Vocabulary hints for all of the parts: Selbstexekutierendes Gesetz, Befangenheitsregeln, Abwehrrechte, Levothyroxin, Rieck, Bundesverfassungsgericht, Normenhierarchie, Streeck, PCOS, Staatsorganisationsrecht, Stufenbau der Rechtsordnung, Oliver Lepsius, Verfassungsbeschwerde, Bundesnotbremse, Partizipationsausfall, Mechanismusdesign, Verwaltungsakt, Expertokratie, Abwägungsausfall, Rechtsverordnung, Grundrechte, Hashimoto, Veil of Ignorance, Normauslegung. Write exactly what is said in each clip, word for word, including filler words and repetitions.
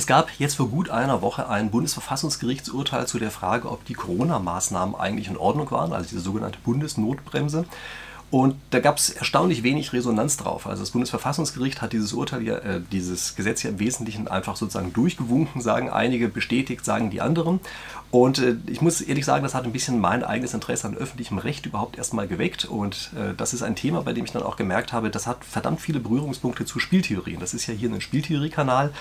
Es gab jetzt vor gut einer Woche ein Bundesverfassungsgerichtsurteil zu der Frage, ob die Corona-Maßnahmen eigentlich in Ordnung waren, also diese sogenannte Bundesnotbremse. Und da gab es erstaunlich wenig Resonanz drauf. Also das Bundesverfassungsgericht hat dieses Urteil, ja, äh, dieses Gesetz ja im Wesentlichen einfach sozusagen durchgewunken, sagen einige, bestätigt, sagen die anderen. Und äh, ich muss ehrlich sagen, das hat ein bisschen mein eigenes Interesse an öffentlichem Recht überhaupt erstmal geweckt. Und äh, das ist ein Thema, bei dem ich dann auch gemerkt habe, das hat verdammt viele Berührungspunkte zu Spieltheorien. Das ist ja hier ein Spieltheoriekanal.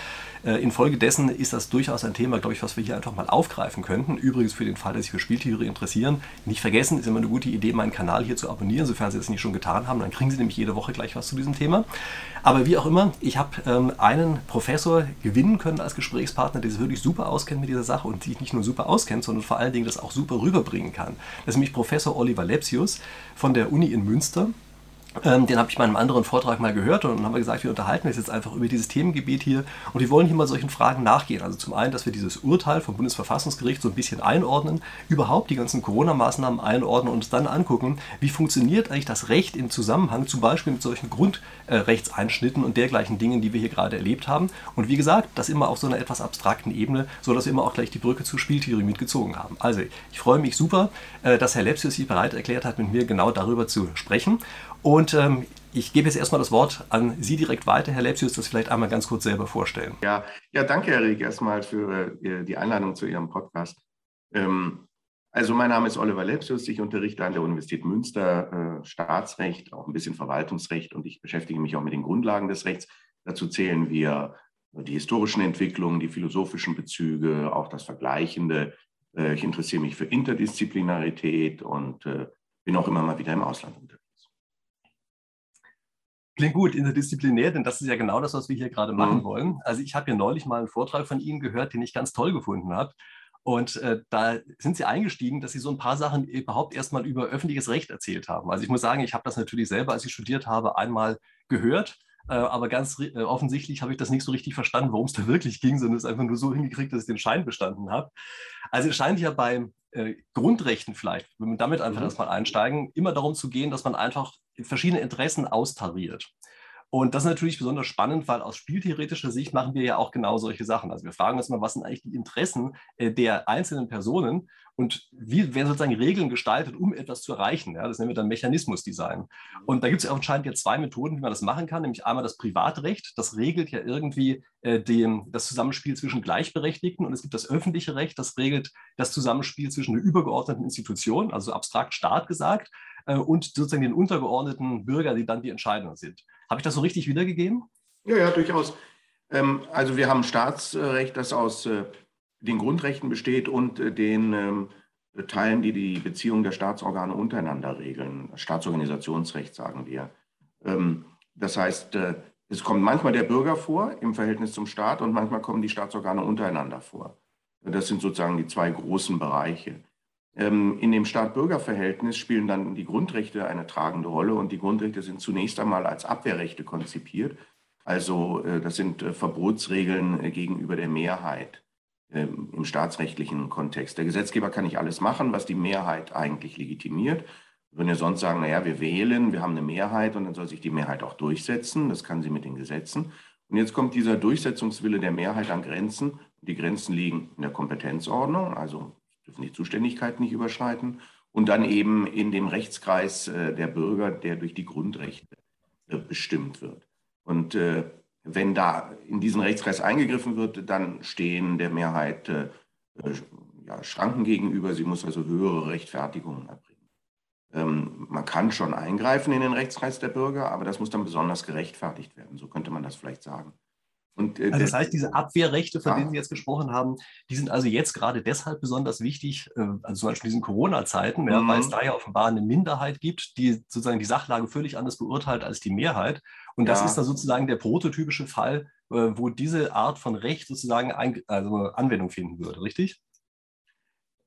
Äh, infolgedessen ist das durchaus ein Thema, glaube ich, was wir hier einfach mal aufgreifen könnten. Übrigens für den Fall, dass Sie sich für Spieltheorie interessieren, nicht vergessen, ist immer eine gute Idee, meinen Kanal hier zu abonnieren, sofern Sie das nicht schon getan haben, dann kriegen Sie nämlich jede Woche gleich was zu diesem Thema. Aber wie auch immer, ich habe ähm, einen Professor gewinnen können als Gesprächspartner, der sich wirklich super auskennt mit dieser Sache und sich nicht nur super auskennt, sondern vor allen Dingen das auch super rüberbringen kann. Das ist nämlich Professor Oliver Lepsius von der Uni in Münster. Ähm, den habe ich bei einem anderen Vortrag mal gehört und dann haben wir gesagt, wir unterhalten uns jetzt einfach über dieses Themengebiet hier und wir wollen hier mal solchen Fragen nachgehen. Also zum einen, dass wir dieses Urteil vom Bundesverfassungsgericht so ein bisschen einordnen, überhaupt die ganzen Corona-Maßnahmen einordnen und uns dann angucken, wie funktioniert eigentlich das Recht im Zusammenhang zum Beispiel mit solchen Grundrechtseinschnitten und dergleichen Dingen, die wir hier gerade erlebt haben. Und wie gesagt, das immer auf so einer etwas abstrakten Ebene, sodass wir immer auch gleich die Brücke zur Spieltheorie mitgezogen haben. Also ich freue mich super, dass Herr Lepsius sich bereit erklärt hat, mit mir genau darüber zu sprechen. Und ähm, ich gebe jetzt erstmal das Wort an Sie direkt weiter, Herr Lepsius, das vielleicht einmal ganz kurz selber vorstellen. Ja, ja danke, Herr Rieck, erstmal für äh, die Einladung zu Ihrem Podcast. Ähm, also mein Name ist Oliver Lepsius, ich unterrichte an der Universität Münster äh, Staatsrecht, auch ein bisschen Verwaltungsrecht und ich beschäftige mich auch mit den Grundlagen des Rechts. Dazu zählen wir die historischen Entwicklungen, die philosophischen Bezüge, auch das Vergleichende. Äh, ich interessiere mich für Interdisziplinarität und äh, bin auch immer mal wieder im Ausland unterwegs. Klingt gut, interdisziplinär, denn das ist ja genau das, was wir hier gerade machen wollen. Also ich habe hier neulich mal einen Vortrag von Ihnen gehört, den ich ganz toll gefunden habe. Und äh, da sind Sie eingestiegen, dass Sie so ein paar Sachen überhaupt erstmal über öffentliches Recht erzählt haben. Also ich muss sagen, ich habe das natürlich selber, als ich studiert habe, einmal gehört. Äh, aber ganz äh, offensichtlich habe ich das nicht so richtig verstanden, worum es da wirklich ging, sondern es einfach nur so hingekriegt, dass ich den Schein bestanden habe. Also es scheint ja beim äh, Grundrechten vielleicht, wenn wir damit einfach erstmal einsteigen, immer darum zu gehen, dass man einfach verschiedene Interessen austariert. Und das ist natürlich besonders spannend, weil aus spieltheoretischer Sicht machen wir ja auch genau solche Sachen. Also wir fragen uns mal, was sind eigentlich die Interessen der einzelnen Personen und wie werden sozusagen Regeln gestaltet, um etwas zu erreichen. Ja, das nennen wir dann Mechanismusdesign. Und da gibt es ja anscheinend ja zwei Methoden, wie man das machen kann, nämlich einmal das Privatrecht. Das regelt ja irgendwie äh, dem, das Zusammenspiel zwischen Gleichberechtigten und es gibt das öffentliche Recht, das regelt das Zusammenspiel zwischen einer übergeordneten Institution, also abstrakt Staat gesagt, und sozusagen den untergeordneten Bürger, die dann die Entscheidenden sind. Habe ich das so richtig wiedergegeben? Ja, ja, durchaus. Also wir haben Staatsrecht, das aus den Grundrechten besteht und den Teilen, die die Beziehung der Staatsorgane untereinander regeln. Staatsorganisationsrecht sagen wir. Das heißt, es kommt manchmal der Bürger vor im Verhältnis zum Staat und manchmal kommen die Staatsorgane untereinander vor. Das sind sozusagen die zwei großen Bereiche. In dem Staat-Bürger-Verhältnis spielen dann die Grundrechte eine tragende Rolle und die Grundrechte sind zunächst einmal als Abwehrrechte konzipiert. Also das sind Verbotsregeln gegenüber der Mehrheit im staatsrechtlichen Kontext. Der Gesetzgeber kann nicht alles machen, was die Mehrheit eigentlich legitimiert. Wir würden ja sonst sagen, naja, wir wählen, wir haben eine Mehrheit und dann soll sich die Mehrheit auch durchsetzen. Das kann sie mit den Gesetzen. Und jetzt kommt dieser Durchsetzungswille der Mehrheit an Grenzen. Die Grenzen liegen in der Kompetenzordnung, also dürfen die Zuständigkeit nicht überschreiten und dann eben in dem Rechtskreis äh, der Bürger, der durch die Grundrechte äh, bestimmt wird. Und äh, wenn da in diesen Rechtskreis eingegriffen wird, dann stehen der Mehrheit äh, ja, Schranken gegenüber. Sie muss also höhere Rechtfertigungen erbringen. Ähm, man kann schon eingreifen in den Rechtskreis der Bürger, aber das muss dann besonders gerechtfertigt werden. So könnte man das vielleicht sagen. Und, äh, also das heißt, diese Abwehrrechte, von ja. denen Sie jetzt gesprochen haben, die sind also jetzt gerade deshalb besonders wichtig, äh, also zum Beispiel in diesen Corona-Zeiten, mhm. ja, weil es da ja offenbar eine Minderheit gibt, die sozusagen die Sachlage völlig anders beurteilt als die Mehrheit. Und das ja. ist dann sozusagen der prototypische Fall, äh, wo diese Art von Recht sozusagen ein, also Anwendung finden würde, richtig?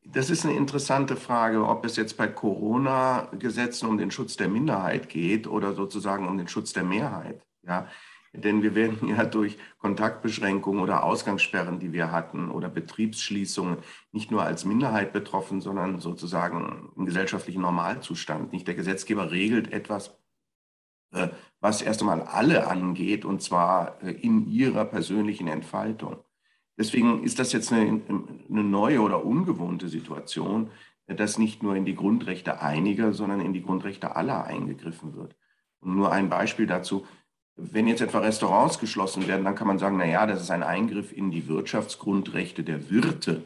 Das ist eine interessante Frage, ob es jetzt bei Corona-Gesetzen um den Schutz der Minderheit geht oder sozusagen um den Schutz der Mehrheit, ja. Denn wir werden ja durch Kontaktbeschränkungen oder Ausgangssperren, die wir hatten, oder Betriebsschließungen nicht nur als Minderheit betroffen, sondern sozusagen im gesellschaftlichen Normalzustand. Nicht der Gesetzgeber regelt etwas, was erst einmal alle angeht, und zwar in ihrer persönlichen Entfaltung. Deswegen ist das jetzt eine, eine neue oder ungewohnte Situation, dass nicht nur in die Grundrechte einiger, sondern in die Grundrechte aller eingegriffen wird. Und nur ein Beispiel dazu: Wenn jetzt etwa Restaurants geschlossen werden, dann kann man sagen, naja, das ist ein Eingriff in die Wirtschaftsgrundrechte der Wirte,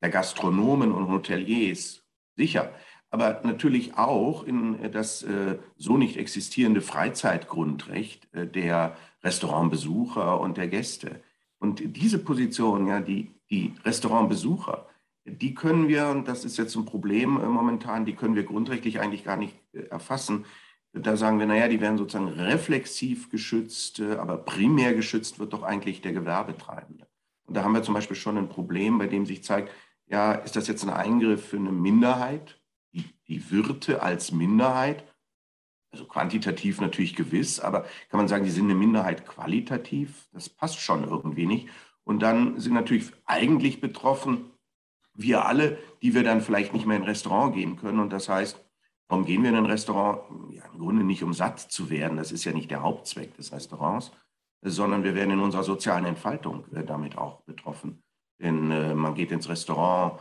der Gastronomen und Hoteliers, sicher. Aber natürlich auch in das äh, so nicht existierende Freizeitgrundrecht äh, der Restaurantbesucher und der Gäste. Und diese Position, ja, die, die Restaurantbesucher, die können wir, und das ist jetzt ein Problem äh, momentan, die können wir grundrechtlich eigentlich gar nicht äh, erfassen. Da sagen wir, naja, die werden sozusagen reflexiv geschützt, aber primär geschützt wird doch eigentlich der Gewerbetreibende. Und da haben wir zum Beispiel schon ein Problem, bei dem sich zeigt, ja, ist das jetzt ein Eingriff für eine Minderheit, die, die Wirte als Minderheit? Also quantitativ natürlich gewiss, aber kann man sagen, die sind eine Minderheit qualitativ? Das passt schon irgendwie nicht. Und dann sind natürlich eigentlich betroffen wir alle, die wir dann vielleicht nicht mehr in ein Restaurant gehen können. Und das heißt, warum gehen wir in ein Restaurant? Ja, im Grunde nicht, um satt zu werden. Das ist ja nicht der Hauptzweck des Restaurants, sondern wir werden in unserer sozialen Entfaltung äh, damit auch betroffen. Denn äh, man geht ins Restaurant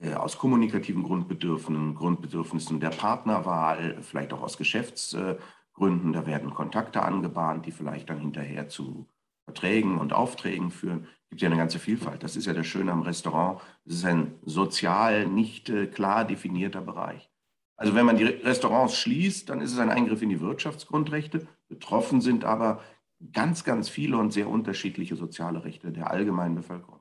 äh, aus kommunikativen Grundbedürfnissen, Grundbedürfnissen der Partnerwahl, vielleicht auch aus Geschäftsgründen. Äh, da werden Kontakte angebahnt, die vielleicht dann hinterher zu Verträgen und Aufträgen führen. Es gibt ja eine ganze Vielfalt. Das ist ja das Schöne am Restaurant. Es ist ein sozial nicht äh, klar definierter Bereich. Also wenn man die Restaurants schließt, dann ist es ein Eingriff in die Wirtschaftsgrundrechte. Betroffen sind aber ganz, ganz viele und sehr unterschiedliche soziale Rechte der allgemeinen Bevölkerung.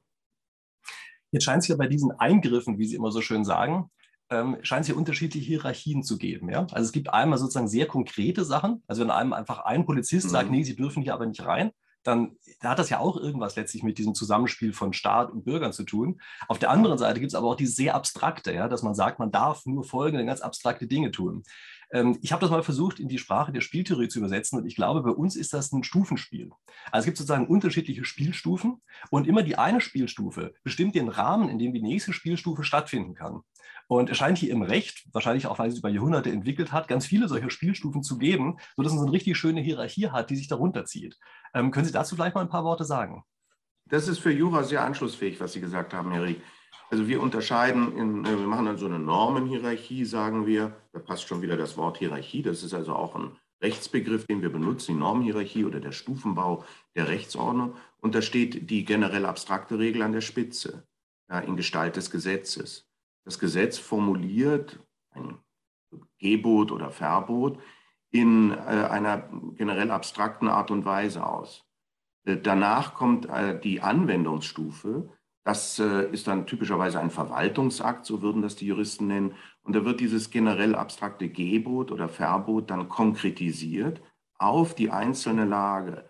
Jetzt scheint es ja bei diesen Eingriffen, wie Sie immer so schön sagen, ähm, scheint es ja unterschiedliche Hierarchien zu geben. Ja? Also es gibt einmal sozusagen sehr konkrete Sachen. Also wenn einem einfach ein Polizist mhm. sagt, nee, Sie dürfen hier aber nicht rein, dann hat das ja auch irgendwas letztlich mit diesem Zusammenspiel von Staat und Bürgern zu tun. Auf der anderen Seite gibt es aber auch dieses sehr abstrakte, ja, dass man sagt, man darf nur folgende ganz abstrakte Dinge tun. Ähm, ich habe das mal versucht, in die Sprache der Spieltheorie zu übersetzen, und ich glaube, bei uns ist das ein Stufenspiel. Also es gibt sozusagen unterschiedliche Spielstufen, und immer die eine Spielstufe bestimmt den Rahmen, in dem die nächste Spielstufe stattfinden kann. Und es scheint hier im Recht, wahrscheinlich auch, weil es sich über Jahrhunderte entwickelt hat, ganz viele solcher Spielstufen zu geben, sodass man so eine richtig schöne Hierarchie hat, die sich darunter zieht. Ähm, können Sie dazu vielleicht mal ein paar Worte sagen? Das ist für Jura sehr anschlussfähig, was Sie gesagt haben, Herr Rieck. Also wir unterscheiden, in, wir machen dann so eine Normenhierarchie, sagen wir. Da passt schon wieder das Wort Hierarchie. Das ist also auch ein Rechtsbegriff, den wir benutzen, die Normenhierarchie oder der Stufenbau der Rechtsordnung. Und da steht die generell abstrakte Regel an der Spitze, ja, in Gestalt des Gesetzes. Das Gesetz formuliert ein Gebot oder Verbot in äh, einer generell abstrakten Art und Weise aus. Äh, danach kommt äh, die Anwendungsstufe. Das äh, ist dann typischerweise ein Verwaltungsakt, so würden das die Juristen nennen. Und da wird dieses generell abstrakte Gebot oder Verbot dann konkretisiert auf die einzelne Lage.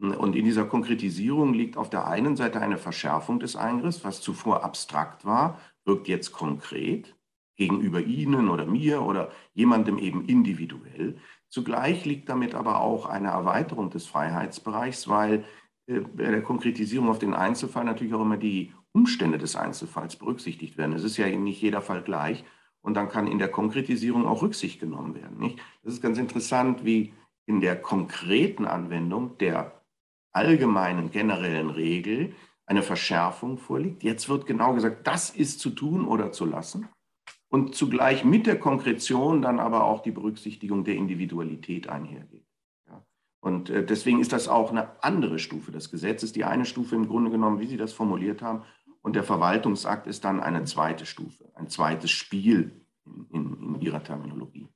Und in dieser Konkretisierung liegt auf der einen Seite eine Verschärfung des Eingriffs, was zuvor abstrakt war, wirkt jetzt konkret gegenüber Ihnen oder mir oder jemandem eben individuell. Zugleich liegt damit aber auch eine Erweiterung des Freiheitsbereichs, weil äh, bei der Konkretisierung auf den Einzelfall natürlich auch immer die Umstände des Einzelfalls berücksichtigt werden. Es ist ja eben nicht jeder Fall gleich, und dann kann in der Konkretisierung auch Rücksicht genommen werden, nicht? Das ist ganz interessant, wie in der konkreten Anwendung der allgemeinen generellen Regel eine Verschärfung vorliegt. Jetzt wird genau gesagt, das ist zu tun oder zu lassen, und zugleich mit der Konkretion dann aber auch die Berücksichtigung der Individualität einhergeht. Ja. Und deswegen ist das auch eine andere Stufe des Gesetzes, die eine Stufe im Grunde genommen, wie Sie das formuliert haben, und der Verwaltungsakt ist dann eine zweite Stufe, ein zweites Spiel in, in, in Ihrer Terminologie.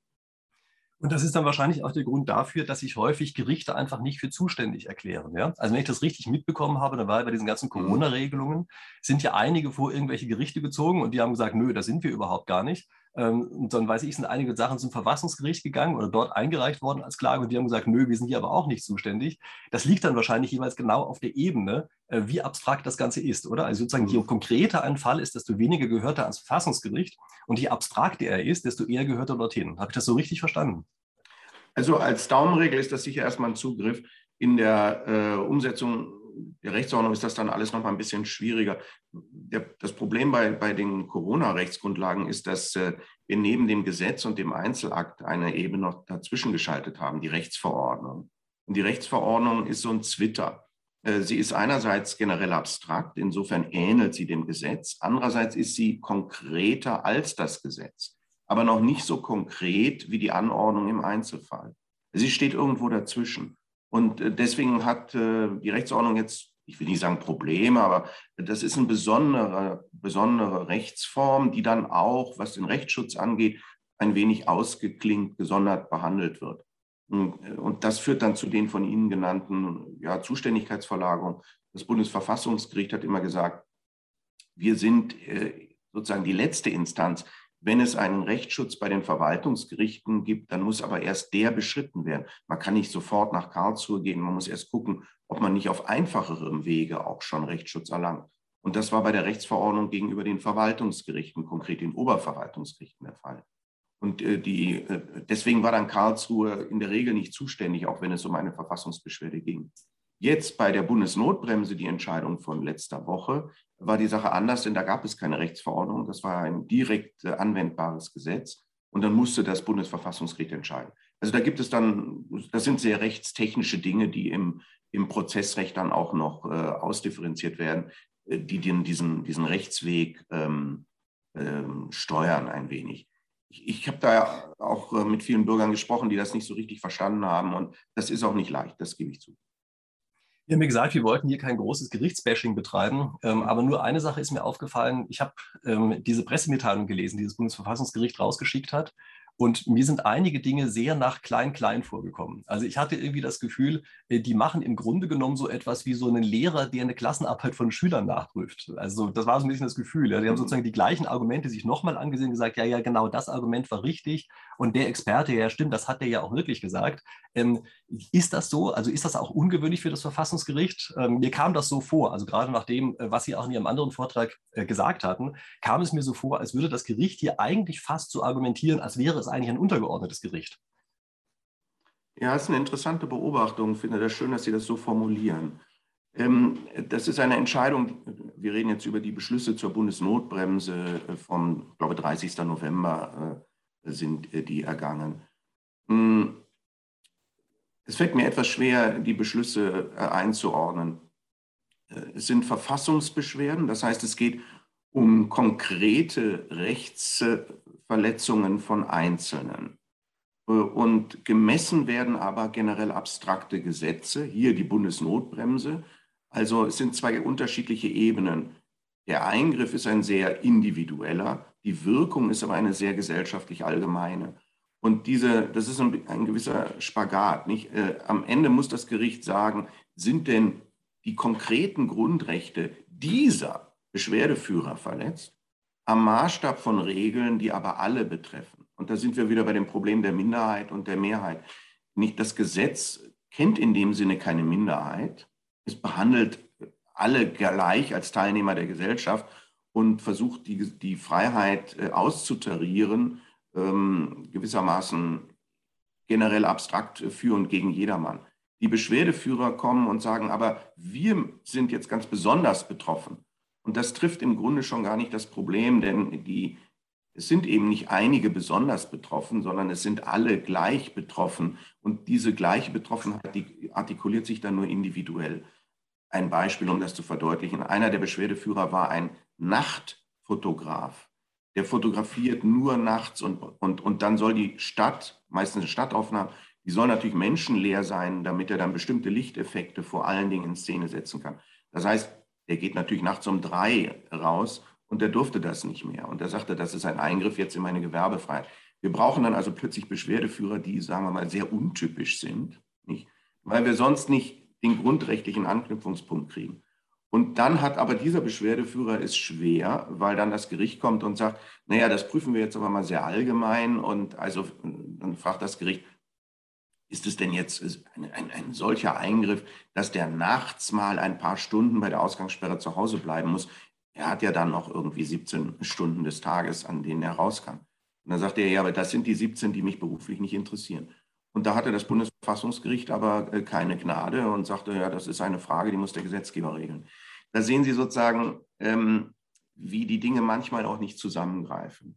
Und das ist dann wahrscheinlich auch der Grund dafür, dass sich häufig Gerichte einfach nicht für zuständig erklären. Ja? Also wenn ich das richtig mitbekommen habe, dann war bei diesen ganzen Corona-Regelungen, sind ja einige vor irgendwelche Gerichte gezogen, und die haben gesagt, nö, das sind wir überhaupt gar nicht. Und dann weiß ich, sind einige Sachen zum Verfassungsgericht gegangen oder dort eingereicht worden als Klage, und die haben gesagt, nö, wir sind hier aber auch nicht zuständig. Das liegt dann wahrscheinlich jeweils genau auf der Ebene, wie abstrakt das Ganze ist, oder? Also sozusagen, je konkreter ein Fall ist, desto weniger gehört er ans Verfassungsgericht, und je abstrakter er ist, desto eher gehört er dorthin. Habe ich das so richtig verstanden? Also als Daumenregel ist das sicher erstmal ein Zugriff. In der äh, Umsetzung der Rechtsordnung ist das dann alles noch mal ein bisschen schwieriger. Der, das Problem bei, bei den Corona-Rechtsgrundlagen ist, dass äh, wir neben dem Gesetz und dem Einzelakt eine Ebene noch dazwischen geschaltet haben, die Rechtsverordnung. Und die Rechtsverordnung ist so ein Zwitter. Sie ist einerseits generell abstrakt, insofern ähnelt sie dem Gesetz. Andererseits ist sie konkreter als das Gesetz, aber noch nicht so konkret wie die Anordnung im Einzelfall. Sie steht irgendwo dazwischen. Und deswegen hat die Rechtsordnung jetzt, ich will nicht sagen Probleme, aber das ist eine besondere, besondere Rechtsform, die dann auch, was den Rechtsschutz angeht, ein wenig ausgeklinkt, gesondert behandelt wird. Und das führt dann zu den von Ihnen genannten ja, Zuständigkeitsverlagerungen. Das Bundesverfassungsgericht hat immer gesagt, wir sind äh, sozusagen die letzte Instanz. Wenn es einen Rechtsschutz bei den Verwaltungsgerichten gibt, dann muss aber erst der beschritten werden. Man kann nicht sofort nach Karlsruhe gehen, man muss erst gucken, ob man nicht auf einfacherem Wege auch schon Rechtsschutz erlangt. Und das war bei der Rechtsverordnung gegenüber den Verwaltungsgerichten, konkret den Oberverwaltungsgerichten der Fall. Und die, deswegen war dann Karlsruhe in der Regel nicht zuständig, auch wenn es um eine Verfassungsbeschwerde ging. Jetzt bei der Bundesnotbremse, die Entscheidung von letzter Woche, war die Sache anders, denn da gab es keine Rechtsverordnung. Das war ein direkt anwendbares Gesetz und dann musste das Bundesverfassungsgericht entscheiden. Also da gibt es dann, das sind sehr rechtstechnische Dinge, die im, im Prozessrecht dann auch noch äh, ausdifferenziert werden, die den, diesen, diesen Rechtsweg ähm, ähm, steuern ein wenig. Ich habe da ja auch mit vielen Bürgern gesprochen, die das nicht so richtig verstanden haben. Und das ist auch nicht leicht, das gebe ich zu. Wir haben mir gesagt, wir wollten hier kein großes Gerichtsbashing betreiben. Ähm, aber nur eine Sache ist mir aufgefallen. Ich habe ähm, diese Pressemitteilung gelesen, die das Bundesverfassungsgericht rausgeschickt hat. Und mir sind einige Dinge sehr nach Klein-Klein vorgekommen. Also ich hatte irgendwie das Gefühl, die machen im Grunde genommen so etwas wie so einen Lehrer, der eine Klassenarbeit von Schülern nachprüft. Also das war so ein bisschen das Gefühl. Die haben sozusagen die gleichen Argumente sich nochmal angesehen und gesagt, ja, ja, genau, das Argument war richtig. Und der Experte, ja, stimmt, das hat der ja auch wirklich gesagt. Ähm, ist das so? Also ist das auch ungewöhnlich für das Verfassungsgericht? Ähm, mir kam das so vor, also gerade nach dem, was Sie auch in Ihrem anderen Vortrag äh, gesagt hatten, kam es mir so vor, als würde das Gericht hier eigentlich fast so argumentieren, als wäre ist eigentlich ein untergeordnetes Gericht. Ja, das ist eine interessante Beobachtung. Ich finde das schön, dass Sie das so formulieren. Das ist eine Entscheidung, wir reden jetzt über die Beschlüsse zur Bundesnotbremse vom, ich glaube, dreißigsten November sind die ergangen. Es fällt mir etwas schwer, die Beschlüsse einzuordnen. Es sind Verfassungsbeschwerden, das heißt, es geht um konkrete Rechtsverletzungen von Einzelnen. Und gemessen werden aber generell abstrakte Gesetze, hier die Bundesnotbremse. Also es sind zwei unterschiedliche Ebenen. Der Eingriff ist ein sehr individueller, die Wirkung ist aber eine sehr gesellschaftlich allgemeine. Und diese, das ist ein, ein gewisser Spagat, nicht? Äh, am Ende muss das Gericht sagen, sind denn die konkreten Grundrechte dieser Beschwerdeführer verletzt, am Maßstab von Regeln, die aber alle betreffen. Und da sind wir wieder bei dem Problem der Minderheit und der Mehrheit. Nicht das Gesetz kennt in dem Sinne keine Minderheit. Es behandelt alle gleich als Teilnehmer der Gesellschaft und versucht, die, die Freiheit auszutarieren, ähm, gewissermaßen generell abstrakt für und gegen jedermann. Die Beschwerdeführer kommen und sagen, aber wir sind jetzt ganz besonders betroffen. Und das trifft im Grunde schon gar nicht das Problem, denn die, es sind eben nicht einige besonders betroffen, sondern es sind alle gleich betroffen. Und diese gleiche Betroffenheit, die artikuliert sich dann nur individuell. Ein Beispiel, um das zu verdeutlichen. Einer der Beschwerdeführer war ein Nachtfotograf. Der fotografiert nur nachts und, und, und dann soll die Stadt, meistens Stadtaufnahmen, die soll natürlich menschenleer sein, damit er dann bestimmte Lichteffekte vor allen Dingen in Szene setzen kann. Das heißt, der geht natürlich nachts um drei raus und der durfte das nicht mehr. Und er sagte, das ist ein Eingriff jetzt in meine Gewerbefreiheit. Wir brauchen dann also plötzlich Beschwerdeführer, die, sagen wir mal, sehr untypisch sind, nicht? Weil wir sonst nicht den grundrechtlichen Anknüpfungspunkt kriegen. Und dann hat aber dieser Beschwerdeführer es schwer, weil dann das Gericht kommt und sagt, naja, das prüfen wir jetzt aber mal sehr allgemein. Und also dann fragt das Gericht, ist es denn jetzt ein, ein, ein solcher Eingriff, dass der nachts mal ein paar Stunden bei der Ausgangssperre zu Hause bleiben muss? Er hat ja dann noch irgendwie siebzehn Stunden des Tages, an denen er raus kann. Und dann sagt er, ja, aber das sind die siebzehn, die mich beruflich nicht interessieren. Und da hatte das Bundesverfassungsgericht aber keine Gnade und sagte, ja, das ist eine Frage, die muss der Gesetzgeber regeln. Da sehen Sie sozusagen, ähm, wie die Dinge manchmal auch nicht zusammengreifen.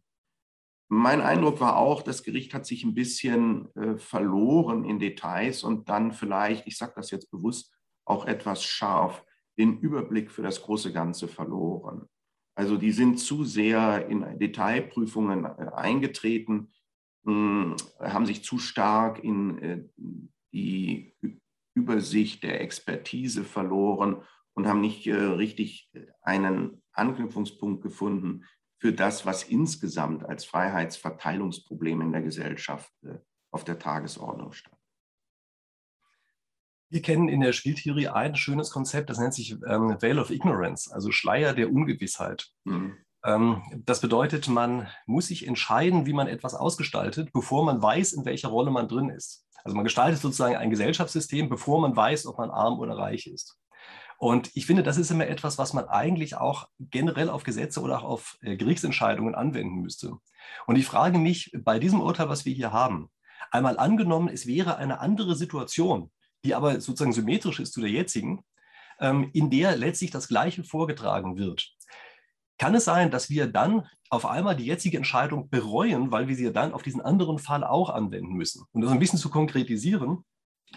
Mein Eindruck war auch, das Gericht hat sich ein bisschen äh, verloren in Details und dann vielleicht, ich sage das jetzt bewusst, auch etwas scharf den Überblick für das große Ganze verloren. Also die sind zu sehr in Detailprüfungen eingetreten, haben sich zu stark in die Übersicht der Expertise verloren und haben nicht richtig einen Anknüpfungspunkt gefunden für das, was insgesamt als Freiheitsverteilungsproblem in der Gesellschaft auf der Tagesordnung stand. Wir kennen in der Spieltheorie ein schönes Konzept, das nennt sich ähm, Veil of Ignorance, also Schleier der Ungewissheit. Mhm. Ähm, das bedeutet, man muss sich entscheiden, wie man etwas ausgestaltet, bevor man weiß, in welcher Rolle man drin ist. Also man gestaltet sozusagen ein Gesellschaftssystem, bevor man weiß, ob man arm oder reich ist. Und ich finde, das ist immer etwas, was man eigentlich auch generell auf Gesetze oder auch auf äh, Gerichtsentscheidungen anwenden müsste. Und ich frage mich bei diesem Urteil, was wir hier haben, einmal angenommen, es wäre eine andere Situation, die aber sozusagen symmetrisch ist zu der jetzigen, in der letztlich das Gleiche vorgetragen wird. Kann es sein, dass wir dann auf einmal die jetzige Entscheidung bereuen, weil wir sie dann auf diesen anderen Fall auch anwenden müssen? Und das ein bisschen zu konkretisieren,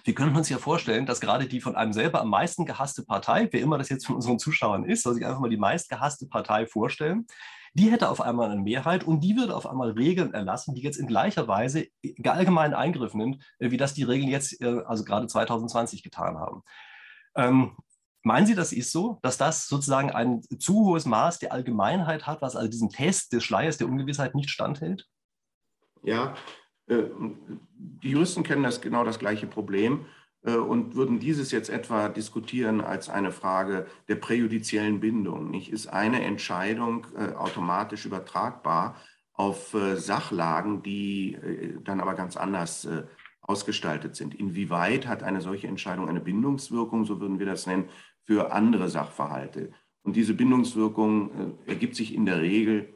wir können uns ja vorstellen, dass gerade die von einem selber am meisten gehasste Partei, wer immer das jetzt von unseren Zuschauern ist, soll sich einfach mal die meistgehasste Partei vorstellen, die hätte auf einmal eine Mehrheit und die würde auf einmal Regeln erlassen, die jetzt in gleicher Weise allgemeinen Eingriff nimmt, wie das die Regeln jetzt, also gerade zweitausendzwanzig, getan haben. Ähm, meinen Sie, das ist so, dass das sozusagen ein zu hohes Maß der Allgemeinheit hat, was also diesem Test des Schleiers der Ungewissheit nicht standhält? Ja, äh, die Juristen kennen das genau das gleiche Problem äh, und würden dieses jetzt etwa diskutieren als eine Frage der präjudiziellen Bindung. Nicht? Ist eine Entscheidung äh, automatisch übertragbar auf äh, Sachlagen, die äh, dann aber ganz anders äh, ausgestaltet sind? Inwieweit hat eine solche Entscheidung eine Bindungswirkung, so würden wir das nennen, für andere Sachverhalte? Und diese Bindungswirkung äh, ergibt sich in der Regel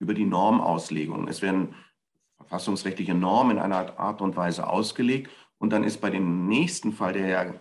über die Normauslegung. Es werden verfassungsrechtliche Normen in einer Art und Weise ausgelegt und dann ist bei dem nächsten Fall, der ja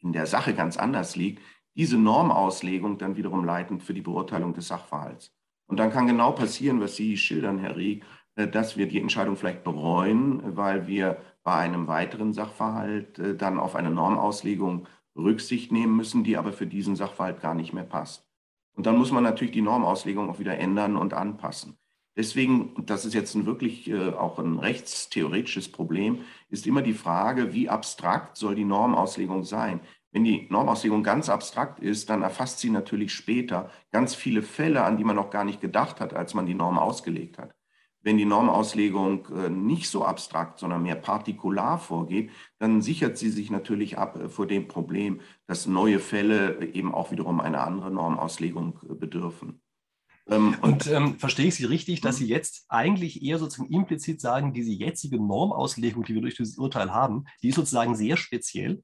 in der Sache ganz anders liegt, diese Normauslegung dann wiederum leitend für die Beurteilung des Sachverhalts. Und dann kann genau passieren, was Sie schildern, Herr Rieck, dass wir die Entscheidung vielleicht bereuen, weil wir bei einem weiteren Sachverhalt dann auf eine Normauslegung Rücksicht nehmen müssen, die aber für diesen Sachverhalt gar nicht mehr passt. Und dann muss man natürlich die Normauslegung auch wieder ändern und anpassen. Deswegen, und das ist jetzt ein wirklich äh, auch ein rechtstheoretisches Problem, ist immer die Frage, wie abstrakt soll die Normauslegung sein? Wenn die Normauslegung ganz abstrakt ist, dann erfasst sie natürlich später ganz viele Fälle, an die man noch gar nicht gedacht hat, als man die Norm ausgelegt hat. Wenn die Normauslegung äh, nicht so abstrakt, sondern mehr partikular vorgeht, dann sichert sie sich natürlich ab äh, vor dem Problem, dass neue Fälle eben auch wiederum einer anderen Normauslegung äh, bedürfen. Ähm, und ähm, verstehe ich Sie richtig, dass Sie jetzt eigentlich eher sozusagen implizit sagen, diese jetzige Normauslegung, die wir durch dieses Urteil haben, die ist sozusagen sehr speziell?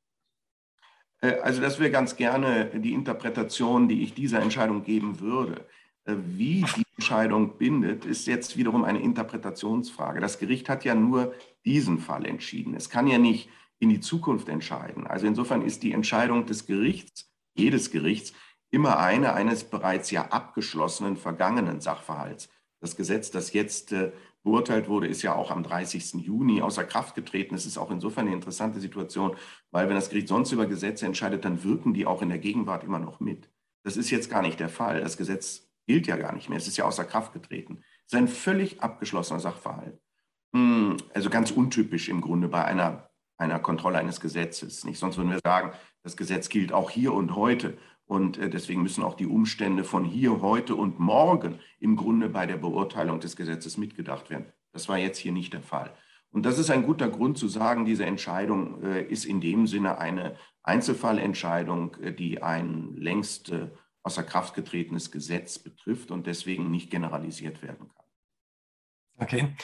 Äh, also das wäre ganz gerne die Interpretation, die ich dieser Entscheidung geben würde. Äh, wie die Entscheidung bindet, ist jetzt wiederum eine Interpretationsfrage. Das Gericht hat ja nur diesen Fall entschieden. Es kann ja nicht in die Zukunft entscheiden. Also insofern ist die Entscheidung des Gerichts, jedes Gerichts, immer eine eines bereits ja abgeschlossenen vergangenen Sachverhalts. Das Gesetz, das jetzt äh, beurteilt wurde, ist ja auch am dreißigsten Juni außer Kraft getreten. Es ist auch insofern eine interessante Situation, weil wenn das Gericht sonst über Gesetze entscheidet, dann wirken die auch in der Gegenwart immer noch mit. Das ist jetzt gar nicht der Fall. Das Gesetz gilt ja gar nicht mehr. Es ist ja außer Kraft getreten. Es ist ein völlig abgeschlossener Sachverhalt. Hm, also ganz untypisch im Grunde bei einer, einer Kontrolle eines Gesetzes. Nicht? Sonst würden wir sagen, das Gesetz gilt auch hier und heute. Und deswegen müssen auch die Umstände von hier, heute und morgen im Grunde bei der Beurteilung des Gesetzes mitgedacht werden. Das war jetzt hier nicht der Fall. Und das ist ein guter Grund zu sagen, diese Entscheidung ist in dem Sinne eine Einzelfallentscheidung, die ein längst außer Kraft getretenes Gesetz betrifft und deswegen nicht generalisiert werden kann. Okay.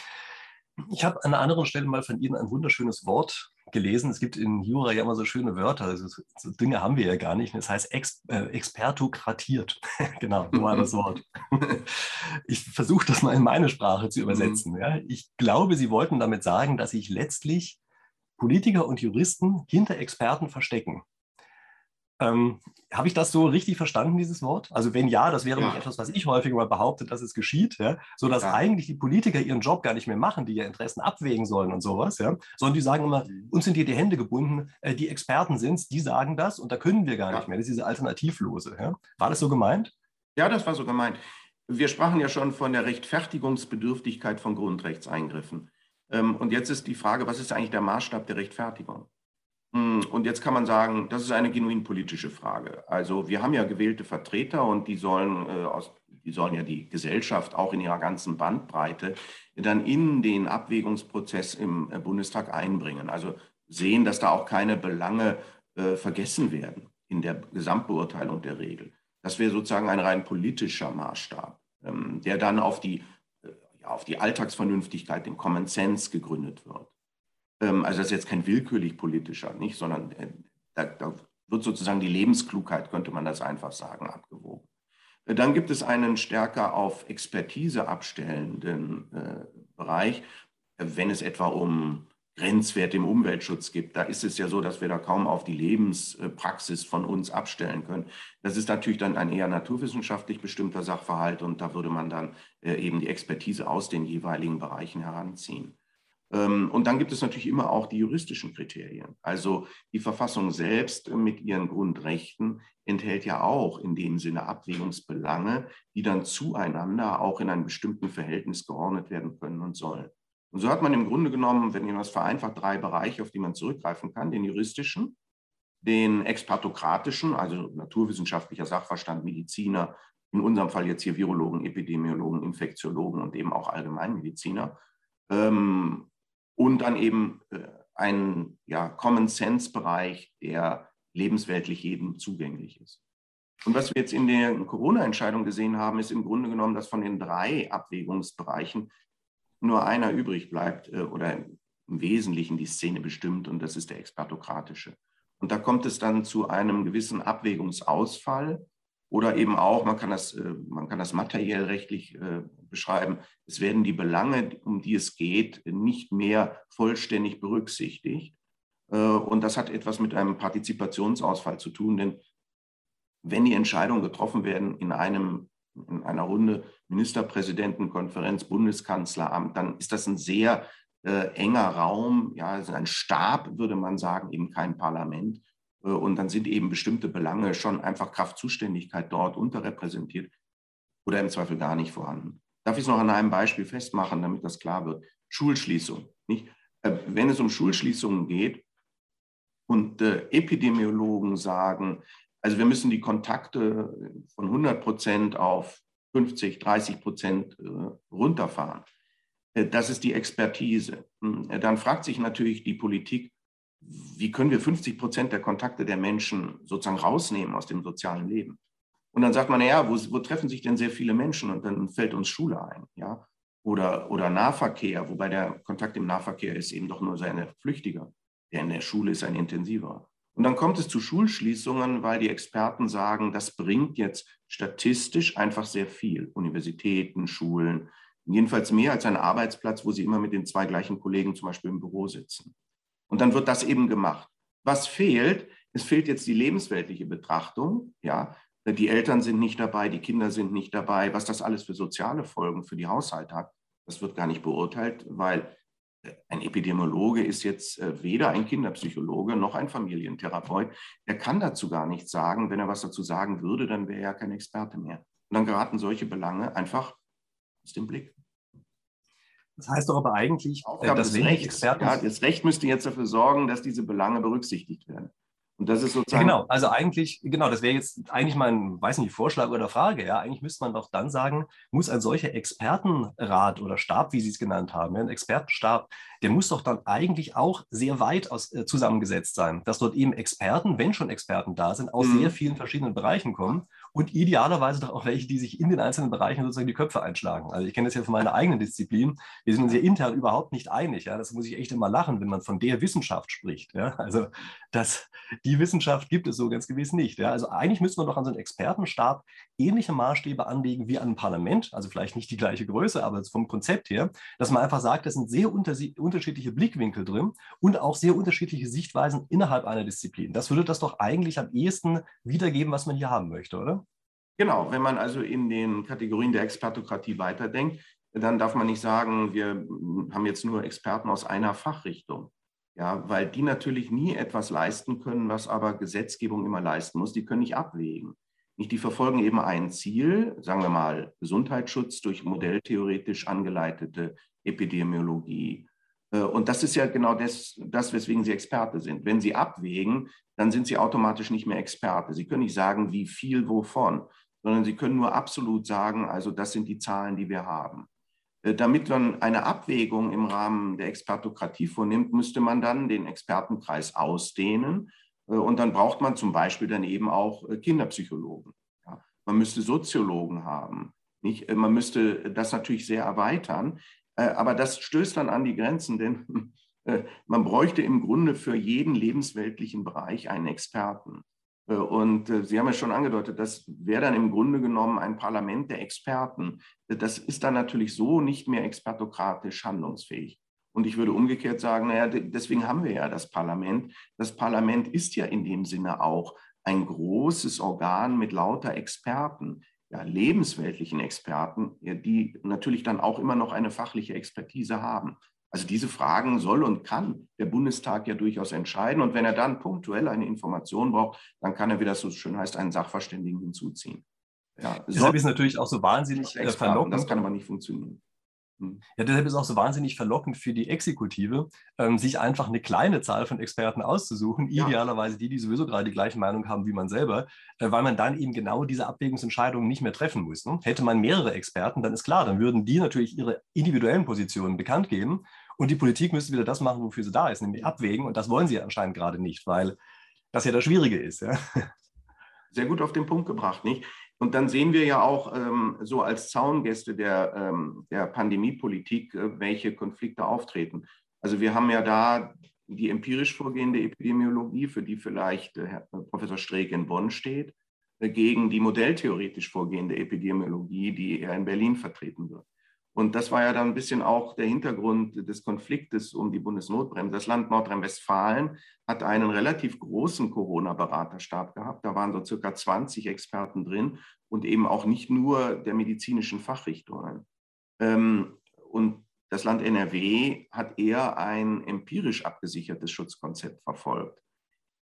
Ich habe an einer anderen Stelle mal von Ihnen ein wunderschönes Wort gelesen. Es gibt in Jura ja immer so schöne Wörter, also so Dinge haben wir ja gar nicht. Das heißt Ex äh, Expertokratiert. Genau, nur mal das Wort. Ich versuche das mal in meine Sprache zu übersetzen. Ja. Ich glaube, Sie wollten damit sagen, dass sich letztlich Politiker und Juristen hinter Experten verstecken. Ähm, Habe ich das so richtig verstanden, dieses Wort? Also wenn ja, das wäre ja. nämlich etwas, was ich häufiger mal behaupte, dass es geschieht, ja? so dass ja. eigentlich die Politiker ihren Job gar nicht mehr machen, die ja Interessen abwägen sollen und sowas, ja? sondern die sagen immer, uns sind hier die Hände gebunden, die Experten sind es, die sagen das und da können wir gar ja. nicht mehr. Das ist diese Alternativlose. Ja? War das so gemeint? Ja, das war so gemeint. Wir sprachen ja schon von der Rechtfertigungsbedürftigkeit von Grundrechtseingriffen. Und jetzt ist die Frage, was ist eigentlich der Maßstab der Rechtfertigung? Und jetzt kann man sagen, das ist eine genuin politische Frage. Also wir haben ja gewählte Vertreter und die sollen, äh, aus, die sollen ja die Gesellschaft auch in ihrer ganzen Bandbreite dann in den Abwägungsprozess im äh, Bundestag einbringen. Also sehen, dass da auch keine Belange äh, vergessen werden in der Gesamtbeurteilung der Regel. Das wäre sozusagen ein rein politischer Maßstab, ähm, der dann auf die, äh, ja, auf die Alltagsvernünftigkeit, den Common Sense gegründet wird. Also das ist jetzt kein willkürlich politischer, nicht, sondern da, da wird sozusagen die Lebensklugheit, könnte man das einfach sagen, abgewogen. Dann gibt es einen stärker auf Expertise abstellenden äh, Bereich, wenn es etwa um Grenzwerte im Umweltschutz gibt. Da ist es ja so, dass wir da kaum auf die Lebenspraxis von uns abstellen können. Das ist natürlich dann ein eher naturwissenschaftlich bestimmter Sachverhalt und da würde man dann äh, eben die Expertise aus den jeweiligen Bereichen heranziehen. Und dann gibt es natürlich immer auch die juristischen Kriterien. Also die Verfassung selbst mit ihren Grundrechten enthält ja auch in dem Sinne Abwägungsbelange, die dann zueinander auch in einem bestimmten Verhältnis geordnet werden können und sollen. Und so hat man im Grunde genommen, wenn ihr das vereinfacht, drei Bereiche, auf die man zurückgreifen kann, den juristischen, den expertokratischen, also naturwissenschaftlicher Sachverstand, Mediziner, in unserem Fall jetzt hier Virologen, Epidemiologen, Infektiologen und eben auch Allgemeinmediziner, ähm, und dann eben ein ja, Common-Sense-Bereich, der lebensweltlich jedem zugänglich ist. Und was wir jetzt in der Corona-Entscheidung gesehen haben, ist im Grunde genommen, dass von den drei Abwägungsbereichen nur einer übrig bleibt oder im Wesentlichen die Szene bestimmt, und das ist der expertokratische. Und da kommt es dann zu einem gewissen Abwägungsausfall oder eben auch, man kann das, man kann das materiell rechtlich beschreiben, es werden die Belange, um die es geht, nicht mehr vollständig berücksichtigt. Und das hat etwas mit einem Partizipationsausfall zu tun, denn wenn die Entscheidungen getroffen werden in, einem, in einer Runde Ministerpräsidentenkonferenz, Bundeskanzleramt, dann ist das ein sehr äh, enger Raum, ja, also ein Stab, würde man sagen, eben kein Parlament. Und dann sind eben bestimmte Belange schon einfach Kraft Zuständigkeit dort unterrepräsentiert oder im Zweifel gar nicht vorhanden. Darf ich es noch an einem Beispiel festmachen, damit das klar wird? Schulschließung. Nicht? Wenn es um Schulschließungen geht und äh, Epidemiologen sagen, also wir müssen die Kontakte von hundert Prozent auf fünfzig, dreißig Prozent äh, runterfahren. Äh, das ist die Expertise. Dann fragt sich natürlich die Politik, wie können wir fünfzig Prozent der Kontakte der Menschen sozusagen rausnehmen aus dem sozialen Leben? Und dann sagt man, naja, wo, wo treffen sich denn sehr viele Menschen? Und dann fällt uns Schule ein, ja? Oder, oder Nahverkehr, wobei der Kontakt im Nahverkehr ist eben doch nur ein flüchtiger. Der in der Schule ist ein intensiver. Und dann kommt es zu Schulschließungen, weil die Experten sagen, das bringt jetzt statistisch einfach sehr viel. Universitäten, Schulen, jedenfalls mehr als ein Arbeitsplatz, wo sie immer mit den zwei gleichen Kollegen zum Beispiel im Büro sitzen. Und dann wird das eben gemacht. Was fehlt? Es fehlt jetzt die lebensweltliche Betrachtung. Ja? Die Eltern sind nicht dabei, die Kinder sind nicht dabei. Was das alles für soziale Folgen für die Haushalte hat, das wird gar nicht beurteilt, weil ein Epidemiologe ist jetzt weder ein Kinderpsychologe noch ein Familientherapeut. Der kann dazu gar nichts sagen. Wenn er was dazu sagen würde, dann wäre er ja kein Experte mehr. Und dann geraten solche Belange einfach aus dem Blick. Das heißt doch aber eigentlich, dass das Recht, ja, das Recht müsste jetzt dafür sorgen, dass diese Belange berücksichtigt werden. Und das ist sozusagen. Genau, also eigentlich, genau, das wäre jetzt eigentlich mein, weiß nicht, Vorschlag oder Frage. Ja, eigentlich müsste man doch dann sagen, muss ein solcher Expertenrat oder Stab, wie Sie es genannt haben, ja, ein Expertenstab, der muss doch dann eigentlich auch sehr weit aus, äh, zusammengesetzt sein, dass dort eben Experten, wenn schon Experten da sind, aus mhm. sehr vielen verschiedenen Bereichen kommen. und idealerweise doch auch welche, die sich in den einzelnen Bereichen sozusagen die Köpfe einschlagen. Also ich kenne das ja von meiner eigenen Disziplin. Wir sind uns ja intern überhaupt nicht einig. Ja? Das muss ich echt immer lachen, wenn man von der Wissenschaft spricht. Ja? Also das, die Wissenschaft gibt es so ganz gewiss nicht. Ja? Also eigentlich müsste man doch an so einen Expertenstab ähnliche Maßstäbe anlegen wie an ein Parlament. Also vielleicht nicht die gleiche Größe, aber vom Konzept her, dass man einfach sagt, es sind sehr unterschiedliche Blickwinkel drin und auch sehr unterschiedliche Sichtweisen innerhalb einer Disziplin. Das würde das doch eigentlich am ehesten wiedergeben, was man hier haben möchte, oder? Genau, wenn man also in den Kategorien der Expertokratie weiterdenkt, dann darf man nicht sagen, wir haben jetzt nur Experten aus einer Fachrichtung, ja, weil die natürlich nie etwas leisten können, was aber Gesetzgebung immer leisten muss. Die können nicht abwägen. Nicht, die verfolgen eben ein Ziel, sagen wir mal Gesundheitsschutz durch modelltheoretisch angeleitete Epidemiologie. Und das ist ja genau das, das, weswegen sie Experte sind. Wenn sie abwägen, dann sind sie automatisch nicht mehr Experte. Sie können nicht sagen, wie viel wovon, sondern sie können nur absolut sagen, also das sind die Zahlen, die wir haben. Damit man eine Abwägung im Rahmen der Expertokratie vornimmt, müsste man dann den Expertenkreis ausdehnen. Und dann braucht man zum Beispiel dann eben auch Kinderpsychologen. Man müsste Soziologen haben. Nicht? Man müsste das natürlich sehr erweitern. Aber das stößt dann an die Grenzen, denn äh, man bräuchte im Grunde für jeden lebensweltlichen Bereich einen Experten. Äh, und äh, Sie haben ja schon angedeutet, das wäre dann im Grunde genommen ein Parlament der Experten. Das ist dann natürlich so nicht mehr expertokratisch handlungsfähig. Und ich würde umgekehrt sagen, naja, deswegen haben wir ja das Parlament. Das Parlament ist ja in dem Sinne auch ein großes Organ mit lauter Experten. Ja, lebensweltlichen Experten, ja, die natürlich dann auch immer noch eine fachliche Expertise haben. Also diese Fragen soll und kann der Bundestag ja durchaus entscheiden. Und wenn er dann punktuell eine Information braucht, dann kann er, wie das so schön heißt, einen Sachverständigen hinzuziehen. Ja, deshalb ist natürlich auch so wahnsinnig verlockend. Das kann aber nicht funktionieren. Ja, deshalb ist es auch so wahnsinnig verlockend für die Exekutive, ähm, sich einfach eine kleine Zahl von Experten auszusuchen, ja. Idealerweise die, die sowieso gerade die gleiche Meinung haben wie man selber, äh, weil man dann eben genau diese Abwägungsentscheidungen nicht mehr treffen muss. Ne? Hätte man mehrere Experten, dann ist klar, dann würden die natürlich ihre individuellen Positionen bekannt geben und die Politik müsste wieder das machen, wofür sie da ist, nämlich abwägen, und das wollen sie anscheinend gerade nicht, weil das ja das Schwierige ist. Ja? Sehr gut auf den Punkt gebracht, nicht? Und dann sehen wir ja auch ähm, so als Zaungäste der, ähm, der Pandemiepolitik, äh, welche Konflikte auftreten. Also wir haben ja da die empirisch vorgehende Epidemiologie, für die vielleicht äh, Herr Professor Streeck in Bonn steht, äh, gegen die modelltheoretisch vorgehende Epidemiologie, die er in Berlin vertreten wird. Und das war ja dann ein bisschen auch der Hintergrund des Konfliktes um die Bundesnotbremse. Das Land Nordrhein-Westfalen hat einen relativ großen Corona-Beraterstab gehabt. Da waren so circa zwanzig Experten drin und eben auch nicht nur der medizinischen Fachrichtungen. Und das Land N R W hat eher ein empirisch abgesichertes Schutzkonzept verfolgt.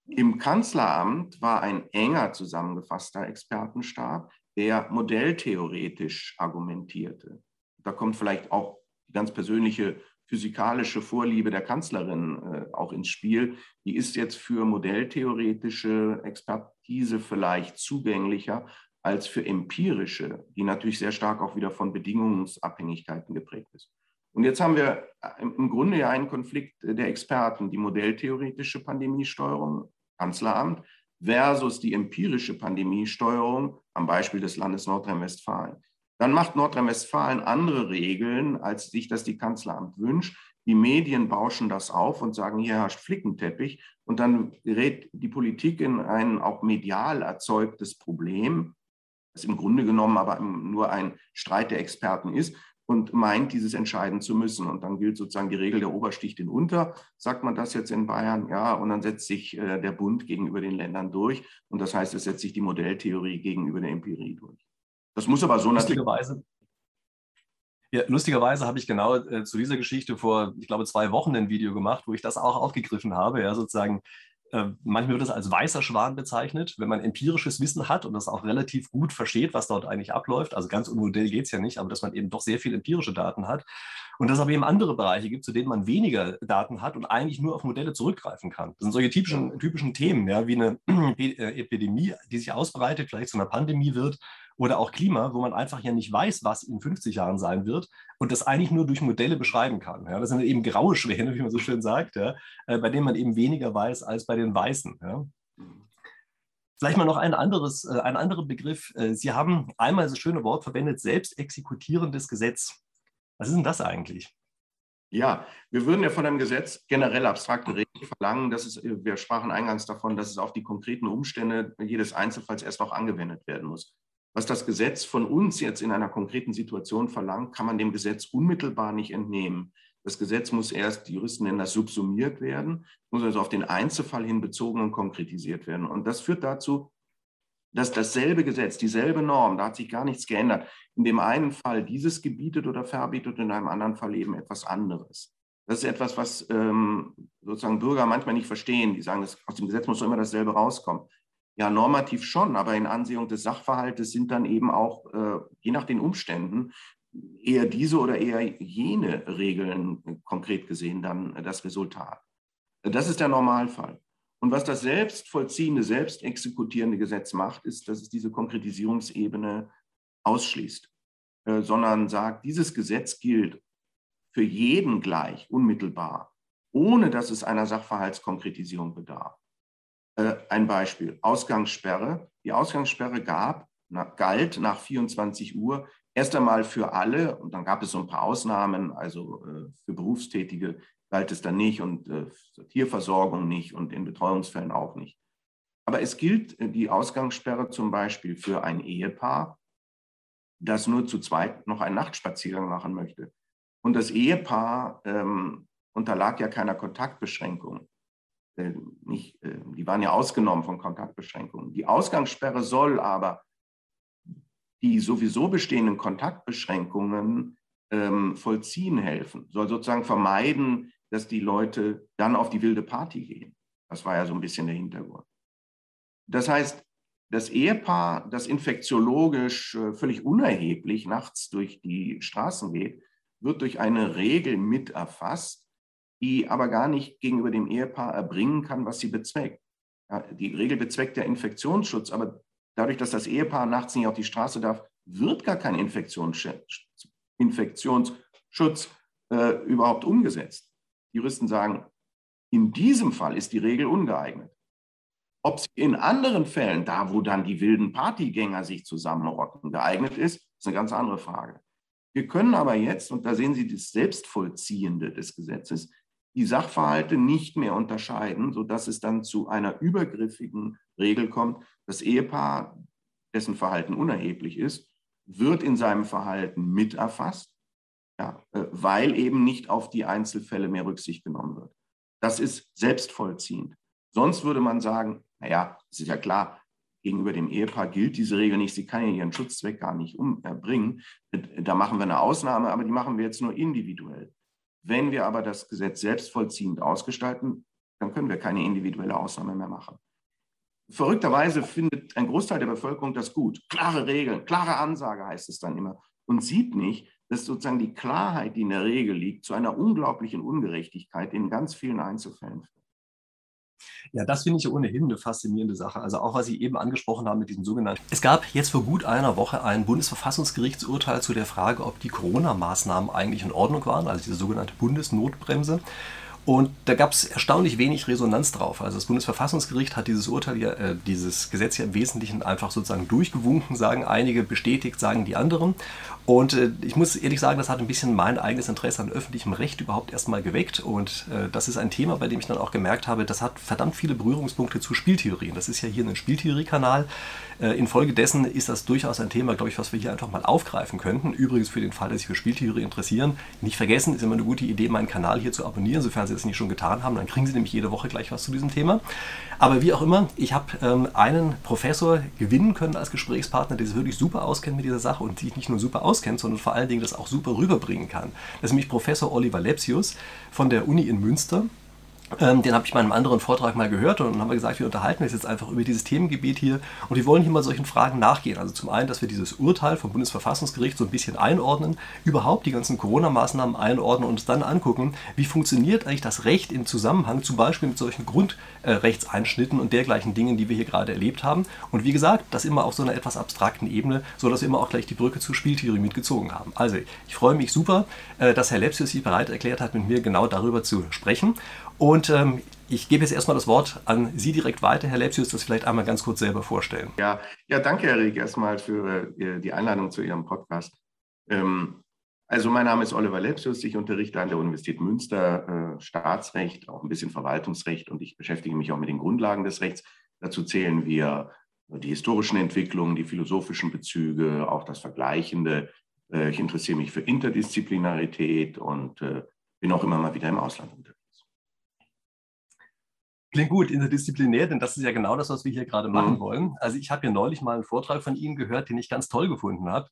Im Kanzleramt war ein enger zusammengefasster Expertenstab, der modelltheoretisch argumentierte. Da kommt vielleicht auch die ganz persönliche physikalische Vorliebe der Kanzlerin äh, auch ins Spiel. Die ist jetzt für modelltheoretische Expertise vielleicht zugänglicher als für empirische, die natürlich sehr stark auch wieder von Bedingungsabhängigkeiten geprägt ist. Und jetzt haben wir im Grunde ja einen Konflikt der Experten, die modelltheoretische Pandemiesteuerung, Kanzleramt, versus die empirische Pandemiesteuerung am Beispiel des Landes Nordrhein-Westfalen. Dann macht Nordrhein-Westfalen andere Regeln, als sich das die Kanzleramt wünscht. Die Medien bauschen das auf und sagen, hier herrscht Flickenteppich. Und dann gerät die Politik in ein auch medial erzeugtes Problem, das im Grunde genommen aber nur ein Streit der Experten ist, und meint, dieses entscheiden zu müssen. Und dann gilt sozusagen die Regel, der Ober sticht den Unter, sagt man das jetzt in Bayern, ja, und dann setzt sich äh, der Bund gegenüber den Ländern durch. Und das heißt, es setzt sich die Modelltheorie gegenüber der Empirie durch. Das muss aber so natürlich... Lustigerweise, ja, lustigerweise habe ich genau äh, zu dieser Geschichte vor, ich glaube, zwei Wochen ein Video gemacht, wo ich das auch aufgegriffen habe, ja, sozusagen. Manchmal wird das als weißer Schwan bezeichnet, wenn man empirisches Wissen hat und das auch relativ gut versteht, was dort eigentlich abläuft. Also ganz ohne Modell geht es ja nicht, aber dass man eben doch sehr viel empirische Daten hat. Und dass es aber eben andere Bereiche gibt, zu denen man weniger Daten hat und eigentlich nur auf Modelle zurückgreifen kann. Das sind solche typischen, typischen Themen, ja, wie eine Epidemie, die sich ausbreitet, vielleicht zu einer Pandemie wird, oder auch Klima, wo man einfach ja nicht weiß, was in fünfzig Jahren sein wird und das eigentlich nur durch Modelle beschreiben kann. Ja. Das sind eben graue Schwäne, wie man so schön sagt, ja, bei denen man eben weniger weiß als bei den Weißen. Ja. Vielleicht mal noch ein anderes, äh, einen anderen Begriff. Sie haben einmal das schöne Wort verwendet, selbstexekutierendes Gesetz. Was ist denn das eigentlich? Ja, wir würden ja von einem Gesetz generell abstrakten Regeln verlangen, dass es, wir sprachen eingangs davon, dass es auf die konkreten Umstände jedes Einzelfalls erst noch angewendet werden muss. Was das Gesetz von uns jetzt in einer konkreten Situation verlangt, kann man dem Gesetz unmittelbar nicht entnehmen. Das Gesetz muss erst, die Juristen nennen das, subsumiert werden, muss also auf den Einzelfall hin bezogen und konkretisiert werden. Und das führt dazu, dass dasselbe Gesetz, dieselbe Norm, da hat sich gar nichts geändert, in dem einen Fall dieses gebietet oder verbietet, in einem anderen Fall eben etwas anderes. Das ist etwas, was ähm, sozusagen Bürger manchmal nicht verstehen. Die sagen, das, aus dem Gesetz muss doch immer dasselbe rauskommen. Ja, normativ schon, aber in Ansehung des Sachverhaltes sind dann eben auch, äh, je nach den Umständen, eher diese oder eher jene Regeln äh, konkret gesehen dann äh, das Resultat. Das ist der Normalfall. Und was das selbstvollziehende, selbstexekutierende Gesetz macht, ist, dass es diese Konkretisierungsebene ausschließt, äh, sondern sagt, dieses Gesetz gilt für jeden gleich, unmittelbar, ohne dass es einer Sachverhaltskonkretisierung bedarf. Äh, ein Beispiel, Ausgangssperre. Die Ausgangssperre gab, na, galt nach vierundzwanzig Uhr erst einmal für alle, und dann gab es so ein paar Ausnahmen, also äh, für Berufstätige galt es dann nicht und äh, Tierversorgung nicht und in Betreuungsfällen auch nicht. Aber es gilt äh, die Ausgangssperre zum Beispiel für ein Ehepaar, das nur zu zweit noch einen Nachtspaziergang machen möchte. Und das Ehepaar ähm, unterlag ja keiner Kontaktbeschränkung. Äh, nicht, äh, die waren ja ausgenommen von Kontaktbeschränkungen. Die Ausgangssperre soll aber die sowieso bestehenden Kontaktbeschränkungen ähm, vollziehen helfen, soll sozusagen vermeiden, dass die Leute dann auf die wilde Party gehen. Das war ja so ein bisschen der Hintergrund. Das heißt, das Ehepaar, das infektiologisch völlig unerheblich nachts durch die Straßen geht, wird durch eine Regel mit erfasst, die aber gar nicht gegenüber dem Ehepaar erbringen kann, was sie bezweckt. Ja, die Regel bezweckt der Infektionsschutz, aber dadurch, dass das Ehepaar nachts nicht auf die Straße darf, wird gar kein Infektionsschutz, Infektionsschutz äh, überhaupt umgesetzt. Die Juristen sagen, in diesem Fall ist die Regel ungeeignet. Ob sie in anderen Fällen, da wo dann die wilden Partygänger sich zusammenrotten, geeignet ist, ist eine ganz andere Frage. Wir können aber jetzt, und da sehen Sie das Selbstvollziehende des Gesetzes, die Sachverhalte nicht mehr unterscheiden, sodass es dann zu einer übergriffigen Regel kommt. Das Ehepaar, dessen Verhalten unerheblich ist, wird in seinem Verhalten mit erfasst, ja, weil eben nicht auf die Einzelfälle mehr Rücksicht genommen wird. Das ist selbstvollziehend. Sonst würde man sagen, naja, es ist ja klar, gegenüber dem Ehepaar gilt diese Regel nicht, sie kann ja ihren Schutzzweck gar nicht umbringen. Da machen wir eine Ausnahme, aber die machen wir jetzt nur individuell. Wenn wir aber das Gesetz selbstvollziehend ausgestalten, dann können wir keine individuelle Ausnahme mehr machen. Verrückterweise findet ein Großteil der Bevölkerung das gut. Klare Regeln, klare Ansage heißt es dann immer. Und sieht nicht, dass sozusagen die Klarheit, die in der Regel liegt, zu einer unglaublichen Ungerechtigkeit in ganz vielen Einzelfällen führt. Ja, das finde ich ohnehin eine faszinierende Sache. Also auch, was Sie eben angesprochen haben mit diesem sogenannten... Es gab jetzt vor gut einer Woche ein Bundesverfassungsgerichtsurteil zu der Frage, ob die Corona-Maßnahmen eigentlich in Ordnung waren, also diese sogenannte Bundesnotbremse. Und da gab es erstaunlich wenig Resonanz drauf. Also das Bundesverfassungsgericht hat dieses Urteil ja, äh, dieses Gesetz ja im Wesentlichen einfach sozusagen durchgewunken, sagen einige, bestätigt, sagen die anderen. Und äh, ich muss ehrlich sagen, das hat ein bisschen mein eigenes Interesse an öffentlichem Recht überhaupt erstmal geweckt. Und äh, das ist ein Thema, bei dem ich dann auch gemerkt habe, das hat verdammt viele Berührungspunkte zu Spieltheorien. Das ist ja hier ein Spieltheoriekanal. Äh, infolgedessen ist das durchaus ein Thema, glaube ich, was wir hier einfach mal aufgreifen könnten. Übrigens für den Fall, dass Sie sich für Spieltheorie interessieren, nicht vergessen, ist immer eine gute Idee, meinen Kanal hier zu abonnieren, sofern Sie das nicht schon getan haben, dann kriegen Sie nämlich jede Woche gleich was zu diesem Thema. Aber wie auch immer, ich habe ähm, einen Professor gewinnen können als Gesprächspartner, der sich wirklich super auskennt mit dieser Sache und sich nicht nur super auskennt, sondern vor allen Dingen das auch super rüberbringen kann. Das ist nämlich Professor Oliver Lepsius von der Uni in Münster. Ähm, den habe ich bei einem anderen Vortrag mal gehört und dann haben wir gesagt, wir unterhalten uns jetzt einfach über dieses Themengebiet hier und wir wollen hier mal solchen Fragen nachgehen. Also zum einen, dass wir dieses Urteil vom Bundesverfassungsgericht so ein bisschen einordnen, überhaupt die ganzen Corona-Maßnahmen einordnen und uns dann angucken, wie funktioniert eigentlich das Recht im Zusammenhang zum Beispiel mit solchen Grundrechtseinschnitten und dergleichen Dingen, die wir hier gerade erlebt haben. Und wie gesagt, das immer auf so einer etwas abstrakten Ebene, sodass wir immer auch gleich die Brücke zur Spieltheorie mitgezogen haben. Also ich freue mich super, dass Herr Lepsius sich bereit erklärt hat, mit mir genau darüber zu sprechen. Und Und ähm, ich gebe jetzt erstmal das Wort an Sie direkt weiter, Herr Lepsius, das vielleicht einmal ganz kurz selber vorstellen. Ja, ja danke, Herr Rieck, erstmal für äh, die Einladung zu Ihrem Podcast. Ähm, also mein Name ist Oliver Lepsius, ich unterrichte an der Universität Münster äh, Staatsrecht, auch ein bisschen Verwaltungsrecht, und ich beschäftige mich auch mit den Grundlagen des Rechts. Dazu zählen wir die historischen Entwicklungen, die philosophischen Bezüge, auch das Vergleichende. Ich interessiere mich für Interdisziplinarität und bin auch immer mal wieder im Ausland unterwegs. Klingt gut, interdisziplinär, denn das ist ja genau das, was wir hier gerade machen mhm. wollen. Also ich habe ja neulich mal einen Vortrag von Ihnen gehört, den ich ganz toll gefunden habe.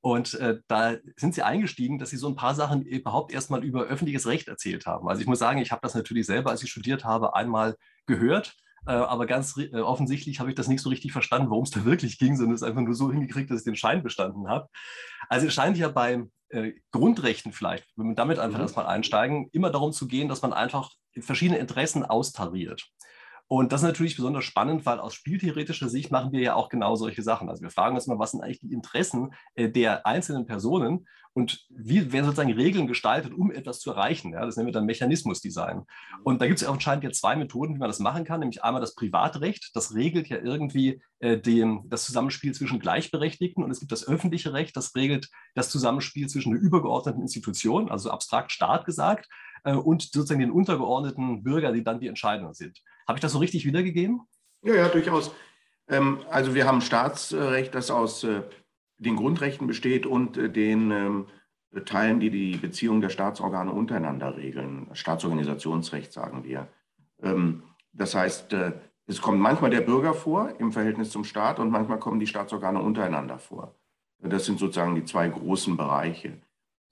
Und äh, da sind Sie eingestiegen, dass Sie so ein paar Sachen überhaupt erstmal über öffentliches Recht erzählt haben. Also ich muss sagen, ich habe das natürlich selber, als ich studiert habe, einmal gehört. Aber ganz offensichtlich habe ich das nicht so richtig verstanden, worum es da wirklich ging, sondern es einfach nur so hingekriegt, dass ich den Schein bestanden habe. Also es scheint ja bei äh, Grundrechten vielleicht, wenn wir damit einfach mhm. erstmal einsteigen, immer darum zu gehen, dass man einfach verschiedene Interessen austariert. Und das ist natürlich besonders spannend, weil aus spieltheoretischer Sicht machen wir ja auch genau solche Sachen. Also wir fragen uns mal, was sind eigentlich die Interessen äh, der einzelnen Personen und wie werden sozusagen Regeln gestaltet, um etwas zu erreichen. Ja, das nennen wir dann Mechanismusdesign. Und da gibt es ja anscheinend ja zwei Methoden, wie man das machen kann. Nämlich einmal das Privatrecht, das regelt ja irgendwie äh, dem, das Zusammenspiel zwischen Gleichberechtigten, und es gibt das öffentliche Recht, das regelt das Zusammenspiel zwischen einer übergeordneten Institution, also abstrakt Staat gesagt, und sozusagen den untergeordneten Bürger, die dann die Entscheidenden sind. Habe ich das so richtig wiedergegeben? Ja, ja, durchaus. Also wir haben Staatsrecht, das aus den Grundrechten besteht und den Teilen, die die Beziehung der Staatsorgane untereinander regeln. Staatsorganisationsrecht sagen wir. Das heißt, es kommt manchmal der Bürger vor im Verhältnis zum Staat und manchmal kommen die Staatsorgane untereinander vor. Das sind sozusagen die zwei großen Bereiche.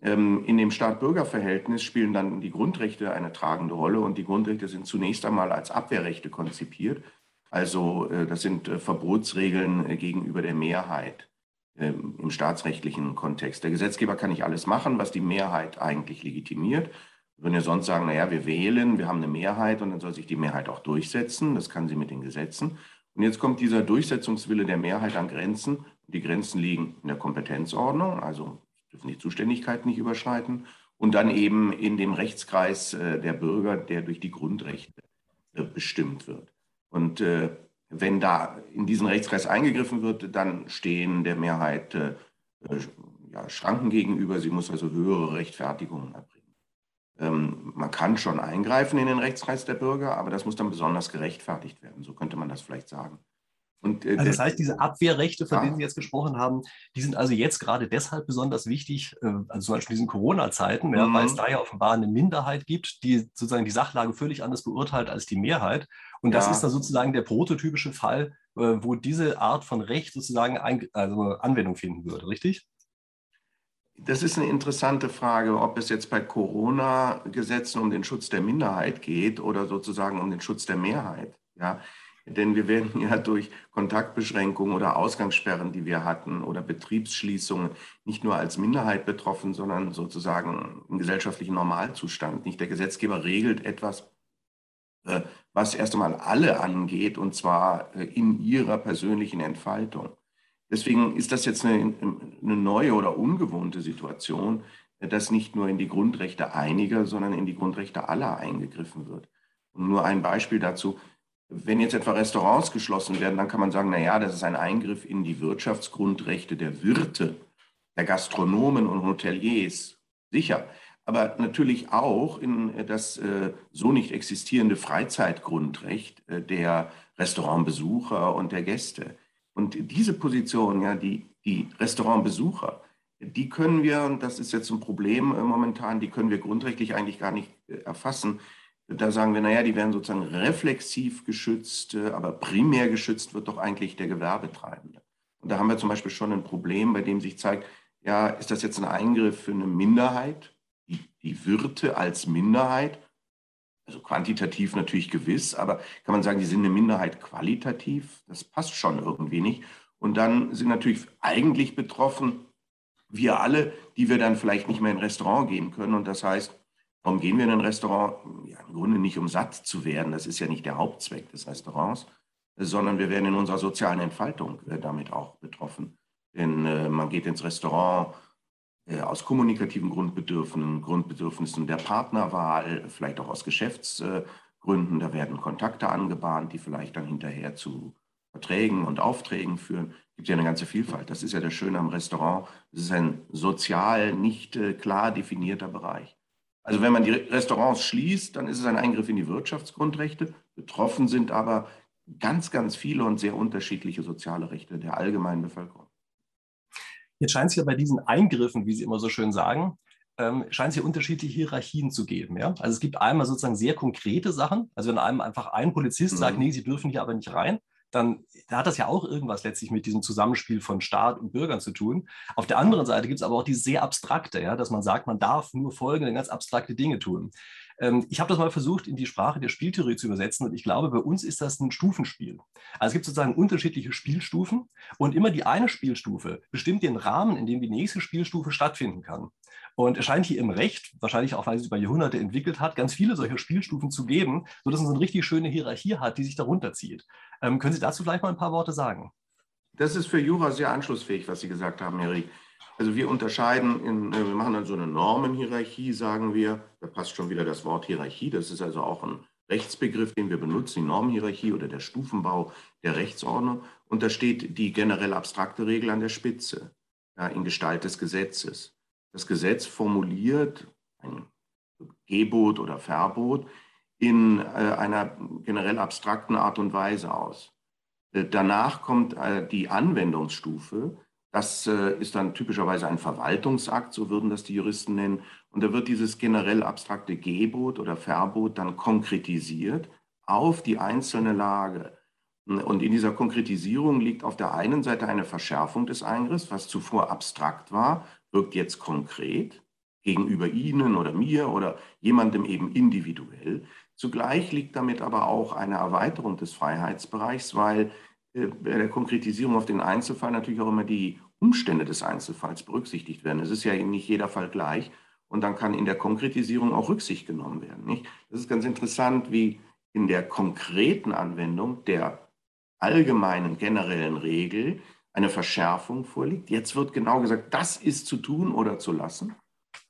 In dem Staat-Bürger-Verhältnis spielen dann die Grundrechte eine tragende Rolle, und die Grundrechte sind zunächst einmal als Abwehrrechte konzipiert. Also das sind Verbotsregeln gegenüber der Mehrheit im staatsrechtlichen Kontext. Der Gesetzgeber kann nicht alles machen, was die Mehrheit eigentlich legitimiert. Wir würden ja sonst sagen, naja, wir wählen, wir haben eine Mehrheit und dann soll sich die Mehrheit auch durchsetzen. Das kann sie mit den Gesetzen. Und jetzt kommt dieser Durchsetzungswille der Mehrheit an Grenzen. Die Grenzen liegen in der Kompetenzordnung, also dürfen die Zuständigkeit nicht überschreiten, und dann eben in dem Rechtskreis äh, der Bürger, der durch die Grundrechte äh, bestimmt wird. Und äh, wenn da in diesen Rechtskreis eingegriffen wird, dann stehen der Mehrheit äh, ja, Schranken gegenüber. Sie muss also höhere Rechtfertigungen erbringen. Ähm, man kann schon eingreifen in den Rechtskreis der Bürger, aber das muss dann besonders gerechtfertigt werden. So könnte man das vielleicht sagen. Und, äh, also das heißt, diese Abwehrrechte, von ja. denen Sie jetzt gesprochen haben, die sind also jetzt gerade deshalb besonders wichtig, äh, also zum Beispiel in diesen Corona-Zeiten, mhm. ja, weil es da ja offenbar eine Minderheit gibt, die sozusagen die Sachlage völlig anders beurteilt als die Mehrheit. Und das ja. ist dann sozusagen der prototypische Fall, äh, wo diese Art von Recht sozusagen ein, also Anwendung finden würde, richtig? Das ist eine interessante Frage, ob es jetzt bei Corona-Gesetzen um den Schutz der Minderheit geht oder sozusagen um den Schutz der Mehrheit, ja. Denn wir werden ja durch Kontaktbeschränkungen oder Ausgangssperren, die wir hatten, oder Betriebsschließungen nicht nur als Minderheit betroffen, sondern sozusagen im gesellschaftlichen Normalzustand. Nicht der Gesetzgeber regelt etwas, was erst einmal alle angeht, und zwar in ihrer persönlichen Entfaltung. Deswegen ist das jetzt eine, eine neue oder ungewohnte Situation, dass nicht nur in die Grundrechte einiger, sondern in die Grundrechte aller eingegriffen wird. Und nur ein Beispiel dazu. Wenn jetzt etwa Restaurants geschlossen werden, dann kann man sagen, naja, das ist ein Eingriff in die Wirtschaftsgrundrechte der Wirte, der Gastronomen und Hoteliers, sicher. Aber natürlich auch in das äh, so nicht existierende Freizeitgrundrecht äh, der Restaurantbesucher und der Gäste. Und diese Position, ja, die, die Restaurantbesucher, die können wir, und das ist jetzt ein Problem äh, momentan, die können wir grundrechtlich eigentlich gar nicht äh, erfassen. Da sagen wir, naja, die werden sozusagen reflexiv geschützt, aber primär geschützt wird doch eigentlich der Gewerbetreibende. Und da haben wir zum Beispiel schon ein Problem, bei dem sich zeigt, ja, ist das jetzt ein Eingriff für eine Minderheit, die, die Wirte als Minderheit? Also quantitativ natürlich gewiss, aber kann man sagen, die sind eine Minderheit qualitativ? Das passt schon irgendwie nicht. Und dann sind natürlich eigentlich betroffen wir alle, die wir dann vielleicht nicht mehr in ein Restaurant gehen können. Und das heißt, warum gehen wir in ein Restaurant? Ja, im Grunde nicht, um satt zu werden. Das ist ja nicht der Hauptzweck des Restaurants, sondern wir werden in unserer sozialen Entfaltung äh, damit auch betroffen. Denn äh, man geht ins Restaurant äh, aus kommunikativen Grundbedürfnissen, Grundbedürfnissen der Partnerwahl, vielleicht auch aus Geschäfts, äh, Gründen. Da werden Kontakte angebahnt, die vielleicht dann hinterher zu Verträgen und Aufträgen führen. Es gibt ja eine ganze Vielfalt. Das ist ja das Schöne am Restaurant. Das ist ein sozial nicht klar definierter Bereich. Also wenn man die Restaurants schließt, dann ist es ein Eingriff in die Wirtschaftsgrundrechte. Betroffen sind aber ganz, ganz viele und sehr unterschiedliche soziale Rechte der allgemeinen Bevölkerung. Jetzt scheint es ja bei diesen Eingriffen, wie Sie immer so schön sagen, ähm, scheint es ja unterschiedliche Hierarchien zu geben. Ja? Also es gibt einmal sozusagen sehr konkrete Sachen. Also wenn einem einfach ein Polizist mhm. sagt, nee, Sie dürfen hier aber nicht rein, dann da hat das ja auch irgendwas letztlich mit diesem Zusammenspiel von Staat und Bürgern zu tun. Auf der anderen Seite gibt es aber auch dieses sehr Abstrakte, ja, dass man sagt, man darf nur folgende ganz abstrakte Dinge tun. Ähm, ich habe das mal versucht, in die Sprache der Spieltheorie zu übersetzen und ich glaube, bei uns ist das ein Stufenspiel. Also es gibt sozusagen unterschiedliche Spielstufen und immer die eine Spielstufe bestimmt den Rahmen, in dem die nächste Spielstufe stattfinden kann. Und es scheint hier im Recht, wahrscheinlich auch, weil es über Jahrhunderte entwickelt hat, ganz viele solcher Spielstufen zu geben, sodass man so eine richtig schöne Hierarchie hat, die sich darunter zieht. Ähm, können Sie dazu vielleicht mal ein paar Worte sagen? Das ist für Jura sehr anschlussfähig, was Sie gesagt haben, Herr Rieck. Also wir unterscheiden, in, wir machen dann so eine Normenhierarchie, sagen wir. Da passt schon wieder das Wort Hierarchie. Das ist also auch ein Rechtsbegriff, den wir benutzen, die Normenhierarchie oder der Stufenbau der Rechtsordnung. Und da steht die generell abstrakte Regel an der Spitze, ja, in Gestalt des Gesetzes. Das Gesetz formuliert ein Gebot oder Verbot in äh, einer generell abstrakten Art und Weise aus. Äh, danach kommt äh, die Anwendungsstufe. Das äh, ist dann typischerweise ein Verwaltungsakt, so würden das die Juristen nennen. Und da wird dieses generell abstrakte Gebot oder Verbot dann konkretisiert auf die einzelne Lage. Und in dieser Konkretisierung liegt auf der einen Seite eine Verschärfung des Eingriffs, was zuvor abstrakt war, wirkt jetzt konkret gegenüber Ihnen oder mir oder jemandem eben individuell. Zugleich liegt damit aber auch eine Erweiterung des Freiheitsbereichs, weil äh, bei der Konkretisierung auf den Einzelfall natürlich auch immer die Umstände des Einzelfalls berücksichtigt werden. Es ist ja eben nicht jeder Fall gleich und dann kann in der Konkretisierung auch Rücksicht genommen werden. Nicht? Das ist ganz interessant, wie in der konkreten Anwendung der allgemeinen, generellen Regel eine Verschärfung vorliegt. Jetzt wird genau gesagt, das ist zu tun oder zu lassen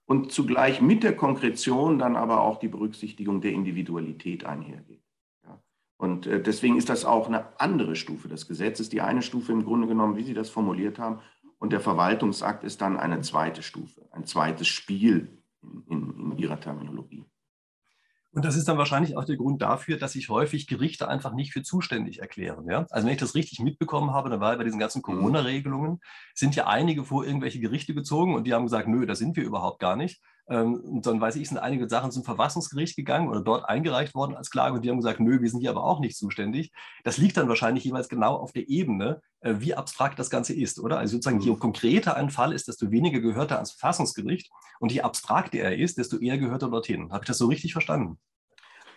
und zugleich mit der Konkretion dann aber auch die Berücksichtigung der Individualität einhergeht. Ja. Und deswegen ist das auch eine andere Stufe. Das Gesetz ist die eine Stufe im Grunde genommen, wie Sie das formuliert haben, und der Verwaltungsakt ist dann eine zweite Stufe, ein zweites Spiel in, in, in Ihrer Terminologie. Und das ist dann wahrscheinlich auch der Grund dafür, dass sich häufig Gerichte einfach nicht für zuständig erklären. Ja? Also wenn ich das richtig mitbekommen habe, dann war bei diesen ganzen Corona-Regelungen, sind ja einige vor irgendwelche Gerichte gezogen und die haben gesagt, nö, das sind wir überhaupt gar nicht. Und dann weiß ich, sind einige Sachen zum Verfassungsgericht gegangen oder dort eingereicht worden als Klage und die haben gesagt, nö, wir sind hier aber auch nicht zuständig. Das liegt dann wahrscheinlich jeweils genau auf der Ebene, wie abstrakt das Ganze ist, oder? Also sozusagen, je konkreter ein Fall ist, desto weniger gehört er ans Verfassungsgericht und je abstrakter er ist, desto eher gehört er dorthin. Habe ich das so richtig verstanden?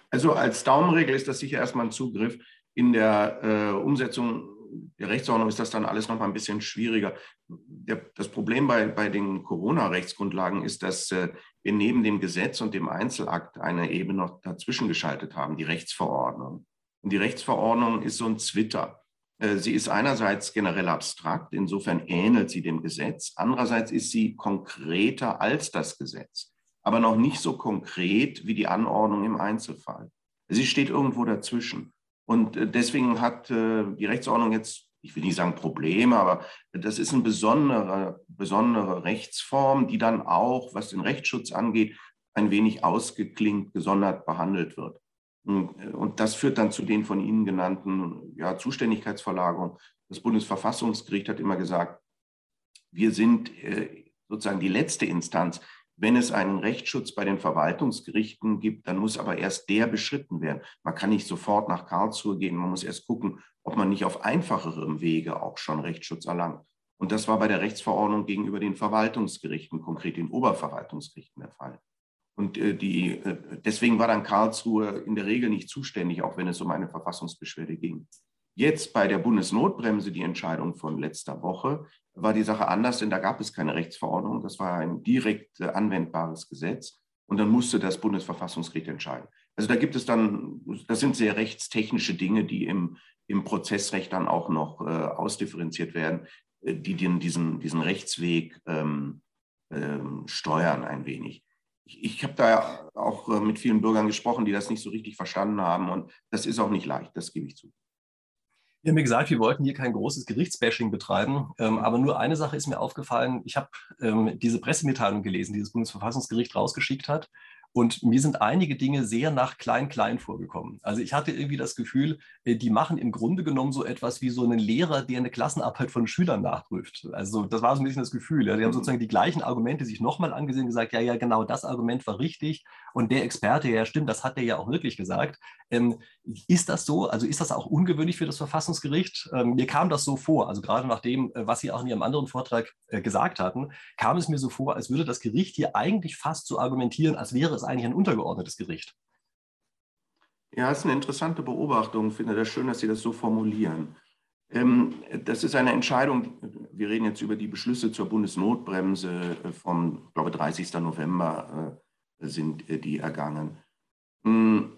Also als Daumenregel ist das sicher erstmal ein Zugriff. In der äh, Umsetzung der Rechtsordnung ist das dann alles noch mal ein bisschen schwieriger. Der, das Problem bei, bei den Corona-Rechtsgrundlagen ist, dass äh, wir neben dem Gesetz und dem Einzelakt eine Ebene noch dazwischen geschaltet haben, die Rechtsverordnung. Und die Rechtsverordnung ist so ein Zwitter. Äh, sie ist einerseits generell abstrakt, insofern ähnelt sie dem Gesetz. Andererseits ist sie konkreter als das Gesetz, aber noch nicht so konkret wie die Anordnung im Einzelfall. Sie steht irgendwo dazwischen. Und deswegen hat die Rechtsordnung jetzt, ich will nicht sagen Probleme, aber das ist eine besondere, besondere Rechtsform, die dann auch, was den Rechtsschutz angeht, ein wenig ausgeklinkt, gesondert behandelt wird. Und das führt dann zu den von Ihnen genannten, ja, Zuständigkeitsverlagerungen. Das Bundesverfassungsgericht hat immer gesagt, wir sind sozusagen die letzte Instanz. Wenn es einen Rechtsschutz bei den Verwaltungsgerichten gibt, dann muss aber erst der beschritten werden. Man kann nicht sofort nach Karlsruhe gehen, man muss erst gucken, ob man nicht auf einfacherem Wege auch schon Rechtsschutz erlangt. Und das war bei der Rechtsverordnung gegenüber den Verwaltungsgerichten, konkret den Oberverwaltungsgerichten der Fall. Und die, deswegen war dann Karlsruhe in der Regel nicht zuständig, auch wenn es um eine Verfassungsbeschwerde ging. Jetzt bei der Bundesnotbremse, die Entscheidung von letzter Woche, war die Sache anders, denn da gab es keine Rechtsverordnung. Das war ein direkt anwendbares Gesetz und dann musste das Bundesverfassungsgericht entscheiden. Also da gibt es dann, das sind sehr rechtstechnische Dinge, die im, im Prozessrecht dann auch noch äh, ausdifferenziert werden, die den, diesen, diesen Rechtsweg ähm, ähm, steuern ein wenig. ich, ich habe da ja auch mit vielen Bürgern gesprochen, die das nicht so richtig verstanden haben. Und das ist auch nicht leicht, das gebe ich zu. Wir haben mir gesagt, wir wollten hier kein großes Gerichtsbashing betreiben, ähm, aber nur eine Sache ist mir aufgefallen. Ich habe ähm, diese Pressemitteilung gelesen, die das Bundesverfassungsgericht rausgeschickt hat, und mir sind einige Dinge sehr nach Klein-Klein vorgekommen. Also ich hatte irgendwie das Gefühl, äh, die machen im Grunde genommen so etwas wie so einen Lehrer, der eine Klassenarbeit von Schülern nachprüft. Also das war so ein bisschen das Gefühl. Ja. Die haben sozusagen die gleichen Argumente sich nochmal angesehen und gesagt, ja, ja, genau, das Argument war richtig und der Experte, ja stimmt, das hat der ja auch wirklich gesagt. Ähm, ist das so? Also ist das auch ungewöhnlich für das Verfassungsgericht? Ähm, mir kam das so vor, also gerade nach dem, was Sie auch in Ihrem anderen Vortrag äh, gesagt hatten, kam es mir so vor, als würde das Gericht hier eigentlich fast so argumentieren, als wäre es eigentlich ein untergeordnetes Gericht. Ja, das ist eine interessante Beobachtung. Ich finde das schön, dass Sie das so formulieren. Ähm, das ist eine Entscheidung, wir reden jetzt über die Beschlüsse zur Bundesnotbremse vom, ich glaube, dreißigsten November äh, sind äh, die ergangen. Ähm,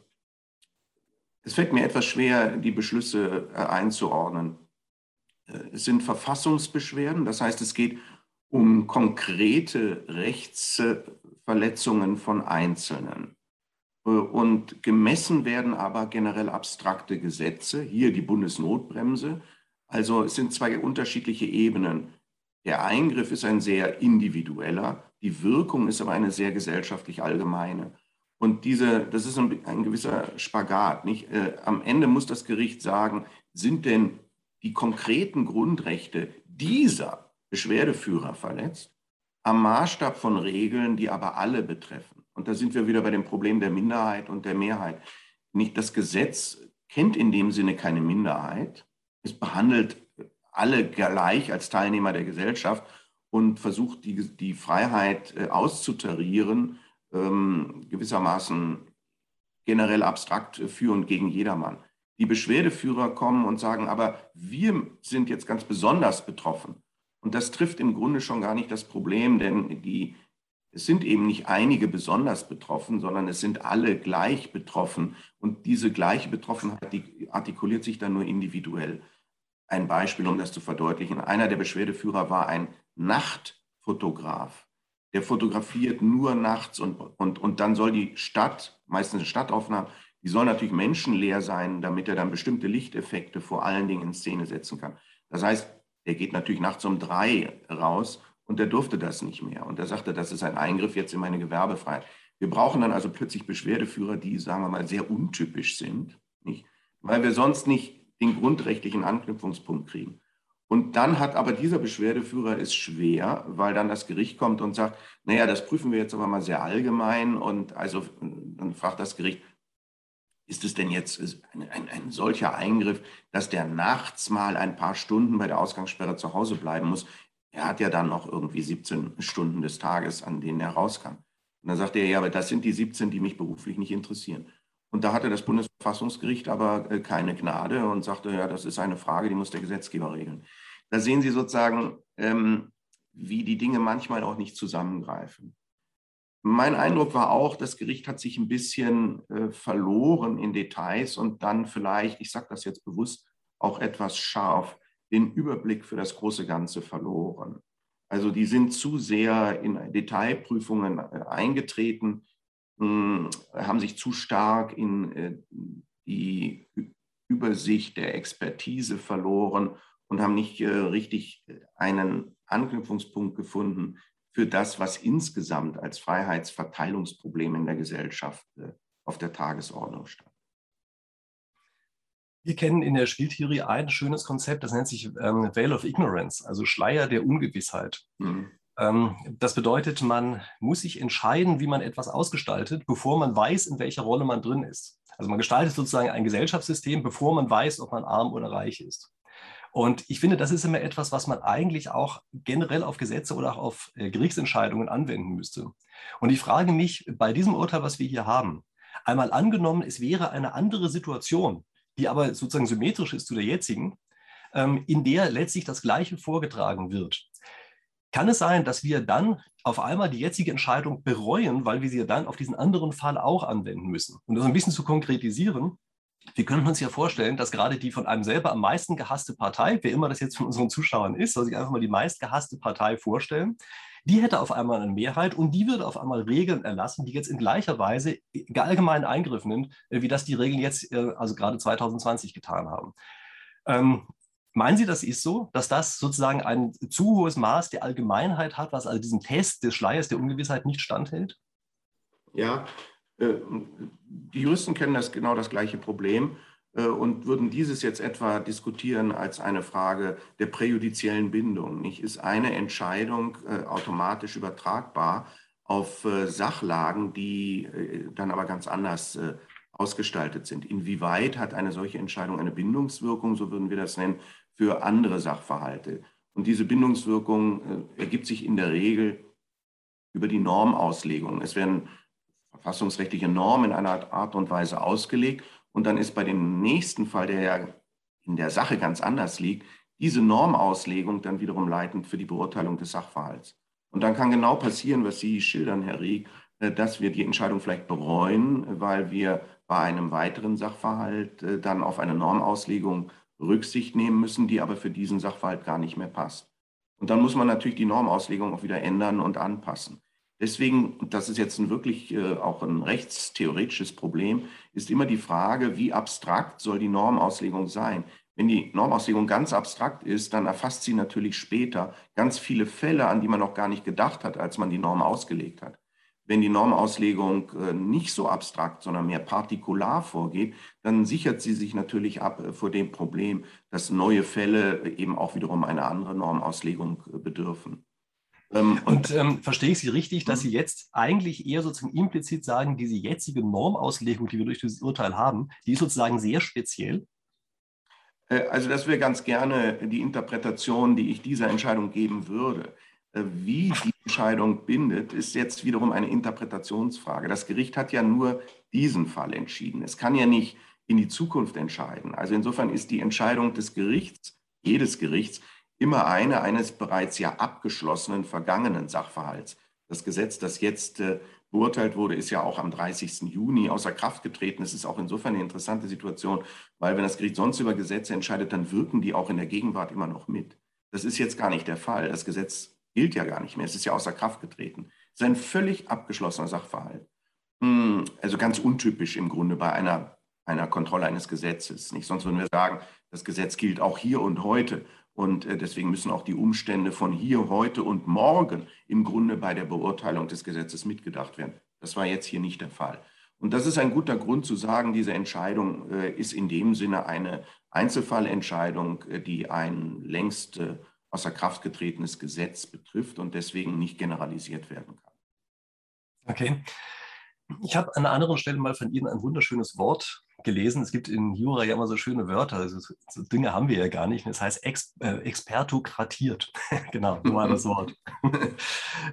Es fällt mir etwas schwer, die Beschlüsse einzuordnen. Es sind Verfassungsbeschwerden, das heißt, es geht um konkrete Rechtsverletzungen von Einzelnen. Und gemessen werden aber generell abstrakte Gesetze, hier die Bundesnotbremse. Also es sind zwei unterschiedliche Ebenen. Der Eingriff ist ein sehr individueller, die Wirkung ist aber eine sehr gesellschaftlich allgemeine. Und diese, das ist ein, ein gewisser Spagat, nicht? Äh, am Ende muss das Gericht sagen, sind denn die konkreten Grundrechte dieser Beschwerdeführer verletzt, am Maßstab von Regeln, die aber alle betreffen. Und da sind wir wieder bei dem Problem der Minderheit und der Mehrheit. Nicht das Gesetz kennt in dem Sinne keine Minderheit. Es behandelt alle gleich als Teilnehmer der Gesellschaft und versucht, die, die Freiheit äh, auszutarieren, gewissermaßen generell abstrakt für und gegen jedermann. Die Beschwerdeführer kommen und sagen, aber wir sind jetzt ganz besonders betroffen. Und das trifft im Grunde schon gar nicht das Problem, denn die, es sind eben nicht einige besonders betroffen, sondern es sind alle gleich betroffen. Und diese gleiche Betroffenheit, die artikuliert sich dann nur individuell. Ein Beispiel, um das zu verdeutlichen. Einer der Beschwerdeführer war ein Nachtfotograf. Der fotografiert nur nachts und, und, und dann soll die Stadt, meistens eine Stadtaufnahme, die soll natürlich menschenleer sein, damit er dann bestimmte Lichteffekte vor allen Dingen in Szene setzen kann. Das heißt, er geht natürlich nachts um drei raus und er durfte das nicht mehr. Und er sagte, das ist ein Eingriff jetzt in meine Gewerbefreiheit. Wir brauchen dann also plötzlich Beschwerdeführer, die, sagen wir mal, sehr untypisch sind, nicht? Weil wir sonst nicht den grundrechtlichen Anknüpfungspunkt kriegen. Und dann hat aber dieser Beschwerdeführer es schwer, weil dann das Gericht kommt und sagt, naja, das prüfen wir jetzt aber mal sehr allgemein. Und also dann fragt das Gericht, ist es denn jetzt ein, ein, ein solcher Eingriff, dass der nachts mal ein paar Stunden bei der Ausgangssperre zu Hause bleiben muss? Er hat ja dann noch irgendwie siebzehn Stunden des Tages, an denen er rauskam. Und dann sagt er, ja, aber das sind die siebzehn, die mich beruflich nicht interessieren. Und da hatte das Bundesverfassungsgericht aber keine Gnade und sagte, ja, das ist eine Frage, die muss der Gesetzgeber regeln. Da sehen Sie sozusagen, ähm, wie die Dinge manchmal auch nicht zusammengreifen. Mein Eindruck war auch, das Gericht hat sich ein bisschen äh, verloren in Details und dann vielleicht, ich sage das jetzt bewusst, auch etwas scharf, den Überblick für das große Ganze verloren. Also die sind zu sehr in Detailprüfungen äh, eingetreten, haben sich zu stark in die Übersicht der Expertise verloren und haben nicht richtig einen Anknüpfungspunkt gefunden für das, was insgesamt als Freiheitsverteilungsproblem in der Gesellschaft auf der Tagesordnung stand. Wir kennen in der Spieltheorie ein schönes Konzept, das nennt sich ähm, Veil of Ignorance, also Schleier der Ungewissheit. Mhm. Das bedeutet, man muss sich entscheiden, wie man etwas ausgestaltet, bevor man weiß, in welcher Rolle man drin ist. Also man gestaltet sozusagen ein Gesellschaftssystem, bevor man weiß, ob man arm oder reich ist. Und ich finde, das ist immer etwas, was man eigentlich auch generell auf Gesetze oder auch auf Gerichtsentscheidungen anwenden müsste. Und ich frage mich bei diesem Urteil, was wir hier haben, einmal angenommen, es wäre eine andere Situation, die aber sozusagen symmetrisch ist zu der jetzigen, in der letztlich das Gleiche vorgetragen wird. Kann es sein, dass wir dann auf einmal die jetzige Entscheidung bereuen, weil wir sie dann auf diesen anderen Fall auch anwenden müssen? Und das ein bisschen zu konkretisieren, wir können uns ja vorstellen, dass gerade die von einem selber am meisten gehasste Partei, wer immer das jetzt von unseren Zuschauern ist, soll sich einfach mal die meistgehasste Partei vorstellen, die hätte auf einmal eine Mehrheit und die würde auf einmal Regeln erlassen, die jetzt in gleicher Weise allgemeinen Eingriff nimmt, wie das die Regeln jetzt, also gerade zwanzig zwanzig getan haben. Ähm, Meinen Sie, das ist so, dass das sozusagen ein zu hohes Maß der Allgemeinheit hat, was also diesen Test des Schleiers der Ungewissheit nicht standhält? Ja, die Juristen kennen das genau das gleiche Problem und würden dieses jetzt etwa diskutieren als eine Frage der präjudiziellen Bindung. Nicht? Ist eine Entscheidung automatisch übertragbar auf Sachlagen, die dann aber ganz anders ausgestaltet sind? Inwieweit hat eine solche Entscheidung eine Bindungswirkung, so würden wir das nennen, für andere Sachverhalte? Und diese Bindungswirkung äh, ergibt sich in der Regel über die Normauslegung. Es werden verfassungsrechtliche Normen in einer Art und Weise ausgelegt und dann ist bei dem nächsten Fall, der ja in der Sache ganz anders liegt, diese Normauslegung dann wiederum leitend für die Beurteilung des Sachverhalts. Und dann kann genau passieren, was Sie schildern, Herr Rieck, äh, dass wir die Entscheidung vielleicht bereuen, weil wir bei einem weiteren Sachverhalt äh, dann auf eine Normauslegung Rücksicht nehmen müssen, die aber für diesen Sachverhalt gar nicht mehr passt. Und dann muss man natürlich die Normauslegung auch wieder ändern und anpassen. Deswegen, und das ist jetzt ein wirklich äh, auch ein rechtstheoretisches Problem, ist immer die Frage, wie abstrakt soll die Normauslegung sein? Wenn die Normauslegung ganz abstrakt ist, dann erfasst sie natürlich später ganz viele Fälle, an die man noch gar nicht gedacht hat, als man die Norm ausgelegt hat. Wenn die Normauslegung nicht so abstrakt, sondern mehr partikular vorgeht, dann sichert sie sich natürlich ab vor dem Problem, dass neue Fälle eben auch wiederum einer anderen Normauslegung bedürfen. Und, und ähm, verstehe ich Sie richtig, dass Sie jetzt eigentlich eher sozusagen implizit sagen, diese jetzige Normauslegung, die wir durch dieses Urteil haben, die ist sozusagen sehr speziell? Also das wäre ganz gerne die Interpretation, die ich dieser Entscheidung geben würde. Wie die Entscheidung bindet, ist jetzt wiederum eine Interpretationsfrage. Das Gericht hat ja nur diesen Fall entschieden. Es kann ja nicht in die Zukunft entscheiden. Also insofern ist die Entscheidung des Gerichts, jedes Gerichts, immer eine eines bereits ja abgeschlossenen, vergangenen Sachverhalts. Das Gesetz, das jetzt äh, beurteilt wurde, ist ja auch am dreißigsten Juni außer Kraft getreten. Es ist auch insofern eine interessante Situation, weil wenn das Gericht sonst über Gesetze entscheidet, dann wirken die auch in der Gegenwart immer noch mit. Das ist jetzt gar nicht der Fall. Das Gesetz gilt ja gar nicht mehr, es ist ja außer Kraft getreten. Es ist ein völlig abgeschlossener Sachverhalt. Also ganz untypisch im Grunde bei einer, einer Kontrolle eines Gesetzes. Nicht? Sonst würden wir sagen, das Gesetz gilt auch hier und heute. Und deswegen müssen auch die Umstände von hier, heute und morgen im Grunde bei der Beurteilung des Gesetzes mitgedacht werden. Das war jetzt hier nicht der Fall. Und das ist ein guter Grund zu sagen, diese Entscheidung ist in dem Sinne eine Einzelfallentscheidung, die einen längst außer Kraft getretenes Gesetz betrifft und deswegen nicht generalisiert werden kann. Okay. Ich habe an einer anderen Stelle mal von Ihnen ein wunderschönes Wort gelesen. Es gibt in Jura ja immer so schöne Wörter. Also so Dinge haben wir ja gar nicht. Das heißt Ex äh, expertokratiert. Genau, nur das Wort.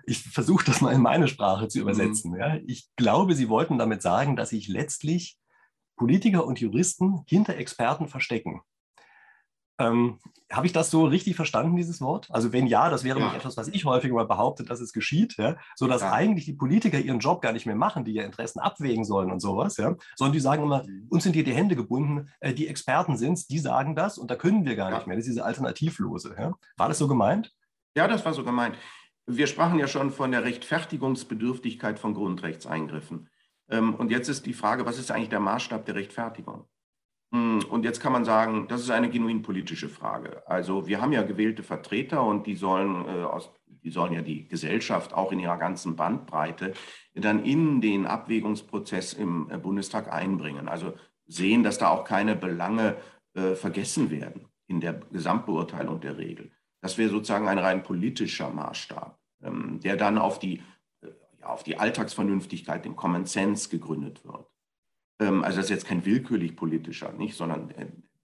Ich versuche das mal in meine Sprache zu übersetzen. Ja. Ich glaube, Sie wollten damit sagen, dass sich letztlich Politiker und Juristen hinter Experten verstecken. Ähm, habe ich das so richtig verstanden, dieses Wort? Also wenn ja, das wäre ja etwas, was ich häufiger mal behaupte, dass es geschieht, ja? Sodass ja eigentlich die Politiker ihren Job gar nicht mehr machen, die ja Interessen abwägen sollen und sowas, ja? Sondern die sagen immer, uns sind hier die Hände gebunden, äh, die Experten sind es, die sagen das und da können wir gar ja nicht mehr. Das ist diese Alternativlose. Ja? War das so gemeint? Ja, das war so gemeint. Wir sprachen ja schon von der Rechtfertigungsbedürftigkeit von Grundrechtseingriffen. Ähm, und jetzt ist die Frage, was ist eigentlich der Maßstab der Rechtfertigung? Und jetzt kann man sagen, das ist eine genuin politische Frage. Also wir haben ja gewählte Vertreter und die sollen, äh, aus, die sollen ja die Gesellschaft auch in ihrer ganzen Bandbreite dann in den Abwägungsprozess im äh, Bundestag einbringen. Also sehen, dass da auch keine Belange äh, vergessen werden in der Gesamtbeurteilung der Regel. Das wäre sozusagen ein rein politischer Maßstab, ähm, der dann auf die, äh, ja, auf die Alltagsvernünftigkeit, den Common Sense gegründet wird. Also das ist jetzt kein willkürlich politischer, nicht, sondern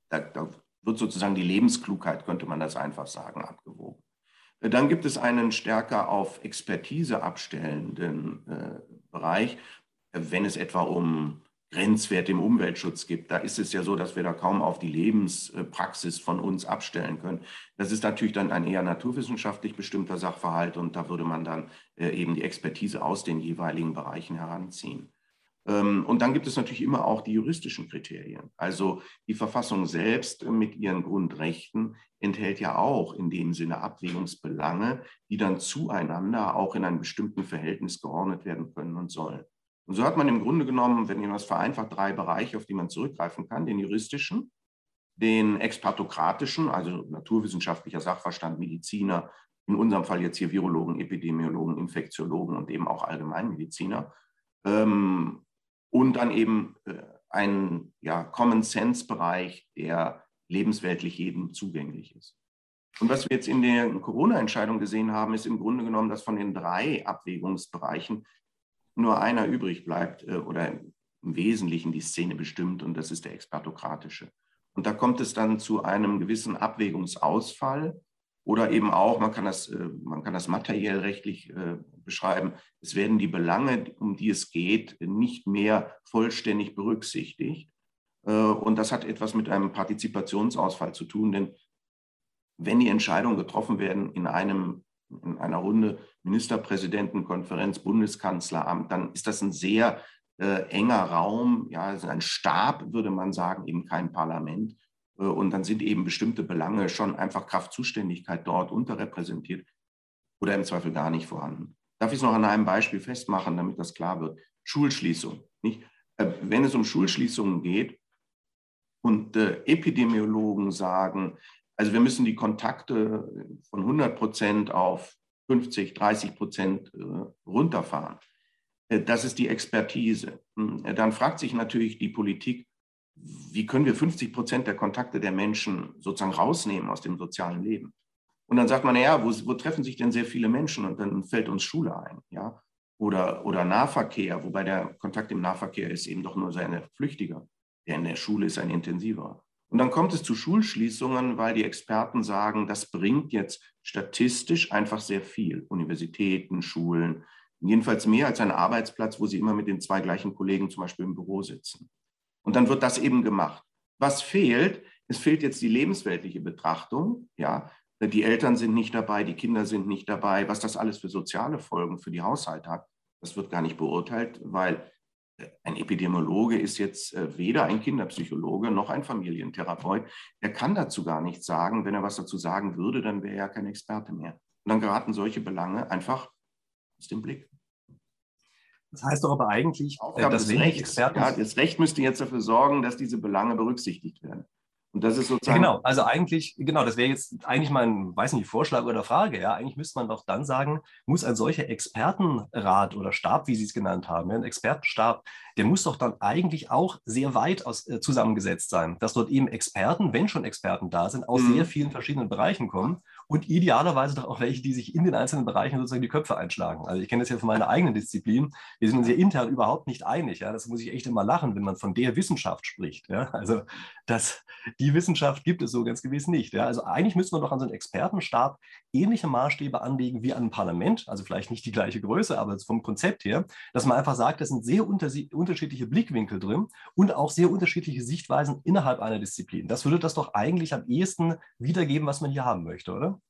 da, da wird sozusagen die Lebensklugheit, könnte man das einfach sagen, abgewogen. Dann gibt es einen stärker auf Expertise abstellenden äh, Bereich, wenn es etwa um Grenzwerte im Umweltschutz geht. Da ist es ja so, dass wir da kaum auf die Lebenspraxis von uns abstellen können. Das ist natürlich dann ein eher naturwissenschaftlich bestimmter Sachverhalt und da würde man dann äh, eben die Expertise aus den jeweiligen Bereichen heranziehen. Und dann gibt es natürlich immer auch die juristischen Kriterien. Also die Verfassung selbst mit ihren Grundrechten enthält ja auch in dem Sinne Abwägungsbelange, die dann zueinander auch in einem bestimmten Verhältnis geordnet werden können und sollen. Und so hat man im Grunde genommen, wenn man das vereinfacht, drei Bereiche, auf die man zurückgreifen kann, den juristischen, den expertokratischen, also naturwissenschaftlicher Sachverstand, Mediziner, in unserem Fall jetzt hier Virologen, Epidemiologen, Infektiologen und eben auch Allgemeinmediziner, ähm, und dann eben äh, ein ja, Common-Sense-Bereich, der lebensweltlich jedem zugänglich ist. Und was wir jetzt in der Corona-Entscheidung gesehen haben, ist im Grunde genommen, dass von den drei Abwägungsbereichen nur einer übrig bleibt äh, oder im Wesentlichen die Szene bestimmt, und das ist der expertokratische. Und da kommt es dann zu einem gewissen Abwägungsausfall oder eben auch, man kann das, äh, man kann das materiell rechtlich äh, beschreiben, es werden die Belange, um die es geht, nicht mehr vollständig berücksichtigt. Äh, und das hat etwas mit einem Partizipationsausfall zu tun, denn wenn die Entscheidungen getroffen werden in einem in einer Runde Ministerpräsidentenkonferenz, Bundeskanzleramt, dann ist das ein sehr äh, enger Raum, ja, also ein Stab, würde man sagen, eben kein Parlament. Äh, und dann sind eben bestimmte Belange schon einfach Kraft Zuständigkeit dort unterrepräsentiert oder im Zweifel gar nicht vorhanden. Darf ich es noch an einem Beispiel festmachen, damit das klar wird? Schulschließung. Nicht? Äh, wenn es um Schulschließungen geht und äh, Epidemiologen sagen, also wir müssen die Kontakte von hundert Prozent auf fünfzig, dreißig Prozent runterfahren. Das ist die Expertise. Dann fragt sich natürlich die Politik, wie können wir fünfzig Prozent der Kontakte der Menschen sozusagen rausnehmen aus dem sozialen Leben? Und dann sagt man, naja, wo, wo treffen sich denn sehr viele Menschen? Und dann fällt uns Schule ein, ja? Oder, oder Nahverkehr, wobei der Kontakt im Nahverkehr ist eben doch nur sein flüchtiger. Der in der Schule ist ein intensiver. Und dann kommt es zu Schulschließungen, weil die Experten sagen, das bringt jetzt statistisch einfach sehr viel. Universitäten, Schulen, jedenfalls mehr als ein Arbeitsplatz, wo sie immer mit den zwei gleichen Kollegen zum Beispiel im Büro sitzen. Und dann wird das eben gemacht. Was fehlt? Es fehlt jetzt die lebensweltliche Betrachtung. Ja? Die Eltern sind nicht dabei, die Kinder sind nicht dabei. Was das alles für soziale Folgen für die Haushalte hat, das wird gar nicht beurteilt, weil ein Epidemiologe ist jetzt weder ein Kinderpsychologe noch ein Familientherapeut. Er kann dazu gar nichts sagen. Wenn er was dazu sagen würde, dann wäre er ja kein Experte mehr. Und dann geraten solche Belange einfach aus dem Blick. Das heißt doch aber eigentlich, Aufgabe dass des Rechts, ja, das Recht müsste jetzt dafür sorgen, dass diese Belange berücksichtigt werden. Und das ist sozusagen. Ja, genau, also eigentlich, genau, das wäre jetzt eigentlich mein, weiß nicht, Vorschlag oder Frage. Ja, eigentlich müsste man doch dann sagen, muss ein solcher Expertenrat oder Stab, wie Sie es genannt haben, ja, ein Expertenstab, der muss doch dann eigentlich auch sehr weit aus, äh, zusammengesetzt sein, dass dort eben Experten, wenn schon Experten da sind, aus mhm. sehr vielen verschiedenen Bereichen kommen und idealerweise doch auch welche, die sich in den einzelnen Bereichen sozusagen die Köpfe einschlagen. Also ich kenne das ja von meiner eigenen Disziplin. Wir sind uns ja intern überhaupt nicht einig. Ja, das muss ich echt immer lachen, wenn man von der Wissenschaft spricht. Ja, also das, die Wissenschaft gibt es so ganz gewiss nicht. Ja, also eigentlich müsste man doch an so einen Expertenstab ähnliche Maßstäbe anlegen wie an ein Parlament. Also vielleicht nicht die gleiche Größe, aber vom Konzept her, dass man einfach sagt, das sind sehr unterschiedliche Blickwinkel drin und auch sehr unterschiedliche Sichtweisen innerhalb einer Disziplin. Das würde das doch eigentlich am ehesten wiedergeben, was man hier haben möchte, oder?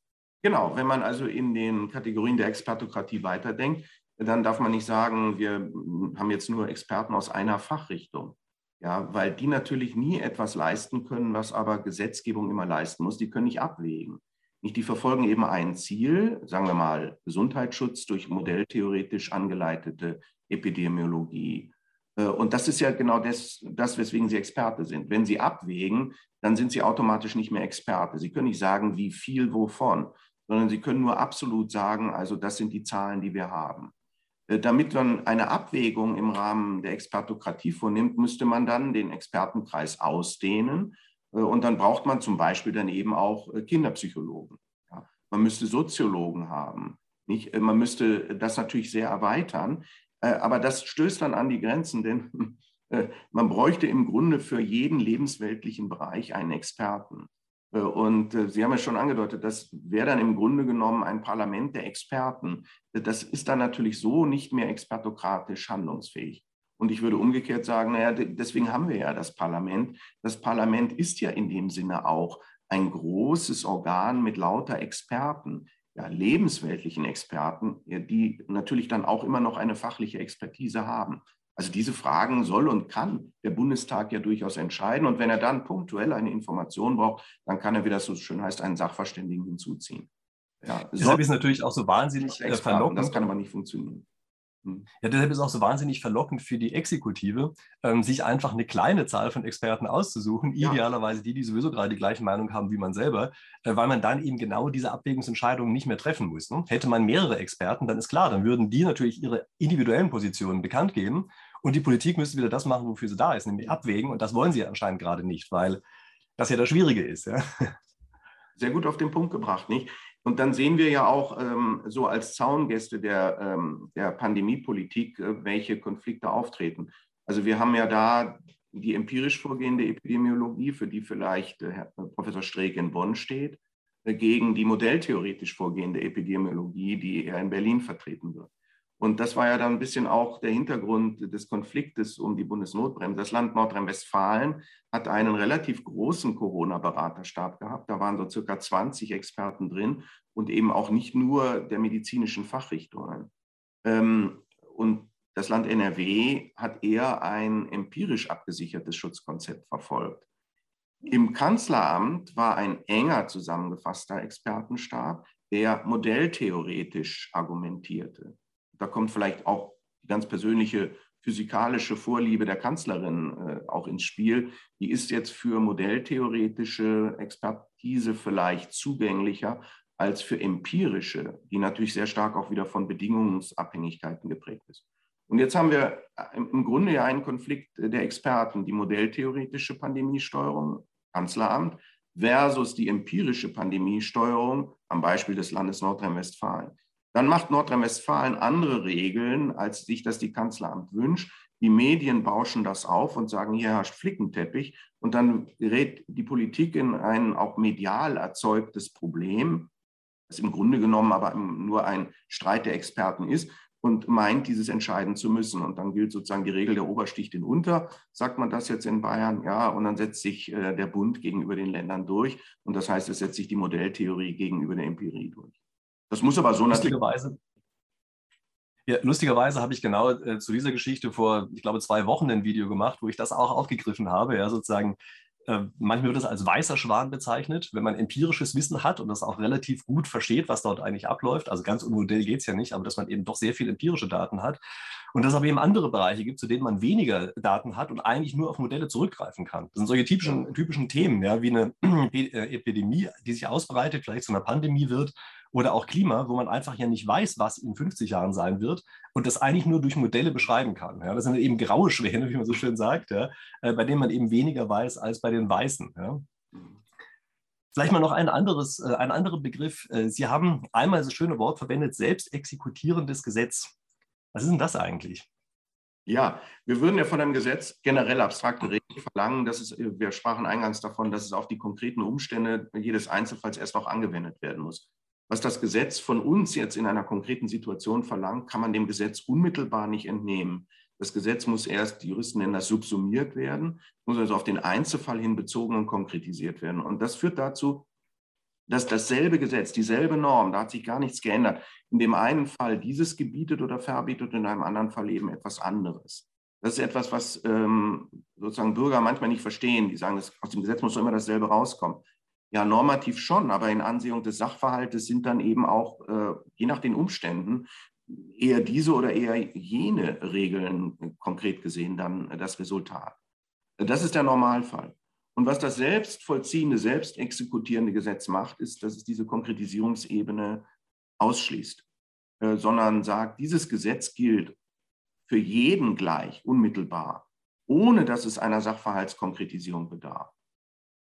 Genau, wenn man also in den Kategorien der Expertokratie weiterdenkt, dann darf man nicht sagen, wir haben jetzt nur Experten aus einer Fachrichtung, ja, weil die natürlich nie etwas leisten können, was aber Gesetzgebung immer leisten muss. Die können nicht abwägen. Nicht, die verfolgen eben ein Ziel, sagen wir mal Gesundheitsschutz durch modelltheoretisch angeleitete Epidemiologie. Und das ist ja genau das, das, weswegen sie Experte sind. Wenn sie abwägen, dann sind sie automatisch nicht mehr Experte. Sie können nicht sagen, wie viel wovon, sondern sie können nur absolut sagen, also das sind die Zahlen, die wir haben. Damit man eine Abwägung im Rahmen der Expertokratie vornimmt, müsste man dann den Expertenkreis ausdehnen. Und dann braucht man zum Beispiel dann eben auch Kinderpsychologen. Man müsste Soziologen haben. Nicht? Man müsste das natürlich sehr erweitern. Aber das stößt dann an die Grenzen, denn man bräuchte im Grunde für jeden lebensweltlichen Bereich einen Experten. Und Sie haben ja schon angedeutet, das wäre dann im Grunde genommen ein Parlament der Experten. Das ist dann natürlich so nicht mehr expertokratisch handlungsfähig. Und ich würde umgekehrt sagen, naja, deswegen haben wir ja das Parlament. Das Parlament ist ja in dem Sinne auch ein großes Organ mit lauter Experten. Ja, lebensweltlichen Experten, die natürlich dann auch immer noch eine fachliche Expertise haben. Also diese Fragen soll und kann der Bundestag ja durchaus entscheiden. Und wenn er dann punktuell eine Information braucht, dann kann er, wie das so schön heißt, einen Sachverständigen hinzuziehen. Ja, deshalb ist natürlich auch so wahnsinnig äh, verlockend. Das kann aber nicht funktionieren. Ja, deshalb ist es auch so wahnsinnig verlockend für die Exekutive, ähm, sich einfach eine kleine Zahl von Experten auszusuchen, ja. Idealerweise die, die sowieso gerade die gleiche Meinung haben wie man selber, äh, weil man dann eben genau diese Abwägungsentscheidungen nicht mehr treffen muss. Ne? Hätte man mehrere Experten, dann ist klar, dann würden die natürlich ihre individuellen Positionen bekannt geben und die Politik müsste wieder das machen, wofür sie da ist, nämlich abwägen, und das wollen sie ja anscheinend gerade nicht, weil das ja das Schwierige ist. Ja? Sehr gut auf den Punkt gebracht, nicht? Und dann sehen wir ja auch ähm, so als Zaungäste der, ähm, der Pandemiepolitik, äh, welche Konflikte auftreten. Also wir haben ja da die empirisch vorgehende Epidemiologie, für die vielleicht äh, Herr Professor Streeck in Bonn steht, äh, gegen die modelltheoretisch vorgehende Epidemiologie, die er in Berlin vertreten wird. Und das war ja dann ein bisschen auch der Hintergrund des Konfliktes um die Bundesnotbremse. Das Land Nordrhein-Westfalen hat einen relativ großen Corona-Beraterstab gehabt. Da waren so circa zwanzig Experten drin und eben auch nicht nur der medizinischen Fachrichtungen. Und das Land N R W hat eher ein empirisch abgesichertes Schutzkonzept verfolgt. Im Kanzleramt war ein enger zusammengefasster Expertenstab, der modelltheoretisch argumentierte. Da kommt vielleicht auch die ganz persönliche physikalische Vorliebe der Kanzlerin äh, auch ins Spiel. Die ist jetzt für modelltheoretische Expertise vielleicht zugänglicher als für empirische, die natürlich sehr stark auch wieder von Bedingungsabhängigkeiten geprägt ist. Und jetzt haben wir im Grunde ja einen Konflikt der Experten, die modelltheoretische Pandemiesteuerung, Kanzleramt, versus die empirische Pandemiesteuerung am Beispiel des Landes Nordrhein-Westfalen. Dann macht Nordrhein-Westfalen andere Regeln, als sich das die Kanzleramt wünscht. Die Medien bauschen das auf und sagen, hier herrscht Flickenteppich. Und dann gerät die Politik in ein auch medial erzeugtes Problem, das im Grunde genommen aber nur ein Streit der Experten ist, und meint, dieses entscheiden zu müssen. Und dann gilt sozusagen die Regel, der Ober sticht den Unter, sagt man das jetzt in Bayern, ja, und dann setzt sich äh, der Bund gegenüber den Ländern durch. Und das heißt, es setzt sich die Modelltheorie gegenüber der Empirie durch. Das muss aber so natürlich... Lustigerweise, ja, lustigerweise habe ich genau äh, zu dieser Geschichte vor, ich glaube, zwei Wochen ein Video gemacht, wo ich das auch aufgegriffen habe. Ja, sozusagen, äh, manchmal wird das als weißer Schwan bezeichnet, wenn man empirisches Wissen hat und das auch relativ gut versteht, was dort eigentlich abläuft. Also ganz ohne Modell geht es ja nicht, aber dass man eben doch sehr viel empirische Daten hat. Und dass es aber eben andere Bereiche gibt, zu denen man weniger Daten hat und eigentlich nur auf Modelle zurückgreifen kann. Das sind solche typischen, typischen Themen, ja, wie eine Epidemie, die sich ausbreitet, vielleicht zu einer Pandemie wird, oder auch Klima, wo man einfach ja nicht weiß, was in fünfzig Jahren sein wird und das eigentlich nur durch Modelle beschreiben kann. Ja. Das sind eben graue Schwäne, wie man so schön sagt, ja, bei denen man eben weniger weiß als bei den Weißen. Ja. Vielleicht mal noch ein anderes, ein anderer Begriff. Sie haben einmal das schöne Wort verwendet, selbstexekutierendes Gesetz. Was ist denn das eigentlich? Ja, wir würden ja von einem Gesetz generell abstrakten Regeln verlangen, dass es, wir sprachen eingangs davon, dass es auf die konkreten Umstände jedes Einzelfalls erst noch angewendet werden muss. Was das Gesetz von uns jetzt in einer konkreten Situation verlangt, kann man dem Gesetz unmittelbar nicht entnehmen. Das Gesetz muss erst, die Juristen nennen das, subsumiert werden, muss also auf den Einzelfall hin bezogen und konkretisiert werden. Und das führt dazu, dass dasselbe Gesetz, dieselbe Norm, da hat sich gar nichts geändert, in dem einen Fall dieses gebietet oder verbietet, in einem anderen Fall eben etwas anderes. Das ist etwas, was ähm, sozusagen Bürger manchmal nicht verstehen. Die sagen, das, aus dem Gesetz muss doch immer dasselbe rauskommen. Ja, normativ schon, aber in Ansehung des Sachverhaltes sind dann eben auch, äh, je nach den Umständen, eher diese oder eher jene Regeln äh, konkret gesehen dann äh, das Resultat. Das ist der Normalfall. Und was das selbst vollziehende, selbst exekutierende Gesetz macht, ist, dass es diese Konkretisierungsebene ausschließt, äh, sondern sagt, dieses Gesetz gilt für jeden gleich, unmittelbar, ohne dass es einer Sachverhaltskonkretisierung bedarf.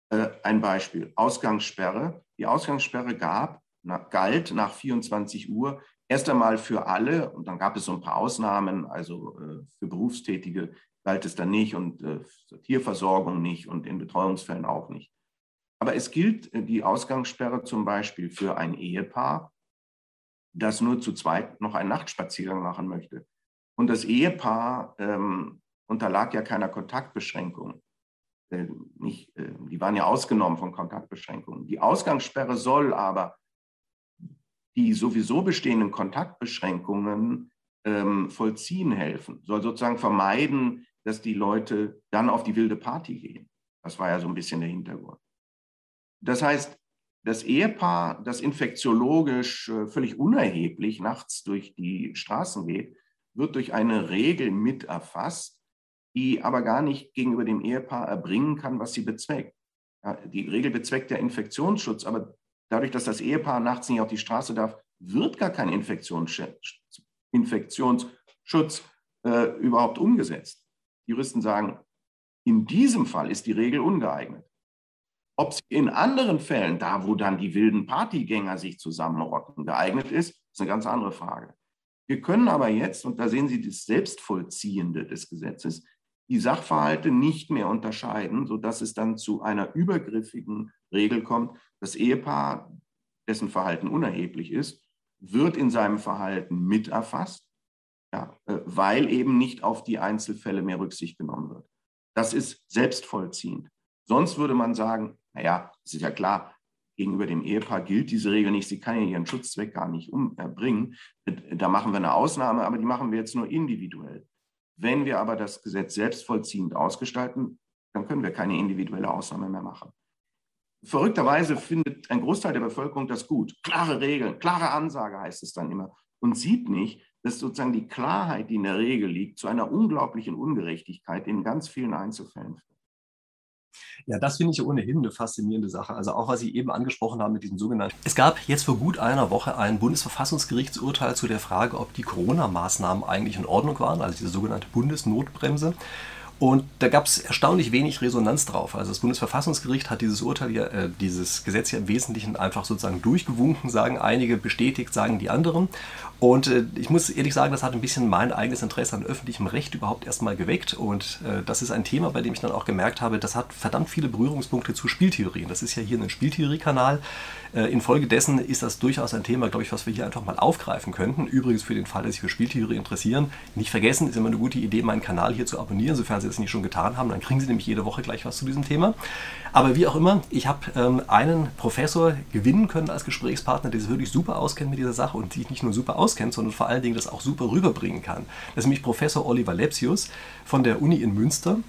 Äh, ein Beispiel, Ausgangssperre. Die Ausgangssperre gab, na, galt nach vierundzwanzig Uhr erst einmal für alle, und dann gab es so ein paar Ausnahmen, also äh, für Berufstätige galt es dann nicht und äh, Tierversorgung nicht und in Betreuungsfällen auch nicht. Aber es gilt äh, die Ausgangssperre zum Beispiel für ein Ehepaar, das nur zu zweit noch einen Nachtspaziergang machen möchte. Und das Ehepaar ähm, unterlag ja keiner Kontaktbeschränkung. Äh, nicht, äh, die waren ja ausgenommen von Kontaktbeschränkungen. Die Ausgangssperre soll aber die sowieso bestehenden Kontaktbeschränkungen ähm, vollziehen helfen, soll sozusagen vermeiden, dass die Leute dann auf die wilde Party gehen. Das war ja so ein bisschen der Hintergrund. Das heißt, das Ehepaar, das infektiologisch völlig unerheblich nachts durch die Straßen geht, wird durch eine Regel mit erfasst, die aber gar nicht gegenüber dem Ehepaar erbringen kann, was sie bezweckt. Die Regel bezweckt ja Infektionsschutz, aber dadurch, dass das Ehepaar nachts nicht auf die Straße darf, wird gar kein Infektionsschutz, Infektionsschutz äh, überhaupt umgesetzt. Die Juristen sagen, in diesem Fall ist die Regel ungeeignet. Ob sie in anderen Fällen, da wo dann die wilden Partygänger sich zusammenrotten, geeignet ist, ist eine ganz andere Frage. Wir können aber jetzt, und da sehen Sie das Selbstvollziehende des Gesetzes, die Sachverhalte nicht mehr unterscheiden, sodass es dann zu einer übergriffigen Regel kommt. Das Ehepaar, dessen Verhalten unerheblich ist, wird in seinem Verhalten mit erfasst, ja, weil eben nicht auf die Einzelfälle mehr Rücksicht genommen wird. Das ist selbstvollziehend. Sonst würde man sagen, naja, es ist ja klar, gegenüber dem Ehepaar gilt diese Regel nicht, sie kann ja ihren Schutzzweck gar nicht erbringen. Da machen wir eine Ausnahme, aber die machen wir jetzt nur individuell. Wenn wir aber das Gesetz selbstvollziehend ausgestalten, dann können wir keine individuelle Ausnahme mehr machen. Verrückterweise findet ein Großteil der Bevölkerung das gut. Klare Regeln, klare Ansage heißt es dann immer. Und sieht nicht, dass sozusagen die Klarheit, die in der Regel liegt, zu einer unglaublichen Ungerechtigkeit in ganz vielen Einzelfällen führt. Ja, das finde ich ohnehin eine faszinierende Sache. Also auch, was Sie eben angesprochen haben mit diesem sogenannten... Es gab jetzt vor gut einer Woche ein Bundesverfassungsgerichtsurteil zu der Frage, ob die Corona-Maßnahmen eigentlich in Ordnung waren, also diese sogenannte Bundesnotbremse. Und da gab es erstaunlich wenig Resonanz drauf. Also das Bundesverfassungsgericht hat dieses Urteil hier, äh, dieses Gesetz ja im Wesentlichen einfach sozusagen durchgewunken, sagen einige, bestätigt, sagen die anderen. Und äh, ich muss ehrlich sagen, das hat ein bisschen mein eigenes Interesse an öffentlichem Recht überhaupt erstmal geweckt. Und äh, das ist ein Thema, bei dem ich dann auch gemerkt habe, das hat verdammt viele Berührungspunkte zu Spieltheorien. Das ist ja hier ein Spieltheoriekanal. Äh, infolgedessen ist das durchaus ein Thema, glaube ich, was wir hier einfach mal aufgreifen könnten. Übrigens für den Fall, dass Sie sich für Spieltheorie interessieren, nicht vergessen, ist immer eine gute Idee, meinen Kanal hier zu abonnieren, sofern Sie das nicht schon getan haben, dann kriegen Sie nämlich jede Woche gleich was zu diesem Thema. Aber wie auch immer, ich habe ähm, einen Professor gewinnen können als Gesprächspartner, der sich wirklich super auskennt mit dieser Sache und sich nicht nur super auskennt, sondern vor allen Dingen das auch super rüberbringen kann. Das ist nämlich Professor Oliver Lepsius von der Uni in Münster.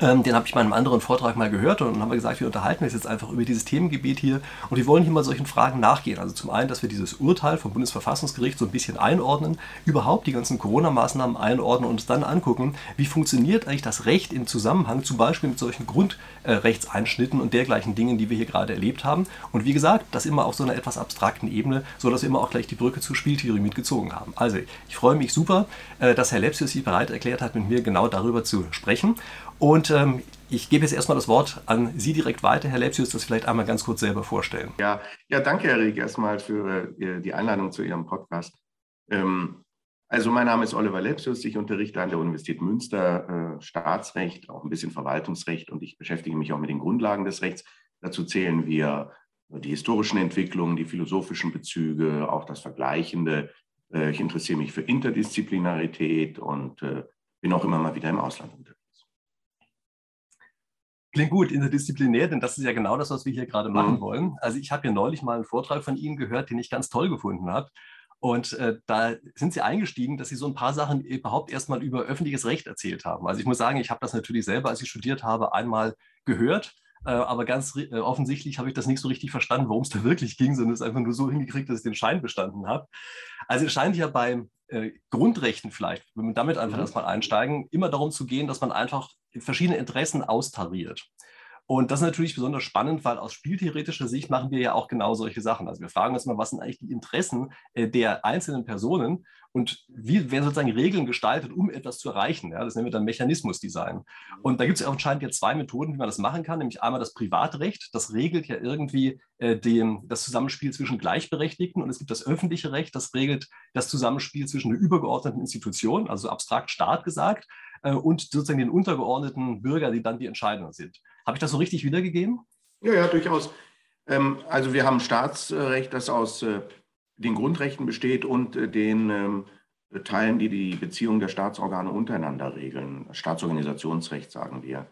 Ähm, den habe ich bei einem anderen Vortrag mal gehört und dann haben wir gesagt, wir unterhalten uns jetzt einfach über dieses Themengebiet hier und wir wollen hier mal solchen Fragen nachgehen. Also zum einen, dass wir dieses Urteil vom Bundesverfassungsgericht so ein bisschen einordnen, überhaupt die ganzen Corona-Maßnahmen einordnen und uns dann angucken, wie funktioniert eigentlich das Recht im Zusammenhang zum Beispiel mit solchen Grundrechtseinschnitten und dergleichen Dingen, die wir hier gerade erlebt haben. Und wie gesagt, das immer auf so einer etwas abstrakten Ebene, sodass wir immer auch gleich die Brücke zur Spieltheorie mitgezogen haben. Also ich freue mich super, dass Herr Lepsius sich bereit erklärt hat, mit mir genau darüber zu sprechen. Und ähm, ich gebe jetzt erstmal das Wort an Sie direkt weiter, Herr Lepsius, das vielleicht einmal ganz kurz selber vorstellen. Ja, ja danke, Herr Rieck, erstmal für äh, die Einladung zu Ihrem Podcast. Ähm, also mein Name ist Oliver Lepsius, ich unterrichte an der Universität Münster äh, Staatsrecht, auch ein bisschen Verwaltungsrecht und ich beschäftige mich auch mit den Grundlagen des Rechts. Dazu zählen wir die historischen Entwicklungen, die philosophischen Bezüge, auch das Vergleichende. Äh, ich interessiere mich für Interdisziplinarität und äh, bin auch immer mal wieder im Ausland unterwegs. Klingt gut, interdisziplinär, denn das ist ja genau das, was wir hier gerade machen wollen. Also ich habe hier neulich mal einen Vortrag von Ihnen gehört, den ich ganz toll gefunden habe. Und äh, da sind Sie eingestiegen, dass Sie so ein paar Sachen überhaupt erstmal über öffentliches Recht erzählt haben. Also ich muss sagen, ich habe das natürlich selber, als ich studiert habe, einmal gehört. Äh, aber ganz äh, offensichtlich habe ich das nicht so richtig verstanden, worum es da wirklich ging, sondern es einfach nur so hingekriegt, dass ich den Schein bestanden habe. Also es scheint ja beim äh, Grundrechten vielleicht, wenn wir damit einfach erstmal einsteigen, immer darum zu gehen, dass man einfach verschiedene Interessen austariert. Und das ist natürlich besonders spannend, weil aus spieltheoretischer Sicht machen wir ja auch genau solche Sachen. Also wir fragen uns mal, was sind eigentlich die Interessen der einzelnen Personen und wie werden sozusagen Regeln gestaltet, um etwas zu erreichen. Ja, das nennen wir dann Mechanismusdesign. Und da gibt es ja anscheinend jetzt zwei Methoden, wie man das machen kann, nämlich einmal das Privatrecht. Das regelt ja irgendwie äh, dem, das Zusammenspiel zwischen Gleichberechtigten und es gibt das öffentliche Recht, das regelt das Zusammenspiel zwischen einer übergeordneten Institution, also abstrakt Staat gesagt, und sozusagen den untergeordneten Bürger, die dann die Entscheidenden sind. Habe ich das so richtig wiedergegeben? Ja, ja, durchaus. Also wir haben Staatsrecht, das aus den Grundrechten besteht und den Teilen, die die Beziehung der Staatsorgane untereinander regeln. Staatsorganisationsrecht sagen wir.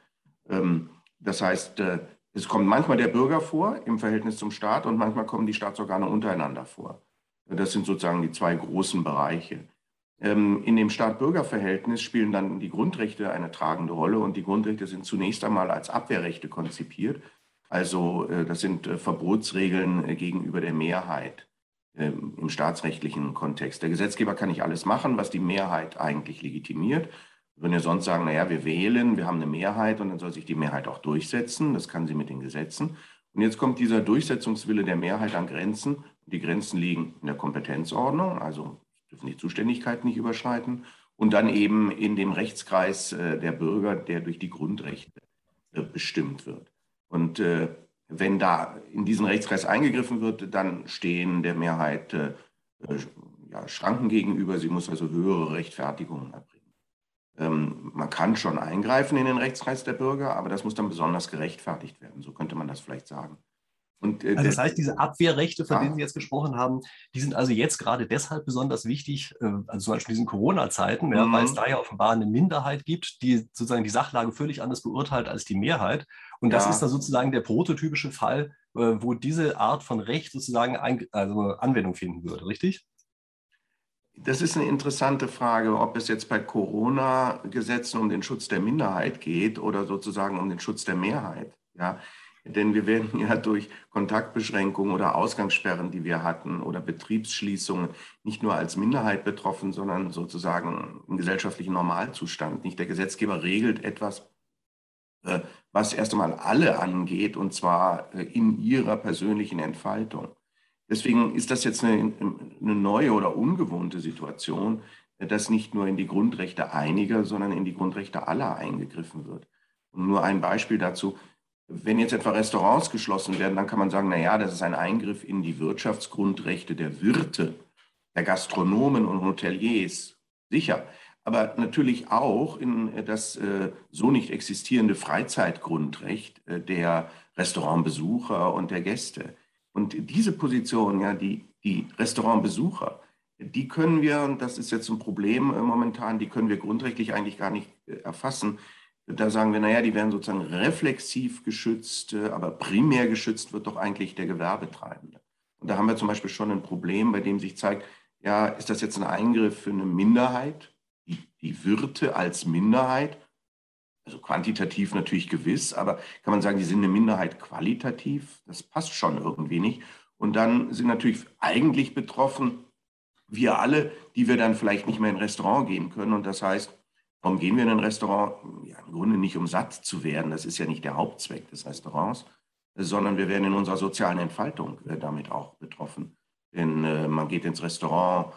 Das heißt, es kommt manchmal der Bürger vor im Verhältnis zum Staat und manchmal kommen die Staatsorgane untereinander vor. Das sind sozusagen die zwei großen Bereiche. In dem Staat-Bürger-Verhältnis spielen dann die Grundrechte eine tragende Rolle, und die Grundrechte sind zunächst einmal als Abwehrrechte konzipiert. Also das sind Verbotsregeln gegenüber der Mehrheit im staatsrechtlichen Kontext. Der Gesetzgeber kann nicht alles machen, was die Mehrheit eigentlich legitimiert. Wir würden ja sonst sagen, naja, wir wählen, wir haben eine Mehrheit und dann soll sich die Mehrheit auch durchsetzen. Das kann sie mit den Gesetzen. Und jetzt kommt dieser Durchsetzungswille der Mehrheit an Grenzen. Die Grenzen liegen in der Kompetenzordnung, also dürfen die Zuständigkeit nicht überschreiten, und dann eben in dem Rechtskreis äh, der Bürger, der durch die Grundrechte äh, bestimmt wird. Und äh, wenn da in diesen Rechtskreis eingegriffen wird, dann stehen der Mehrheit äh, ja, Schranken gegenüber. Sie muss also höhere Rechtfertigungen erbringen. Ähm, man kann schon eingreifen in den Rechtskreis der Bürger, aber das muss dann besonders gerechtfertigt werden. So könnte man das vielleicht sagen. Und, äh, also das heißt, diese Abwehrrechte, von ja. denen Sie jetzt gesprochen haben, die sind also jetzt gerade deshalb besonders wichtig, äh, also zum Beispiel in diesen Corona-Zeiten, mhm. ja, weil es da ja offenbar eine Minderheit gibt, die sozusagen die Sachlage völlig anders beurteilt als die Mehrheit. Und das ja. ist dann sozusagen der prototypische Fall, äh, wo diese Art von Recht sozusagen ein, also Anwendung finden würde, richtig? Das ist eine interessante Frage, ob es jetzt bei Corona-Gesetzen um den Schutz der Minderheit geht oder sozusagen um den Schutz der Mehrheit, ja. Denn wir werden ja durch Kontaktbeschränkungen oder Ausgangssperren, die wir hatten, oder Betriebsschließungen nicht nur als Minderheit betroffen, sondern sozusagen im gesellschaftlichen Normalzustand. Nicht der Gesetzgeber regelt etwas, was erst einmal alle angeht, und zwar in ihrer persönlichen Entfaltung. Deswegen ist das jetzt eine, eine neue oder ungewohnte Situation, dass nicht nur in die Grundrechte einiger, sondern in die Grundrechte aller eingegriffen wird. Und nur ein Beispiel dazu. Wenn jetzt etwa Restaurants geschlossen werden, dann kann man sagen, naja, das ist ein Eingriff in die Wirtschaftsgrundrechte der Wirte, der Gastronomen und Hoteliers, sicher. Aber natürlich auch in das äh, so nicht existierende Freizeitgrundrecht äh, der Restaurantbesucher und der Gäste. Und diese Position, ja, die, die Restaurantbesucher, die können wir, und das ist jetzt ein Problem äh, momentan, die können wir grundrechtlich eigentlich gar nicht äh, erfassen. Da sagen wir, naja, die werden sozusagen reflexiv geschützt, aber primär geschützt wird doch eigentlich der Gewerbetreibende. Und da haben wir zum Beispiel schon ein Problem, bei dem sich zeigt, ja, ist das jetzt ein Eingriff für eine Minderheit, die, die Wirte als Minderheit, also quantitativ natürlich gewiss, aber kann man sagen, die sind eine Minderheit qualitativ, das passt schon irgendwie nicht. Und dann sind natürlich eigentlich betroffen wir alle, die wir dann vielleicht nicht mehr in ein Restaurant gehen können, und das heißt, warum gehen wir in ein Restaurant? Ja, im Grunde nicht, um satt zu werden. Das ist ja nicht der Hauptzweck des Restaurants, sondern wir werden in unserer sozialen Entfaltung damit auch betroffen. Denn äh, man geht ins Restaurant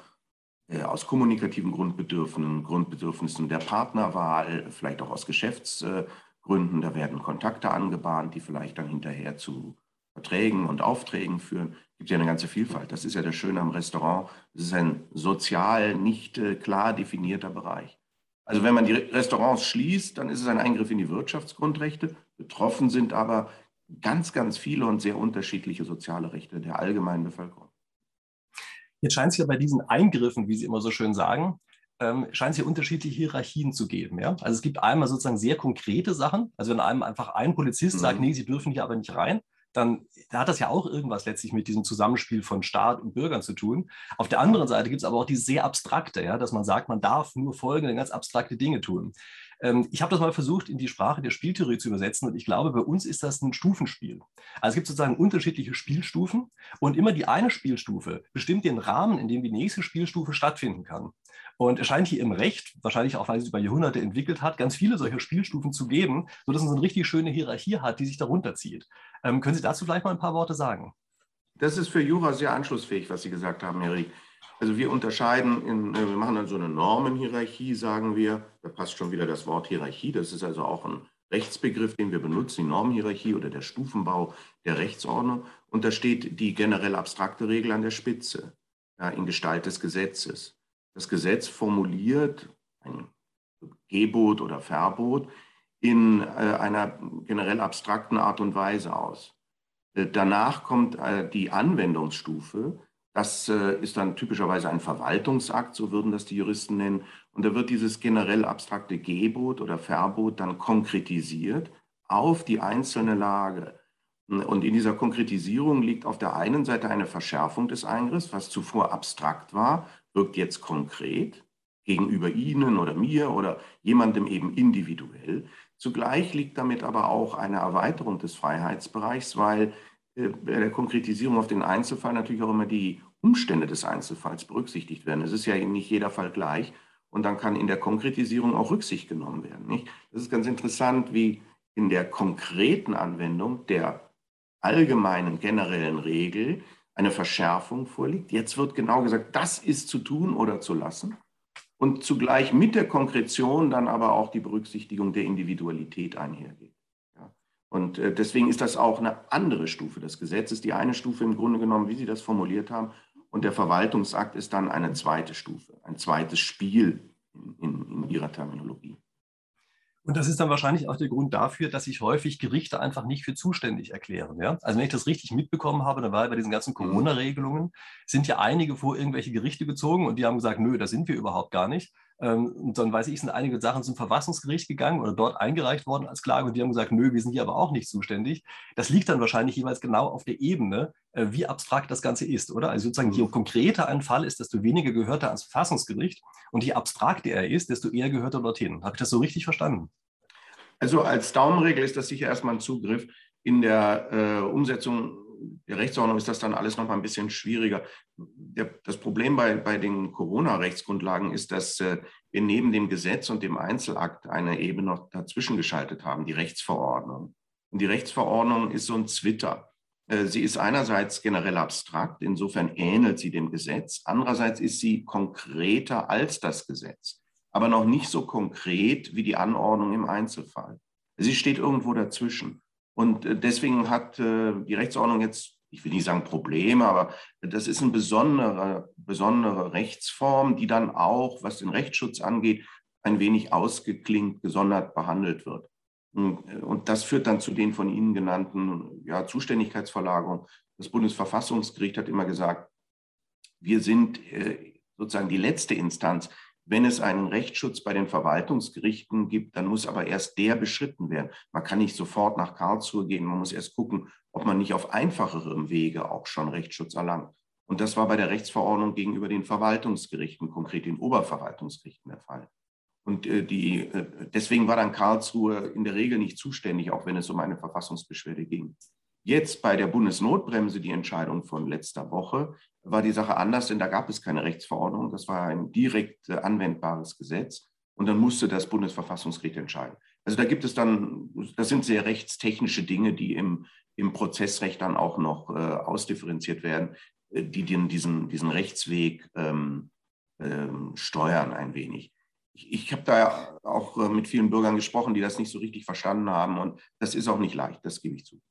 äh, aus kommunikativen Grundbedürfnissen, Grundbedürfnissen der Partnerwahl, vielleicht auch aus Geschäftsgründen. Da werden Kontakte angebahnt, die vielleicht dann hinterher zu Verträgen und Aufträgen führen. Es gibt ja eine ganze Vielfalt. Das ist ja das Schöne am Restaurant. Es ist ein sozial nicht äh, klar definierter Bereich. Also wenn man die Restaurants schließt, dann ist es ein Eingriff in die Wirtschaftsgrundrechte. Betroffen sind aber ganz, ganz viele und sehr unterschiedliche soziale Rechte der allgemeinen Bevölkerung. Jetzt scheint es ja bei diesen Eingriffen, wie Sie immer so schön sagen, ähm, scheint es ja unterschiedliche Hierarchien zu geben. Ja? Also es gibt einmal sozusagen sehr konkrete Sachen. Also wenn einem einfach ein Polizist mhm. sagt, nee, Sie dürfen hier aber nicht rein, dann da hat das ja auch irgendwas letztlich mit diesem Zusammenspiel von Staat und Bürgern zu tun. Auf der anderen Seite gibt es aber auch dieses sehr Abstrakte, ja, dass man sagt, man darf nur folgende ganz abstrakte Dinge tun. Ähm, ich habe das mal versucht, in die Sprache der Spieltheorie zu übersetzen, und ich glaube, bei uns ist das ein Stufenspiel. Also es gibt sozusagen unterschiedliche Spielstufen, und immer die eine Spielstufe bestimmt den Rahmen, in dem die nächste Spielstufe stattfinden kann. Und es scheint hier im Recht, wahrscheinlich auch, weil es über Jahrhunderte entwickelt hat, ganz viele solcher Spielstufen zu geben, sodass man so eine richtig schöne Hierarchie hat, die sich darunter zieht. Ähm, können Sie dazu vielleicht mal ein paar Worte sagen? Das ist für Jura sehr anschlussfähig, was Sie gesagt haben, Herr Rieck. Also wir unterscheiden, in, wir machen dann so eine Normenhierarchie, sagen wir. Da passt schon wieder das Wort Hierarchie. Das ist also auch ein Rechtsbegriff, den wir benutzen, die Normenhierarchie oder der Stufenbau der Rechtsordnung. Und da steht die generell abstrakte Regel an der Spitze, ja, in Gestalt des Gesetzes. Das Gesetz formuliert ein Gebot oder Verbot in äh, einer generell abstrakten Art und Weise aus. Äh, danach kommt äh, die Anwendungsstufe. Das äh, ist dann typischerweise ein Verwaltungsakt, so würden das die Juristen nennen. Und da wird dieses generell abstrakte Gebot oder Verbot dann konkretisiert auf die einzelne Lage. Und in dieser Konkretisierung liegt auf der einen Seite eine Verschärfung des Eingriffs, was zuvor abstrakt war, wirkt jetzt konkret. gegenüber Ihnen oder mir oder jemandem eben individuell. Zugleich liegt damit aber auch eine Erweiterung des Freiheitsbereichs, weil äh, bei der Konkretisierung auf den Einzelfall natürlich auch immer die Umstände des Einzelfalls berücksichtigt werden. Es ist ja nicht jeder Fall gleich und dann kann in der Konkretisierung auch Rücksicht genommen werden, nicht? Das ist ganz interessant, wie in der konkreten Anwendung der allgemeinen, generellen Regel eine Verschärfung vorliegt. Jetzt wird genau gesagt, das ist zu tun oder zu lassen. Und zugleich mit der Konkretion dann aber auch die Berücksichtigung der Individualität einhergeht. Ja. Und deswegen ist das auch eine andere Stufe. Das Gesetz ist die eine Stufe im Grunde genommen, wie Sie das formuliert haben. Und der Verwaltungsakt ist dann eine zweite Stufe, ein zweites Spiel in, in, in Ihrer Terminologie. Und das ist dann wahrscheinlich auch der Grund dafür, dass sich häufig Gerichte einfach nicht für zuständig erklären. Ja? Also wenn ich das richtig mitbekommen habe, dann war bei diesen ganzen Corona-Regelungen, sind ja einige vor irgendwelche Gerichte gezogen und die haben gesagt, nö, das sind wir überhaupt gar nicht. Und dann weiß ich, sind einige Sachen zum Verfassungsgericht gegangen oder dort eingereicht worden als Klage und die haben gesagt, nö, wir sind hier aber auch nicht zuständig. Das liegt dann wahrscheinlich jeweils genau auf der Ebene, wie abstrakt das Ganze ist, oder? Also sozusagen, je konkreter ein Fall ist, desto weniger gehört er ans Verfassungsgericht und je abstrakter er ist, desto eher gehört er dorthin. Habe ich das so richtig verstanden? Also als Daumenregel ist das sicher erstmal ein Zugriff. In der äh, Umsetzung der Rechtsordnung ist das dann alles noch mal ein bisschen schwieriger. Der, das Problem bei, bei den Corona-Rechtsgrundlagen ist, dass äh, wir neben dem Gesetz und dem Einzelakt eine Ebene noch dazwischen geschaltet haben, die Rechtsverordnung. Und die Rechtsverordnung ist so ein Zwitter. Äh, sie ist einerseits generell abstrakt, insofern ähnelt sie dem Gesetz. Andererseits ist sie konkreter als das Gesetz, aber noch nicht so konkret wie die Anordnung im Einzelfall. Sie steht irgendwo dazwischen. Und deswegen hat die Rechtsordnung jetzt, ich will nicht sagen Probleme, aber das ist eine besondere, besondere Rechtsform, die dann auch, was den Rechtsschutz angeht, ein wenig ausgeklinkt, gesondert behandelt wird. Und das führt dann zu den von Ihnen genannten ja, Zuständigkeitsverlagerungen. Das Bundesverfassungsgericht hat immer gesagt, wir sind sozusagen die letzte Instanz. Wenn es einen Rechtsschutz bei den Verwaltungsgerichten gibt, dann muss aber erst der beschritten werden. Man kann nicht sofort nach Karlsruhe gehen. Man muss erst gucken, ob man nicht auf einfacherem Wege auch schon Rechtsschutz erlangt. Und das war bei der Rechtsverordnung gegenüber den Verwaltungsgerichten, konkret den Oberverwaltungsgerichten der Fall. Und äh, die, äh, deswegen war dann Karlsruhe in der Regel nicht zuständig, auch wenn es um eine Verfassungsbeschwerde ging. Jetzt bei der Bundesnotbremse, die Entscheidung von letzter Woche, war die Sache anders, denn da gab es keine Rechtsverordnung. Das war ein direkt anwendbares Gesetz und dann musste das Bundesverfassungsgericht entscheiden. Also da gibt es dann, das sind sehr rechtstechnische Dinge, die im, im Prozessrecht dann auch noch äh, ausdifferenziert werden, die den, diesen, diesen Rechtsweg ähm, ähm, steuern ein wenig. Ich, ich habe da auch mit vielen Bürgern gesprochen, die das nicht so richtig verstanden haben und das ist auch nicht leicht, das gebe ich zu.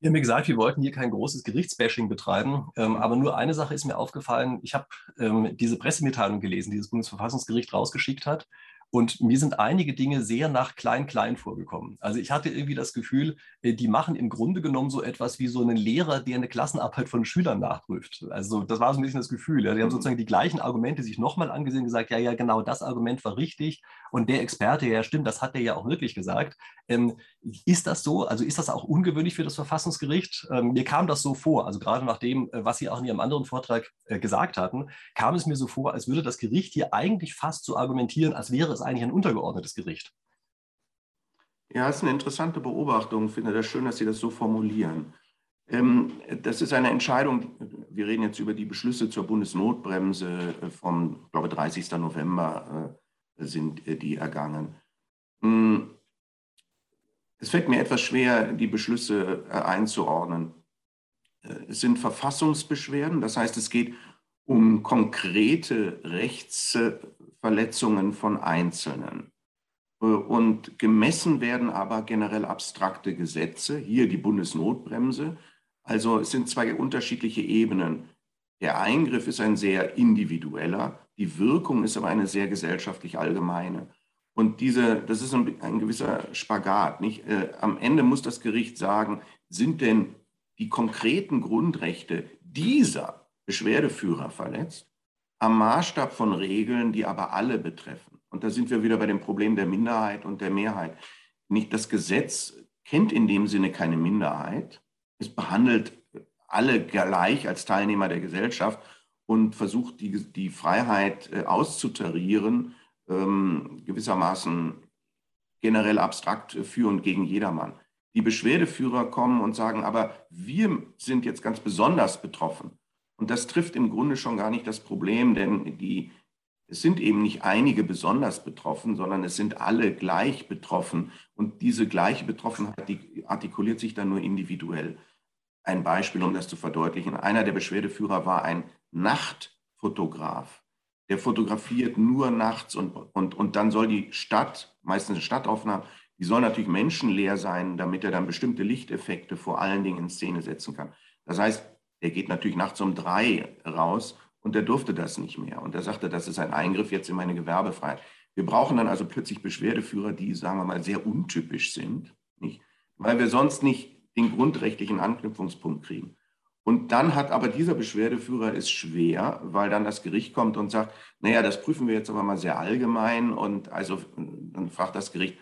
Wir haben mir gesagt, wir wollten hier kein großes Gerichtsbashing betreiben, ähm, aber nur eine Sache ist mir aufgefallen. Ich habe ähm, diese Pressemitteilung gelesen, die das Bundesverfassungsgericht rausgeschickt hat. Und mir sind einige Dinge sehr nach Klein-Klein vorgekommen. Also ich hatte irgendwie das Gefühl, die machen im Grunde genommen so etwas wie so einen Lehrer, der eine Klassenarbeit von Schülern nachprüft. Also das war so ein bisschen das Gefühl. Ja. Die haben sozusagen die gleichen Argumente sich nochmal angesehen und gesagt, ja, ja, genau, das Argument war richtig. Und der Experte, ja, stimmt, das hat der ja auch wirklich gesagt. Ähm, ist das so? Also ist das auch ungewöhnlich für das Verfassungsgericht? Ähm, mir kam das so vor, also gerade nach dem, was Sie auch in Ihrem anderen Vortrag äh, gesagt hatten, kam es mir so vor, als würde das Gericht hier eigentlich fast so argumentieren, als wäre es eigentlich ein untergeordnetes Gericht. Ja, das ist eine interessante Beobachtung. Ich finde das schön, dass Sie das so formulieren. Ähm, das ist eine Entscheidung, wir reden jetzt über die Beschlüsse zur Bundesnotbremse vom, glaube ich, dreißigsten November äh, sind äh, die ergangen. Hm. Es fällt mir etwas schwer, die Beschlüsse äh, einzuordnen. Äh, es sind Verfassungsbeschwerden, das heißt, es geht um konkrete Rechtsverletzungen von Einzelnen. Und gemessen werden aber generell abstrakte Gesetze, hier die Bundesnotbremse. Also es sind zwei unterschiedliche Ebenen. Der Eingriff ist ein sehr individueller, die Wirkung ist aber eine sehr gesellschaftlich allgemeine. Und diese, das ist ein, ein gewisser Spagat, nicht? Äh, am Ende muss das Gericht sagen, sind denn die konkreten Grundrechte dieser Beschwerdeführer verletzt, am Maßstab von Regeln, die aber alle betreffen. Und da sind wir wieder bei dem Problem der Minderheit und der Mehrheit. Nicht das Gesetz kennt in dem Sinne keine Minderheit. Es behandelt alle gleich als Teilnehmer der Gesellschaft und versucht, die, die Freiheit äh, auszutarieren, ähm, gewissermaßen generell abstrakt für und gegen jedermann. Die Beschwerdeführer kommen und sagen, aber wir sind jetzt ganz besonders betroffen. Und das trifft im Grunde schon gar nicht das Problem, denn die, es sind eben nicht einige besonders betroffen, sondern es sind alle gleich betroffen. Und diese gleiche Betroffenheit, die artikuliert sich dann nur individuell. Ein Beispiel, um das zu verdeutlichen. Einer der Beschwerdeführer war ein Nachtfotograf. Der fotografiert nur nachts und, und, und dann soll die Stadt, meistens eine Stadtaufnahme, die soll natürlich menschenleer sein, damit er dann bestimmte Lichteffekte vor allen Dingen in Szene setzen kann. Das heißt, er geht natürlich nachts um drei raus und er durfte das nicht mehr. Und er sagte, das ist ein Eingriff jetzt in meine Gewerbefreiheit. Wir brauchen dann also plötzlich Beschwerdeführer, die, sagen wir mal, sehr untypisch sind, nicht? Weil wir sonst nicht den grundrechtlichen Anknüpfungspunkt kriegen. Und dann hat aber dieser Beschwerdeführer es schwer, weil dann das Gericht kommt und sagt, naja, das prüfen wir jetzt aber mal sehr allgemein. Und also dann fragt das Gericht,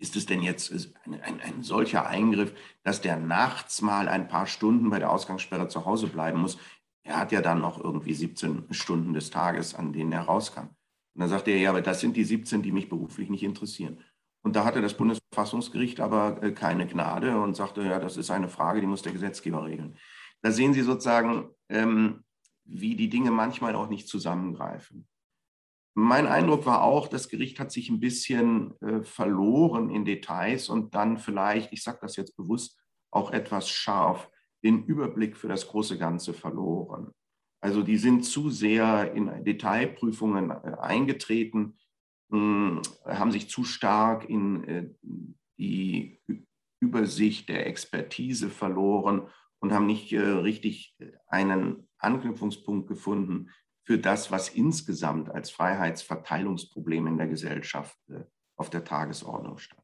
ist es denn jetzt ein, ein, ein solcher Eingriff, dass der nachts mal ein paar Stunden bei der Ausgangssperre zu Hause bleiben muss? Er hat ja dann noch irgendwie siebzehn Stunden des Tages, an denen er raus kann. Und dann sagt er, ja, aber das sind die siebzehn, die mich beruflich nicht interessieren. Und da hatte das Bundesverfassungsgericht aber keine Gnade und sagte, ja, das ist eine Frage, die muss der Gesetzgeber regeln. Da sehen Sie sozusagen, ähm, wie die Dinge manchmal auch nicht zusammengreifen. Mein Eindruck war auch, das Gericht hat sich ein bisschen äh, verloren in Details und dann vielleicht, ich sage das jetzt bewusst, auch etwas scharf, den Überblick für das große Ganze verloren. Also die sind zu sehr in Detailprüfungen äh, eingetreten, mh, haben sich zu stark in äh, die Übersicht der Expertise verloren und haben nicht äh, richtig einen Anknüpfungspunkt gefunden für das, was insgesamt als Freiheitsverteilungsproblem in der Gesellschaft auf der Tagesordnung stand.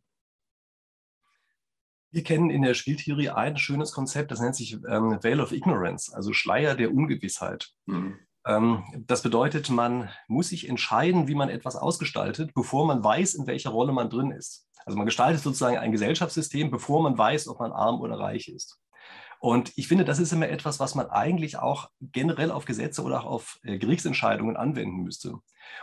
Wir kennen in der Spieltheorie ein schönes Konzept, das nennt sich ähm, Veil of Ignorance, also Schleier der Ungewissheit. Mhm. Ähm, das bedeutet, man muss sich entscheiden, wie man etwas ausgestaltet, bevor man weiß, in welcher Rolle man drin ist. Also man gestaltet sozusagen ein Gesellschaftssystem, bevor man weiß, ob man arm oder reich ist. Und ich finde, das ist immer etwas, was man eigentlich auch generell auf Gesetze oder auch auf Gerichtsentscheidungen anwenden müsste.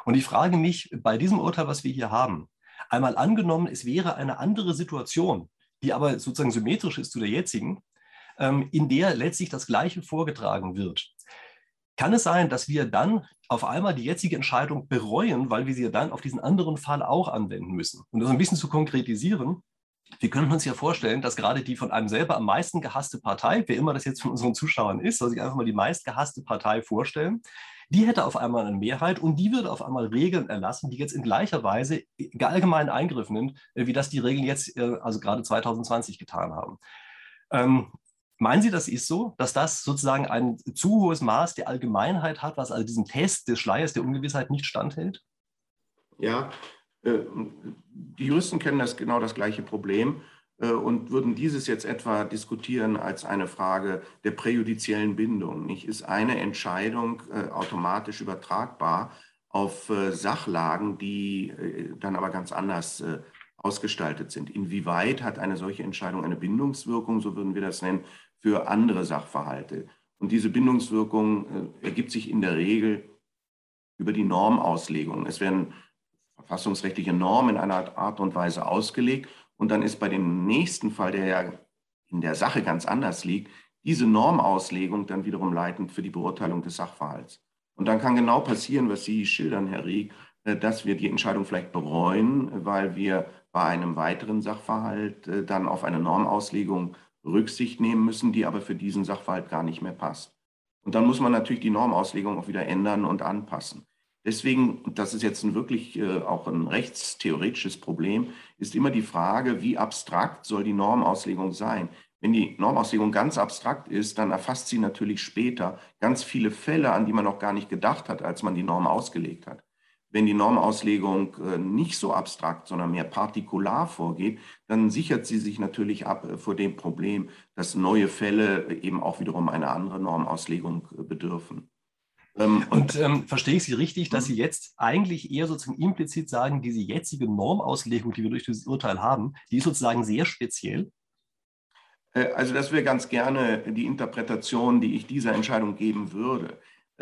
Und ich frage mich bei diesem Urteil, was wir hier haben, einmal angenommen, es wäre eine andere Situation, die aber sozusagen symmetrisch ist zu der jetzigen, in der letztlich das Gleiche vorgetragen wird. Kann es sein, dass wir dann auf einmal die jetzige Entscheidung bereuen, weil wir sie dann auf diesen anderen Fall auch anwenden müssen? Und das ein bisschen zu konkretisieren, wir können uns ja vorstellen, dass gerade die von einem selber am meisten gehasste Partei, wer immer das jetzt von unseren Zuschauern ist, soll sich einfach mal die meistgehasste Partei vorstellen, die hätte auf einmal eine Mehrheit und die würde auf einmal Regeln erlassen, die jetzt in gleicher Weise allgemeinen Eingriff nimmt, wie das die Regeln jetzt, also gerade zweitausendzwanzig, getan haben. Ähm, meinen Sie, das ist so, dass das sozusagen ein zu hohes Maß der Allgemeinheit hat, was also diesem Test des Schleiers der Ungewissheit nicht standhält? Ja. Die Juristen kennen das genau das gleiche Problem und würden dieses jetzt etwa diskutieren als eine Frage der präjudiziellen Bindung. Nicht? Ist eine Entscheidung automatisch übertragbar auf Sachlagen, die dann aber ganz anders ausgestaltet sind? Inwieweit hat eine solche Entscheidung eine Bindungswirkung, so würden wir das nennen, für andere Sachverhalte? Und diese Bindungswirkung ergibt sich in der Regel über die Normauslegung. Es werden verfassungsrechtliche Normen in einer Art und Weise ausgelegt und dann ist bei dem nächsten Fall, der ja in der Sache ganz anders liegt, diese Normauslegung dann wiederum leitend für die Beurteilung des Sachverhalts. Und dann kann genau passieren, was Sie schildern, Herr Rieck, dass wir die Entscheidung vielleicht bereuen, weil wir bei einem weiteren Sachverhalt dann auf eine Normauslegung Rücksicht nehmen müssen, die aber für diesen Sachverhalt gar nicht mehr passt. Und dann muss man natürlich die Normauslegung auch wieder ändern und anpassen. Deswegen, und das ist jetzt ein wirklich äh, auch ein rechtstheoretisches Problem, ist immer die Frage, wie abstrakt soll die Normauslegung sein? Wenn die Normauslegung ganz abstrakt ist, dann erfasst sie natürlich später ganz viele Fälle, an die man noch gar nicht gedacht hat, als man die Norm ausgelegt hat. Wenn die Normauslegung äh, nicht so abstrakt, sondern mehr partikular vorgeht, dann sichert sie sich natürlich ab äh, vor dem Problem, dass neue Fälle eben auch wiederum eine andere Normauslegung äh, bedürfen. Ähm, und, und ähm, verstehe ich Sie richtig, dass Sie jetzt eigentlich eher sozusagen implizit sagen, diese jetzige Normauslegung, die wir durch dieses Urteil haben, die ist sozusagen sehr speziell? Also das wäre ganz gerne die Interpretation, die ich dieser Entscheidung geben würde.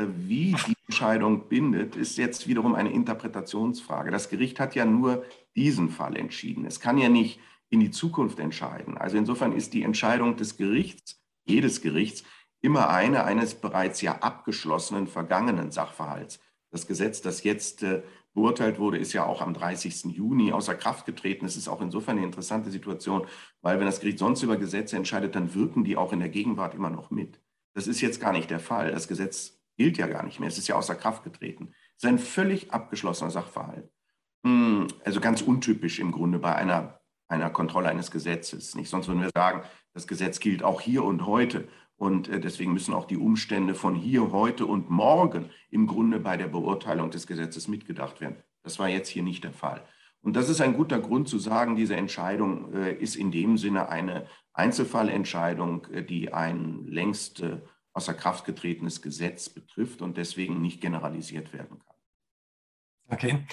wie die Entscheidung bindet, ist jetzt wiederum eine Interpretationsfrage. Das Gericht hat ja nur diesen Fall entschieden. Es kann ja nicht in die Zukunft entscheiden. Also insofern ist die Entscheidung des Gerichts, jedes Gerichts, immer eine eines bereits ja abgeschlossenen vergangenen Sachverhalts. Das Gesetz, das jetzt äh, beurteilt wurde, ist ja auch am dreißigsten Juni außer Kraft getreten. Es ist auch insofern eine interessante Situation, weil wenn das Gericht sonst über Gesetze entscheidet, dann wirken die auch in der Gegenwart immer noch mit. Das ist jetzt gar nicht der Fall. Das Gesetz gilt ja gar nicht mehr. Es ist ja außer Kraft getreten. Es ist ein völlig abgeschlossener Sachverhalt. Also ganz untypisch im Grunde bei einer, einer Kontrolle eines Gesetzes. Nicht? Sonst würden wir sagen, das Gesetz gilt auch hier und heute. Und deswegen müssen auch die Umstände von hier, heute und morgen im Grunde bei der Beurteilung des Gesetzes mitgedacht werden. Das war jetzt hier nicht der Fall. Und das ist ein guter Grund zu sagen, diese Entscheidung ist in dem Sinne eine Einzelfallentscheidung, die ein längst außer Kraft getretenes Gesetz betrifft und deswegen nicht generalisiert werden kann. Okay.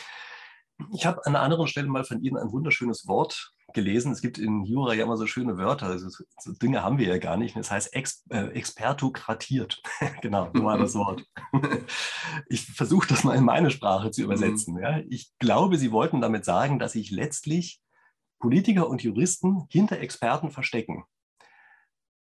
Ich habe an einer anderen Stelle mal von Ihnen ein wunderschönes Wort gelesen. Es gibt in Jura ja immer so schöne Wörter, also so Dinge haben wir ja gar nicht. Das heißt Ex äh, expertokratiert. Genau, so war das Wort. Ich versuche das mal in meine Sprache zu übersetzen. Ja. Ich glaube, Sie wollten damit sagen, dass sich letztlich Politiker und Juristen hinter Experten verstecken.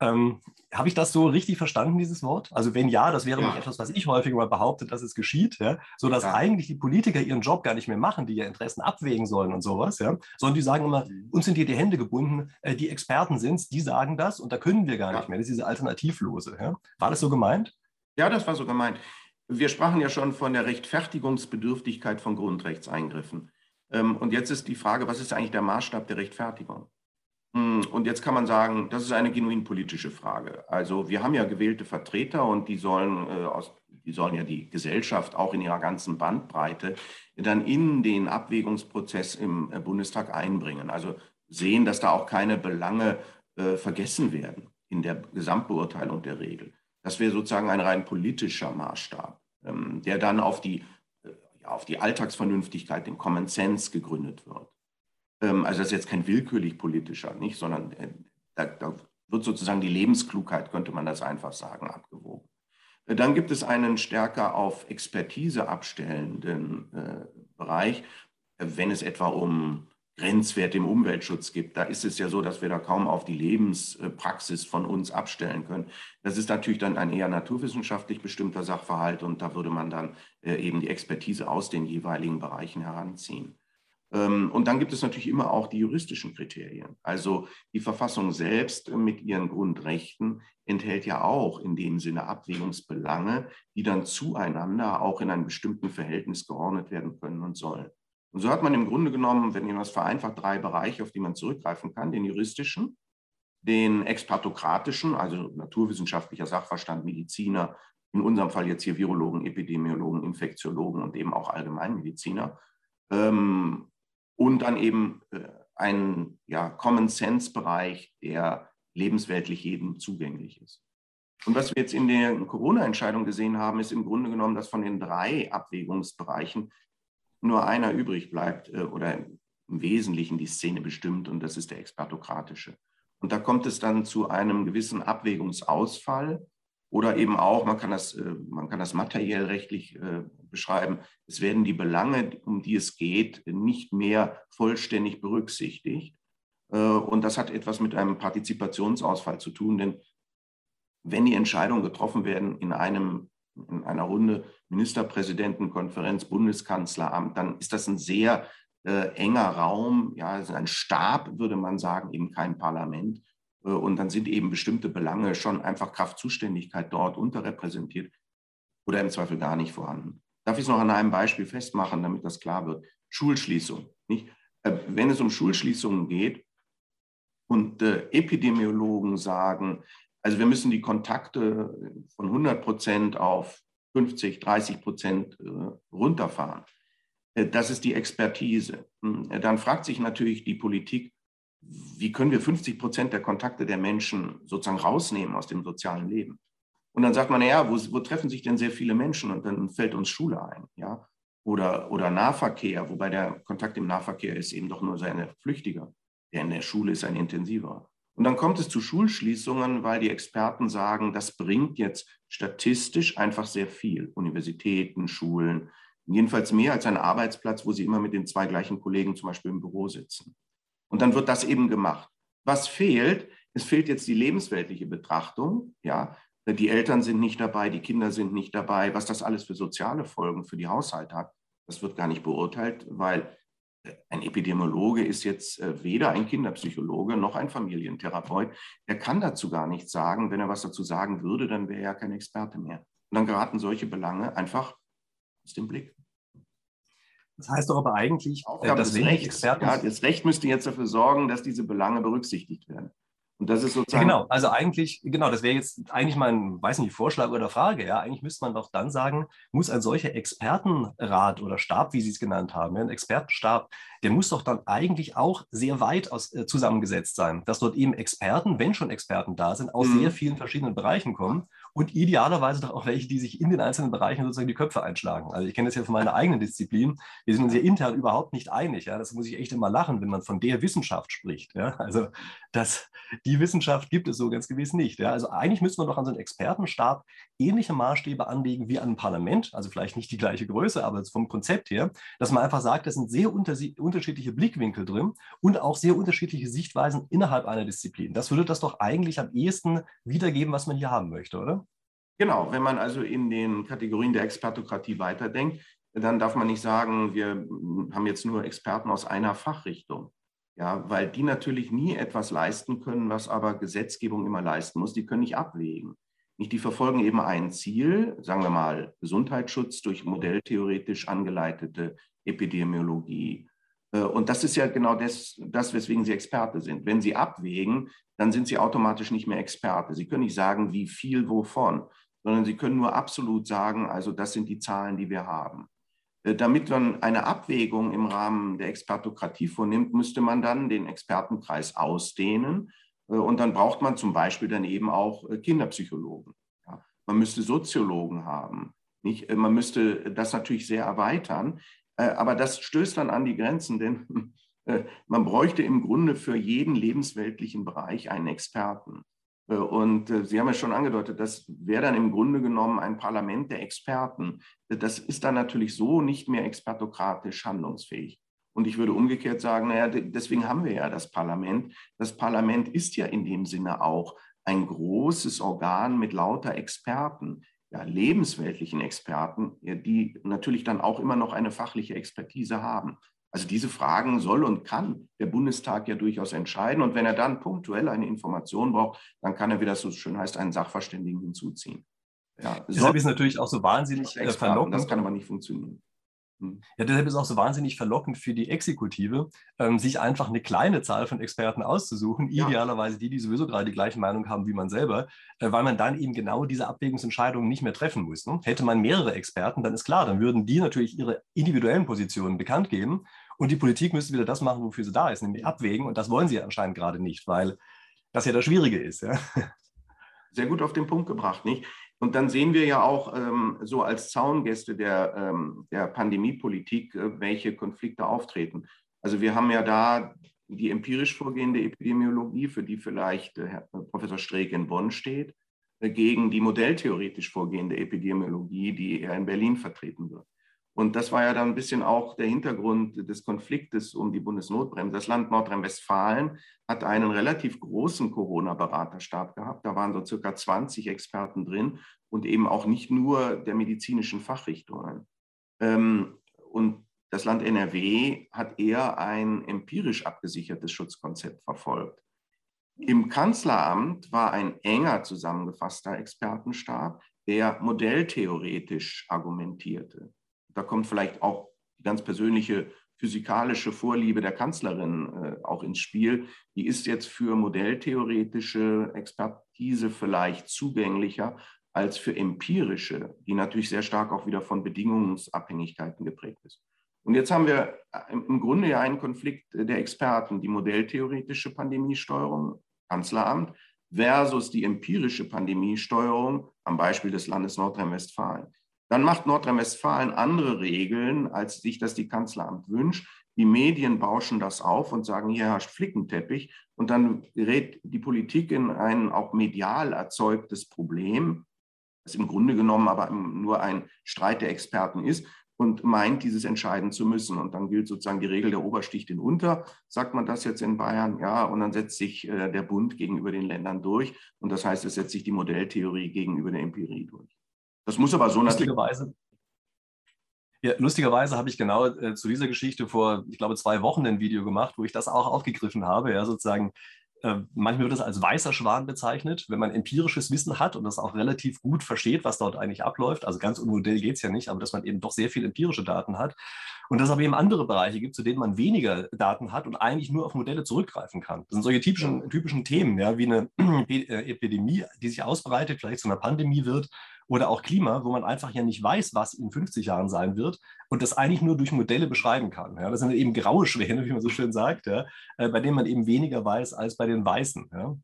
Ähm, habe ich das so richtig verstanden, dieses Wort? Also wenn ja, das wäre ja. Nicht etwas, was ich häufiger mal behaupte, dass es geschieht, ja? So dass ja. eigentlich die Politiker ihren Job gar nicht mehr machen, die ja Interessen abwägen sollen und sowas, ja? Sondern die sagen immer, uns sind hier die Hände gebunden, äh, die Experten sind es, die sagen das und da können wir gar ja. nicht mehr, das ist diese Alternativlose. Ja? War das so gemeint? Ja, das war so gemeint. Wir sprachen ja schon von der Rechtfertigungsbedürftigkeit von Grundrechtseingriffen. Ähm, und jetzt ist die Frage, was ist eigentlich der Maßstab der Rechtfertigung? Und jetzt kann man sagen, das ist eine genuin politische Frage. Also wir haben ja gewählte Vertreter und die sollen, äh, aus, die sollen ja die Gesellschaft auch in ihrer ganzen Bandbreite dann in den Abwägungsprozess im äh, Bundestag einbringen. Also sehen, dass da auch keine Belange äh, vergessen werden in der Gesamtbeurteilung der Regel. Das wäre sozusagen ein rein politischer Maßstab, ähm, der dann auf die, äh, ja, auf die Alltagsvernünftigkeit, den Common Sense gegründet wird. Also das ist jetzt kein willkürlich politischer, nicht, sondern da, da wird sozusagen die Lebensklugheit, könnte man das einfach sagen, abgewogen. Dann gibt es einen stärker auf Expertise abstellenden äh, Bereich, wenn es etwa um Grenzwerte im Umweltschutz gibt. Da ist es ja so, dass wir da kaum auf die Lebenspraxis von uns abstellen können. Das ist natürlich dann ein eher naturwissenschaftlich bestimmter Sachverhalt und da würde man dann äh, eben die Expertise aus den jeweiligen Bereichen heranziehen. Und dann gibt es natürlich immer auch die juristischen Kriterien. Also die Verfassung selbst mit ihren Grundrechten enthält ja auch in dem Sinne Abwägungsbelange, die dann zueinander auch in einem bestimmten Verhältnis geordnet werden können und sollen. Und so hat man im Grunde genommen, wenn man das vereinfacht, drei Bereiche, auf die man zurückgreifen kann, den juristischen, den expertokratischen, also naturwissenschaftlicher Sachverstand, Mediziner, in unserem Fall jetzt hier Virologen, Epidemiologen, Infektiologen und eben auch Allgemeinmediziner, ähm, und dann eben ein ja, Common-Sense-Bereich, der lebensweltlich jedem zugänglich ist. Und was wir jetzt in der Corona-Entscheidung gesehen haben, ist im Grunde genommen, dass von den drei Abwägungsbereichen nur einer übrig bleibt oder im Wesentlichen die Szene bestimmt, und das ist der expertokratische. Und da kommt es dann zu einem gewissen Abwägungsausfall oder eben auch, man kann das, man kann das materiell rechtlich beschreiben, es werden die Belange, um die es geht, nicht mehr vollständig berücksichtigt. Und das hat etwas mit einem Partizipationsausfall zu tun, denn wenn die Entscheidungen getroffen werden in, einem, in einer Runde Ministerpräsidentenkonferenz, Bundeskanzleramt, dann ist das ein sehr äh, enger Raum, ja, also ein Stab, würde man sagen, eben kein Parlament. Und dann sind eben bestimmte Belange schon einfach Kraft Zuständigkeit dort unterrepräsentiert oder im Zweifel gar nicht vorhanden. Darf ich es noch an einem Beispiel festmachen, damit das klar wird? Schulschließung. Nicht? Wenn es um Schulschließungen geht und äh, Epidemiologen sagen, also wir müssen die Kontakte von hundert Prozent auf fünfzig, dreißig Prozent äh, runterfahren. Äh, das ist die Expertise. Dann fragt sich natürlich die Politik, wie können wir fünfzig Prozent der Kontakte der Menschen sozusagen rausnehmen aus dem sozialen Leben? Und dann sagt man, naja, wo, wo treffen sich denn sehr viele Menschen? Und dann fällt uns Schule ein, ja? Oder, oder Nahverkehr, wobei der Kontakt im Nahverkehr ist eben doch nur ein flüchtiger. Der in der Schule ist ein intensiver. Und dann kommt es zu Schulschließungen, weil die Experten sagen, das bringt jetzt statistisch einfach sehr viel. Universitäten, Schulen, jedenfalls mehr als ein Arbeitsplatz, wo sie immer mit den zwei gleichen Kollegen zum Beispiel im Büro sitzen. Und dann wird das eben gemacht. Was fehlt? Es fehlt jetzt die lebensweltliche Betrachtung. Ja? Die Eltern sind nicht dabei, die Kinder sind nicht dabei. Was das alles für soziale Folgen für die Haushalte hat, das wird gar nicht beurteilt, weil ein Epidemiologe ist jetzt weder ein Kinderpsychologe noch ein Familientherapeut. Er kann dazu gar nichts sagen. Wenn er was dazu sagen würde, dann wäre er ja kein Experte mehr. Und dann geraten solche Belange einfach aus dem Blick. Das heißt doch aber eigentlich, Aufgabe dass wenig Rechts, Experten... Ja, das Recht müsste jetzt dafür sorgen, dass diese Belange berücksichtigt werden. Und das ist sozusagen... Ja, genau, also eigentlich, genau, das wäre jetzt eigentlich mein, weiß nicht, Vorschlag oder Frage, ja, eigentlich müsste man doch dann sagen, muss ein solcher Expertenrat oder Stab, wie Sie es genannt haben, ja, ein Expertenstab, der muss doch dann eigentlich auch sehr weit aus, äh, zusammengesetzt sein, dass dort eben Experten, wenn schon Experten da sind, aus mhm. sehr vielen verschiedenen Bereichen kommen und idealerweise doch auch welche, die sich in den einzelnen Bereichen sozusagen die Köpfe einschlagen. Also ich kenne das ja von meiner eigenen Disziplin, wir sind uns ja intern überhaupt nicht einig, ja, das muss ich echt immer lachen, wenn man von der Wissenschaft spricht, ja, also das... Die Wissenschaft gibt es so ganz gewiss nicht. Ja. Also eigentlich müsste man doch an so einen Expertenstab ähnliche Maßstäbe anlegen wie an ein Parlament, also vielleicht nicht die gleiche Größe, aber vom Konzept her, dass man einfach sagt, es sind sehr unterschiedliche Blickwinkel drin und auch sehr unterschiedliche Sichtweisen innerhalb einer Disziplin. Das würde das doch eigentlich am ehesten wiedergeben, was man hier haben möchte, oder? Genau, wenn man also in den Kategorien der Expertokratie weiterdenkt, dann darf man nicht sagen, wir haben jetzt nur Experten aus einer Fachrichtung. Ja, weil die natürlich nie etwas leisten können, was aber Gesetzgebung immer leisten muss. Die können nicht abwägen. Nicht, die verfolgen eben ein Ziel, sagen wir mal Gesundheitsschutz durch modelltheoretisch angeleitete Epidemiologie. Und das ist ja genau das, das, weswegen sie Experte sind. Wenn sie abwägen, dann sind sie automatisch nicht mehr Experte. Sie können nicht sagen, wie viel wovon, sondern sie können nur absolut sagen, also das sind die Zahlen, die wir haben. Damit man eine Abwägung im Rahmen der Expertokratie vornimmt, müsste man dann den Expertenkreis ausdehnen. Und dann braucht man zum Beispiel dann eben auch Kinderpsychologen. Ja, man müsste Soziologen haben. Nicht? Man müsste das natürlich sehr erweitern. Aber das stößt dann an die Grenzen, denn man bräuchte im Grunde für jeden lebensweltlichen Bereich einen Experten. Und Sie haben ja schon angedeutet, das wäre dann im Grunde genommen ein Parlament der Experten. Das ist dann natürlich so nicht mehr expertokratisch handlungsfähig. Und ich würde umgekehrt sagen, naja, deswegen haben wir ja das Parlament. Das Parlament ist ja in dem Sinne auch ein großes Organ mit lauter Experten, ja, lebensweltlichen Experten, die natürlich dann auch immer noch eine fachliche Expertise haben. Also diese Fragen soll und kann der Bundestag ja durchaus entscheiden. Und wenn er dann punktuell eine Information braucht, dann kann er, wie das so schön heißt, einen Sachverständigen hinzuziehen. Ja, deshalb ist natürlich auch so wahnsinnig äh, verlockend. Das kann aber nicht funktionieren. Hm. Ja, deshalb ist auch so wahnsinnig verlockend für die Exekutive, ähm, sich einfach eine kleine Zahl von Experten auszusuchen, ja. Idealerweise die, die sowieso gerade die gleiche Meinung haben wie man selber, äh, weil man dann eben genau diese Abwägungsentscheidungen nicht mehr treffen muss. Ne? Hätte man mehrere Experten, dann ist klar, dann würden die natürlich ihre individuellen Positionen bekannt geben. Und die Politik müsste wieder das machen, wofür sie da ist, nämlich abwägen. Und das wollen sie anscheinend gerade nicht, weil das ja das Schwierige ist. Ja? Sehr gut auf den Punkt gebracht, nicht? Und dann sehen wir ja auch ähm, so als Zaungäste der, ähm, der Pandemiepolitik, äh, welche Konflikte auftreten. Also wir haben ja da die empirisch vorgehende Epidemiologie, für die vielleicht äh, Herr Professor Streeck in Bonn steht, äh, gegen die modelltheoretisch vorgehende Epidemiologie, die er in Berlin vertreten wird. Und das war ja dann ein bisschen auch der Hintergrund des Konfliktes um die Bundesnotbremse. Das Land Nordrhein-Westfalen hat einen relativ großen Corona-Beraterstab gehabt. Da waren so circa zwanzig Experten drin und eben auch nicht nur der medizinischen Fachrichtungen. Und das Land N R W hat eher ein empirisch abgesichertes Schutzkonzept verfolgt. Im Kanzleramt war ein enger zusammengefasster Expertenstab, der modelltheoretisch argumentierte. Da kommt vielleicht auch die ganz persönliche physikalische Vorliebe der Kanzlerin äh, auch ins Spiel. Die ist jetzt für modelltheoretische Expertise vielleicht zugänglicher als für empirische, die natürlich sehr stark auch wieder von Bedingungsabhängigkeiten geprägt ist. Und jetzt haben wir im Grunde ja einen Konflikt der Experten, die modelltheoretische Pandemiesteuerung, Kanzleramt, versus die empirische Pandemiesteuerung am Beispiel des Landes Nordrhein-Westfalen. Dann macht Nordrhein-Westfalen andere Regeln, als sich das die Kanzleramt wünscht. Die Medien bauschen das auf und sagen, hier herrscht Flickenteppich. Und dann gerät die Politik in ein auch medial erzeugtes Problem, das im Grunde genommen aber nur ein Streit der Experten ist, und meint, dieses entscheiden zu müssen. Und dann gilt sozusagen die Regel, der Obersticht den Unter, sagt man das jetzt in Bayern, ja, und dann setzt sich äh, der Bund gegenüber den Ländern durch. Und das heißt, es setzt sich die Modelltheorie gegenüber der Empirie durch. Das muss aber so natürlich... Ja, lustigerweise habe ich genau äh, zu dieser Geschichte vor, ich glaube, zwei Wochen ein Video gemacht, wo ich das auch aufgegriffen habe, ja, sozusagen. Manchmal wird das als weißer Schwan bezeichnet, wenn man empirisches Wissen hat und das auch relativ gut versteht, was dort eigentlich abläuft. Also ganz um Modell geht es ja nicht, aber dass man eben doch sehr viel empirische Daten hat. Und dass es aber eben andere Bereiche gibt, zu denen man weniger Daten hat und eigentlich nur auf Modelle zurückgreifen kann. Das sind solche typischen, typischen Themen, ja, wie eine Epidemie, die sich ausbreitet, vielleicht zu einer Pandemie wird, oder auch Klima, wo man einfach ja nicht weiß, was in fünfzig Jahren sein wird und das eigentlich nur durch Modelle beschreiben kann. Ja, das sind eben graue Schwäne, wie man so schön sagt, ja, bei denen man eben weniger weiß als bei den Weißen. Ja.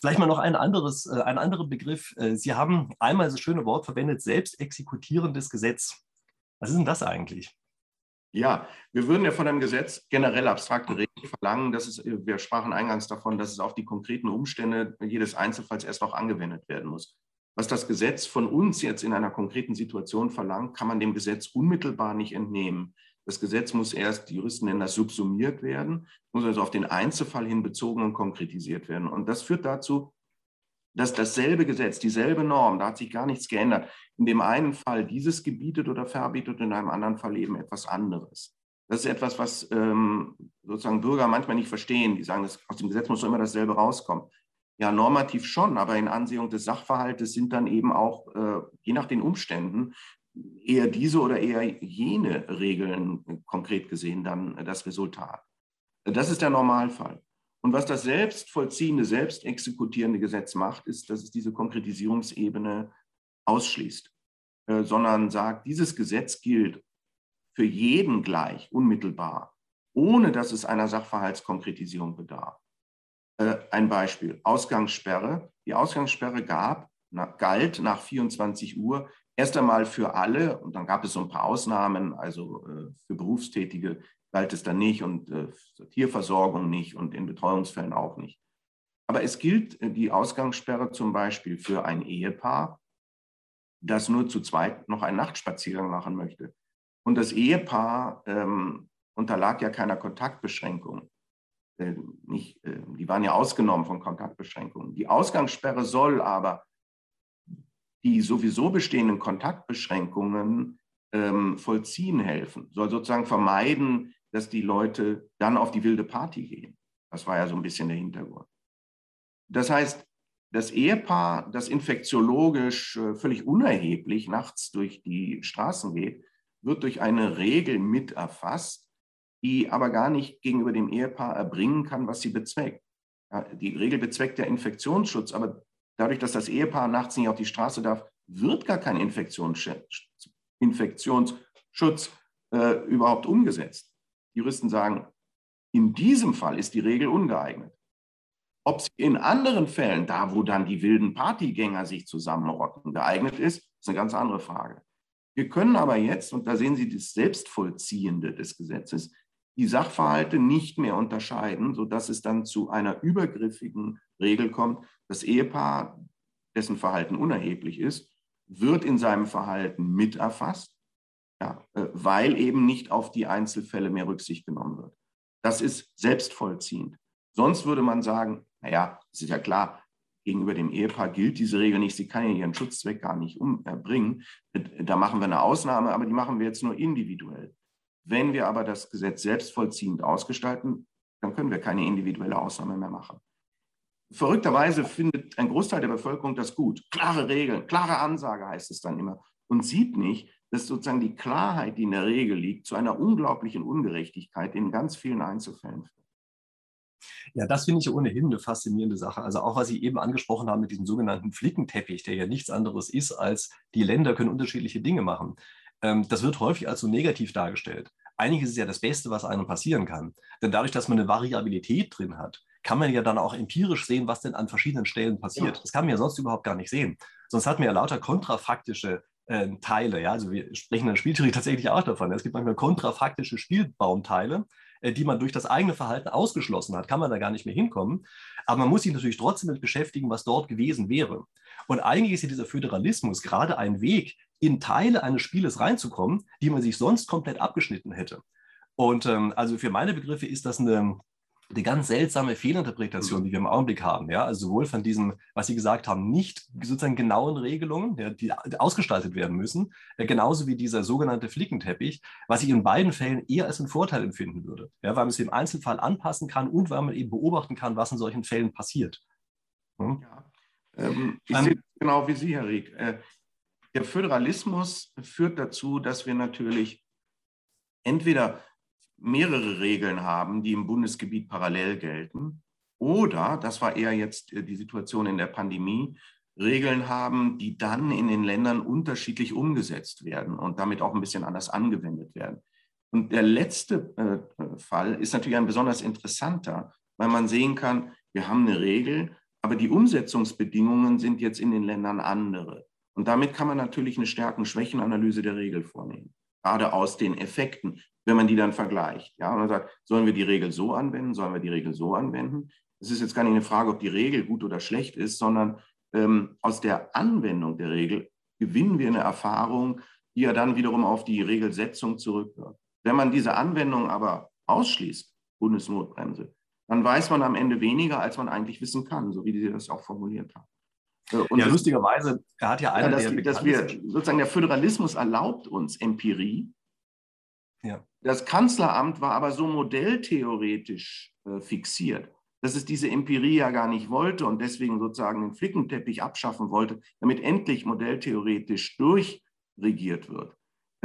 Vielleicht mal noch ein anderes, ein anderer Begriff. Sie haben einmal das schöne Wort verwendet, selbstexekutierendes Gesetz. Was ist denn das eigentlich? Ja, wir würden ja von einem Gesetz generell abstrakte Regeln verlangen, dass es, wir sprachen eingangs davon, dass es auf die konkreten Umstände jedes Einzelfalls erst noch angewendet werden muss. Was das Gesetz von uns jetzt in einer konkreten Situation verlangt, kann man dem Gesetz unmittelbar nicht entnehmen. Das Gesetz muss erst, die Juristen nennen das, subsumiert werden, muss also auf den Einzelfall hin bezogen und konkretisiert werden. Und das führt dazu, dass dasselbe Gesetz, dieselbe Norm, da hat sich gar nichts geändert, in dem einen Fall dieses gebietet oder verbietet, in einem anderen Fall eben etwas anderes. Das ist etwas, was ähm, sozusagen Bürger manchmal nicht verstehen. Die sagen, das, aus dem Gesetz muss doch immer dasselbe rauskommen. Ja, normativ schon, aber in Ansehung des Sachverhaltes sind dann eben auch, äh, je nach den Umständen, eher diese oder eher jene Regeln äh, konkret gesehen dann äh, das Resultat. Das ist der Normalfall. Und was das selbst vollziehende, selbst exekutierende Gesetz macht, ist, dass es diese Konkretisierungsebene ausschließt, äh, sondern sagt, dieses Gesetz gilt für jeden gleich, unmittelbar, ohne dass es einer Sachverhaltskonkretisierung bedarf. Ein Beispiel, Ausgangssperre. Die Ausgangssperre gab, na, galt nach vierundzwanzig Uhr erst einmal für alle, und dann gab es so ein paar Ausnahmen, also äh, für Berufstätige galt es dann nicht und äh, für Tierversorgung nicht und in Betreuungsfällen auch nicht. Aber es gilt äh, die Ausgangssperre zum Beispiel für ein Ehepaar, das nur zu zweit noch einen Nachtspaziergang machen möchte. Und das Ehepaar ähm, unterlag ja keiner Kontaktbeschränkung. Nicht, die waren ja ausgenommen von Kontaktbeschränkungen. Die Ausgangssperre soll aber die sowieso bestehenden Kontaktbeschränkungen ähm, vollziehen helfen, soll sozusagen vermeiden, dass die Leute dann auf die wilde Party gehen. Das war ja so ein bisschen der Hintergrund. Das heißt, das Ehepaar, das infektiologisch völlig unerheblich nachts durch die Straßen geht, wird durch eine Regel mit erfasst, die aber gar nicht gegenüber dem Ehepaar erbringen kann, was sie bezweckt. Ja, die Regel bezweckt der Infektionsschutz, aber dadurch, dass das Ehepaar nachts nicht auf die Straße darf, wird gar kein Infektionsschutz, Infektionsschutz äh, überhaupt umgesetzt. Die Juristen sagen, in diesem Fall ist die Regel ungeeignet. Ob sie in anderen Fällen, da wo dann die wilden Partygänger sich zusammenrotten, geeignet ist, ist eine ganz andere Frage. Wir können aber jetzt, und da sehen Sie das Selbstvollziehende des Gesetzes, die Sachverhalte nicht mehr unterscheiden, sodass es dann zu einer übergriffigen Regel kommt. Das Ehepaar, dessen Verhalten unerheblich ist, wird in seinem Verhalten mit erfasst, ja, weil eben nicht auf die Einzelfälle mehr Rücksicht genommen wird. Das ist selbstvollziehend. Sonst würde man sagen, naja, es ist ja klar, gegenüber dem Ehepaar gilt diese Regel nicht, sie kann ja ihren Schutzzweck gar nicht umbringen. Da machen wir eine Ausnahme, aber die machen wir jetzt nur individuell. Wenn wir aber das Gesetz selbstvollziehend ausgestalten, dann können wir keine individuelle Ausnahme mehr machen. Verrückterweise findet ein Großteil der Bevölkerung das gut. Klare Regeln, klare Ansage heißt es dann immer. Und sieht nicht, dass sozusagen die Klarheit, die in der Regel liegt, zu einer unglaublichen Ungerechtigkeit in ganz vielen Einzelfällen führt. Ja, das finde ich ohnehin eine faszinierende Sache. Also auch, was Sie eben angesprochen haben mit diesem sogenannten Flickenteppich, der ja nichts anderes ist, als die Länder können unterschiedliche Dinge machen. Das wird häufig als so negativ dargestellt. Eigentlich ist es ja das Beste, was einem passieren kann. Denn dadurch, dass man eine Variabilität drin hat, kann man ja dann auch empirisch sehen, was denn an verschiedenen Stellen passiert. Ja. Das kann man ja sonst überhaupt gar nicht sehen. Sonst hat man ja lauter kontrafaktische äh, Teile. Ja? Also wir sprechen in der Spieltheorie tatsächlich auch davon. Es gibt manchmal kontrafaktische Spielbaumteile, äh, die man durch das eigene Verhalten ausgeschlossen hat. Kann man da gar nicht mehr hinkommen. Aber man muss sich natürlich trotzdem mit beschäftigen, was dort gewesen wäre. Und eigentlich ist ja dieser Föderalismus gerade ein Weg, in Teile eines Spieles reinzukommen, die man sich sonst komplett abgeschnitten hätte. Und ähm, also für meine Begriffe ist das eine, eine ganz seltsame Fehlinterpretation, die wir im Augenblick haben. Ja? Also sowohl von diesen, was Sie gesagt haben, nicht sozusagen genauen Regelungen, ja, die ausgestaltet werden müssen, äh, genauso wie dieser sogenannte Flickenteppich, was ich in beiden Fällen eher als einen Vorteil empfinden würde, ja, weil man es im Einzelfall anpassen kann und weil man eben beobachten kann, was in solchen Fällen passiert. Hm? Ja. Ähm, ich ähm, sehe genau wie Sie, Herr Rieck. Äh, der Föderalismus führt dazu, dass wir natürlich entweder mehrere Regeln haben, die im Bundesgebiet parallel gelten, oder, das war eher jetzt die Situation in der Pandemie, Regeln haben, die dann in den Ländern unterschiedlich umgesetzt werden und damit auch ein bisschen anders angewendet werden. Und der letzte äh, Fall ist natürlich ein besonders interessanter, weil man sehen kann, wir haben eine Regel, aber die Umsetzungsbedingungen sind jetzt in den Ländern andere. Und damit kann man natürlich eine Stärken-Schwächen-Analyse der Regel vornehmen, gerade aus den Effekten, wenn man die dann vergleicht. Ja, und man sagt, sollen wir die Regel so anwenden, sollen wir die Regel so anwenden? Es ist jetzt gar nicht eine Frage, ob die Regel gut oder schlecht ist, sondern ähm, aus der Anwendung der Regel gewinnen wir eine Erfahrung, die ja dann wiederum auf die Regelsetzung zurückwirkt. Wenn man diese Anwendung aber ausschließt, Bundesnotbremse, dann weiß man am Ende weniger, als man eigentlich wissen kann, so wie Sie das auch formuliert haben. Und ja, lustigerweise, er hat ja einer, ja, dass, der dass wir sozusagen, der Föderalismus erlaubt uns Empirie. Ja. Das Kanzleramt war aber so modelltheoretisch äh, fixiert, dass es diese Empirie ja gar nicht wollte und deswegen sozusagen den Flickenteppich abschaffen wollte, damit endlich modelltheoretisch durchregiert wird.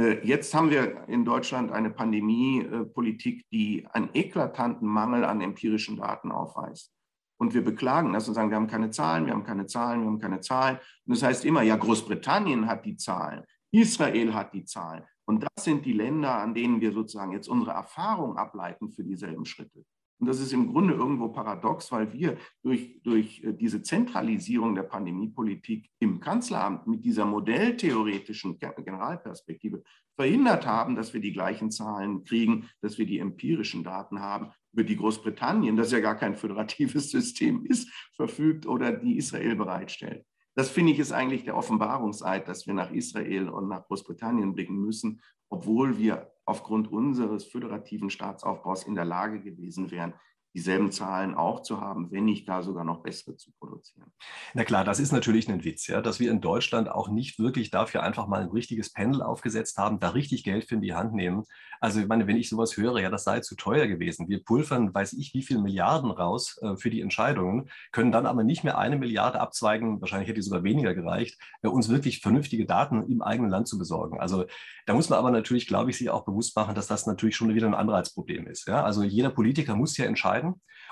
Äh, jetzt haben wir in Deutschland eine Pandemiepolitik, die einen eklatanten Mangel an empirischen Daten aufweist. Und wir beklagen das und sagen, wir haben keine Zahlen, wir haben keine Zahlen, wir haben keine Zahlen. Und das heißt immer, ja, Großbritannien hat die Zahlen, Israel hat die Zahlen. Und das sind die Länder, an denen wir sozusagen jetzt unsere Erfahrung ableiten für dieselben Schritte. Und das ist im Grunde irgendwo paradox, weil wir durch, durch diese Zentralisierung der Pandemiepolitik im Kanzleramt mit dieser modelltheoretischen Generalperspektive verhindert haben, dass wir die gleichen Zahlen kriegen, dass wir die empirischen Daten haben, über die Großbritannien, das ja gar kein föderatives System ist, verfügt oder die Israel bereitstellt. Das finde ich ist eigentlich der Offenbarungseid, dass wir nach Israel und nach Großbritannien blicken müssen, obwohl wir aufgrund unseres föderativen Staatsaufbaus in der Lage gewesen wären, dieselben Zahlen auch zu haben, wenn nicht da sogar noch bessere zu produzieren. Na klar, das ist natürlich ein Witz, ja, dass wir in Deutschland auch nicht wirklich dafür einfach mal ein richtiges Panel aufgesetzt haben, da richtig Geld für in die Hand nehmen. Also ich meine, wenn ich sowas höre, ja, das sei zu teuer gewesen. Wir pulvern, weiß ich, wie viele Milliarden raus äh, für die Entscheidungen, können dann aber nicht mehr eine Milliarde abzweigen, wahrscheinlich hätte sogar weniger gereicht, äh, uns wirklich vernünftige Daten im eigenen Land zu besorgen. Also da muss man aber natürlich, glaube ich, sich auch bewusst machen, dass das natürlich schon wieder ein Anreizproblem ist. Ja? Also jeder Politiker muss ja entscheiden.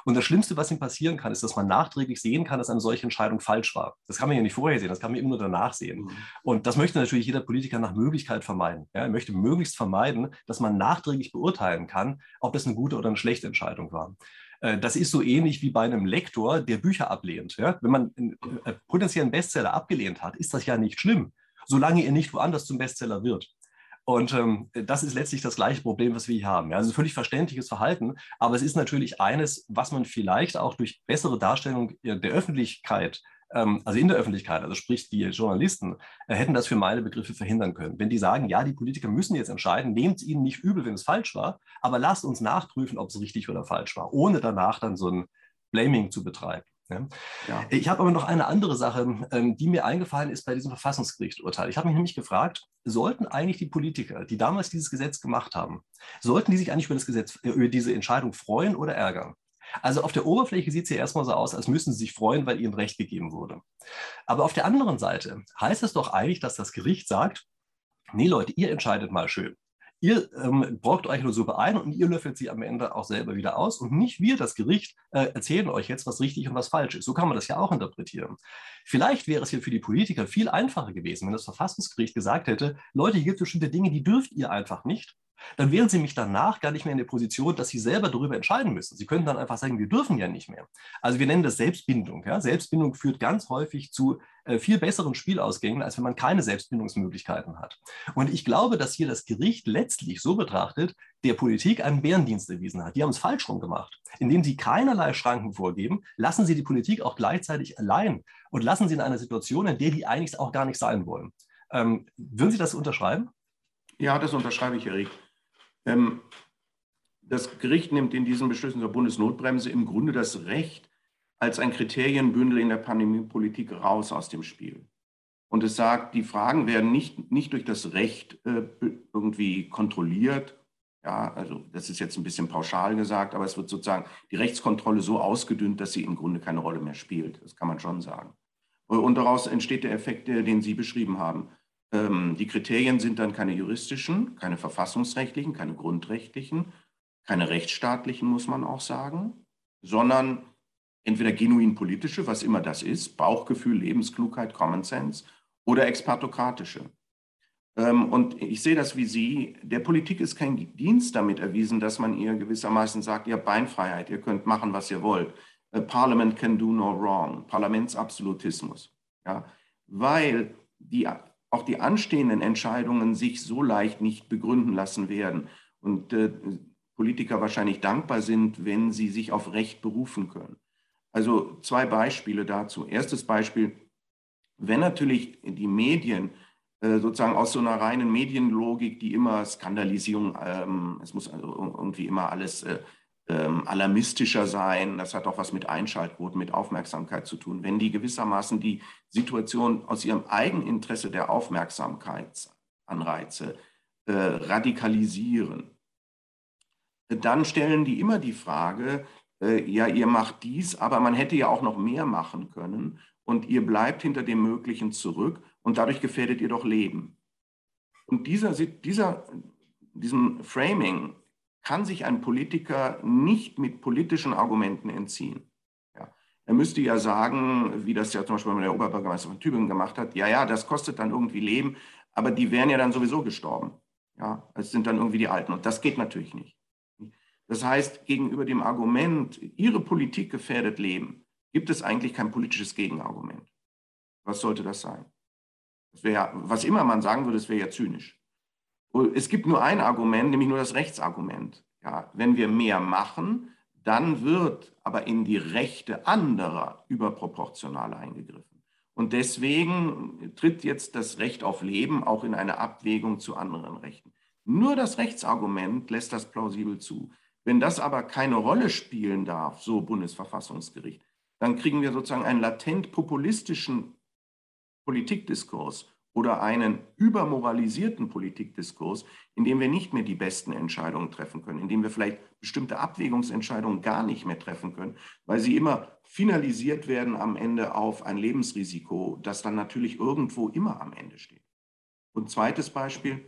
Und das Schlimmste, was ihm passieren kann, ist, dass man nachträglich sehen kann, dass eine solche Entscheidung falsch war. Das kann man ja nicht vorher sehen, das kann man immer nur danach sehen. Mhm. Und das möchte natürlich jeder Politiker nach Möglichkeit vermeiden. Ja, er möchte möglichst vermeiden, dass man nachträglich beurteilen kann, ob das eine gute oder eine schlechte Entscheidung war. Das ist so ähnlich wie bei einem Lektor, der Bücher ablehnt. Ja, wenn man einen potenziellen Bestseller abgelehnt hat, ist das ja nicht schlimm, solange er nicht woanders zum Bestseller wird. Und ähm, das ist letztlich das gleiche Problem, was wir hier haben. Ja, also völlig verständliches Verhalten, aber es ist natürlich eines, was man vielleicht auch durch bessere Darstellung der Öffentlichkeit, ähm, also in der Öffentlichkeit, also sprich die Journalisten, äh, hätten das für meine Begriffe verhindern können. Wenn die sagen, ja, die Politiker müssen jetzt entscheiden, nehmt es ihnen nicht übel, wenn es falsch war, aber lasst uns nachprüfen, ob es richtig oder falsch war, ohne danach dann so ein Blaming zu betreiben. Ja. Ja. Ich habe aber noch eine andere Sache, die mir eingefallen ist bei diesem Verfassungsgerichtsurteil. Ich habe mich nämlich gefragt, sollten eigentlich die Politiker, die damals dieses Gesetz gemacht haben, sollten die sich eigentlich über das Gesetz, über diese Entscheidung freuen oder ärgern? Also auf der Oberfläche sieht es ja erstmal so aus, als müssten sie sich freuen, weil ihnen Recht gegeben wurde. Aber auf der anderen Seite heißt es doch eigentlich, dass das Gericht sagt, nee Leute, ihr entscheidet mal schön. Ihr ähm, brockt euch nur Suppe ein und ihr löffelt sie am Ende auch selber wieder aus. Und nicht wir, das Gericht, äh, erzählen euch jetzt, was richtig und was falsch ist. So kann man das ja auch interpretieren. Vielleicht wäre es ja für die Politiker viel einfacher gewesen, wenn das Verfassungsgericht gesagt hätte, Leute, hier gibt es bestimmte Dinge, die dürft ihr einfach nicht. dann wären Sie mich danach gar nicht mehr in der Position, dass Sie selber darüber entscheiden müssen. Sie könnten dann einfach sagen, wir dürfen ja nicht mehr. Also wir nennen das Selbstbindung. Ja? Selbstbindung führt ganz häufig zu äh, viel besseren Spielausgängen, als wenn man keine Selbstbindungsmöglichkeiten hat. Und ich glaube, dass hier das Gericht letztlich so betrachtet, der Politik einen Bärendienst erwiesen hat. Die haben es falsch rum gemacht. Indem sie keinerlei Schranken vorgeben, lassen sie die Politik auch gleichzeitig allein und lassen sie in einer Situation, in der die eigentlich auch gar nicht sein wollen. Ähm, würden Sie das unterschreiben? Ja, das unterschreibe ich, Herr Rieck. Ähm, das Gericht nimmt in diesen Beschlüssen zur Bundesnotbremse im Grunde das Recht als ein Kriterienbündel in der Pandemiepolitik raus aus dem Spiel. Und es sagt, die Fragen werden nicht, nicht durch das Recht äh, irgendwie kontrolliert. Ja, also das ist jetzt ein bisschen pauschal gesagt, aber es wird sozusagen die Rechtskontrolle so ausgedünnt, dass sie im Grunde keine Rolle mehr spielt. Das kann man schon sagen. Und daraus entsteht der Effekt, den Sie beschrieben haben. Ähm, die Kriterien sind dann keine juristischen, keine verfassungsrechtlichen, keine grundrechtlichen, keine rechtsstaatlichen, muss man auch sagen, sondern entweder genuin politische, was immer das ist, Bauchgefühl, Lebensklugheit, Common Sense, oder expertokratische. Ähm, und ich sehe das wie Sie, der Politik ist kein Dienst damit erwiesen, dass man ihr gewissermaßen sagt, ihr habt Beinfreiheit, ihr könnt machen, was ihr wollt. A Parliament can do no wrong, Parlamentsabsolutismus. Ja? Weil die auch die anstehenden Entscheidungen sich so leicht nicht begründen lassen werden und äh, Politiker wahrscheinlich dankbar sind, wenn sie sich auf Recht berufen können. Also zwei Beispiele dazu. Erstes Beispiel, wenn natürlich die Medien äh, sozusagen aus so einer reinen Medienlogik, die immer Skandalisierung, ähm, es muss irgendwie immer alles äh, ähm, alarmistischer sein, das hat auch was mit Einschaltquoten, mit Aufmerksamkeit zu tun, wenn die gewissermaßen die Situation aus ihrem Eigeninteresse der Aufmerksamkeitsanreize äh, radikalisieren, dann stellen die immer die Frage, äh, ja, ihr macht dies, aber man hätte ja auch noch mehr machen können und ihr bleibt hinter dem Möglichen zurück und dadurch gefährdet ihr doch Leben. Und dieser, dieser, diesem Framing kann sich ein Politiker nicht mit politischen Argumenten entziehen. Ja. Er müsste ja sagen, wie das ja zum Beispiel der Oberbürgermeister von Tübingen gemacht hat, ja, ja, das kostet dann irgendwie Leben, aber die wären ja dann sowieso gestorben. Ja, es sind dann irgendwie die Alten und das geht natürlich nicht. Das heißt, gegenüber dem Argument, ihre Politik gefährdet Leben, gibt es eigentlich kein politisches Gegenargument. Was sollte das sein? Das wäre, was immer man sagen würde, es wäre ja zynisch. Es gibt nur ein Argument, nämlich nur das Rechtsargument. Ja, wenn wir mehr machen, dann wird aber in die Rechte anderer überproportional eingegriffen. Und deswegen tritt jetzt das Recht auf Leben auch in eine Abwägung zu anderen Rechten. Nur das Rechtsargument lässt das plausibel zu. Wenn das aber keine Rolle spielen darf, so Bundesverfassungsgericht, dann kriegen wir sozusagen einen latent populistischen Politikdiskurs oder einen übermoralisierten Politikdiskurs, in dem wir nicht mehr die besten Entscheidungen treffen können, in dem wir vielleicht bestimmte Abwägungsentscheidungen gar nicht mehr treffen können, weil sie immer finalisiert werden am Ende auf ein Lebensrisiko, das dann natürlich irgendwo immer am Ende steht. Und zweites Beispiel,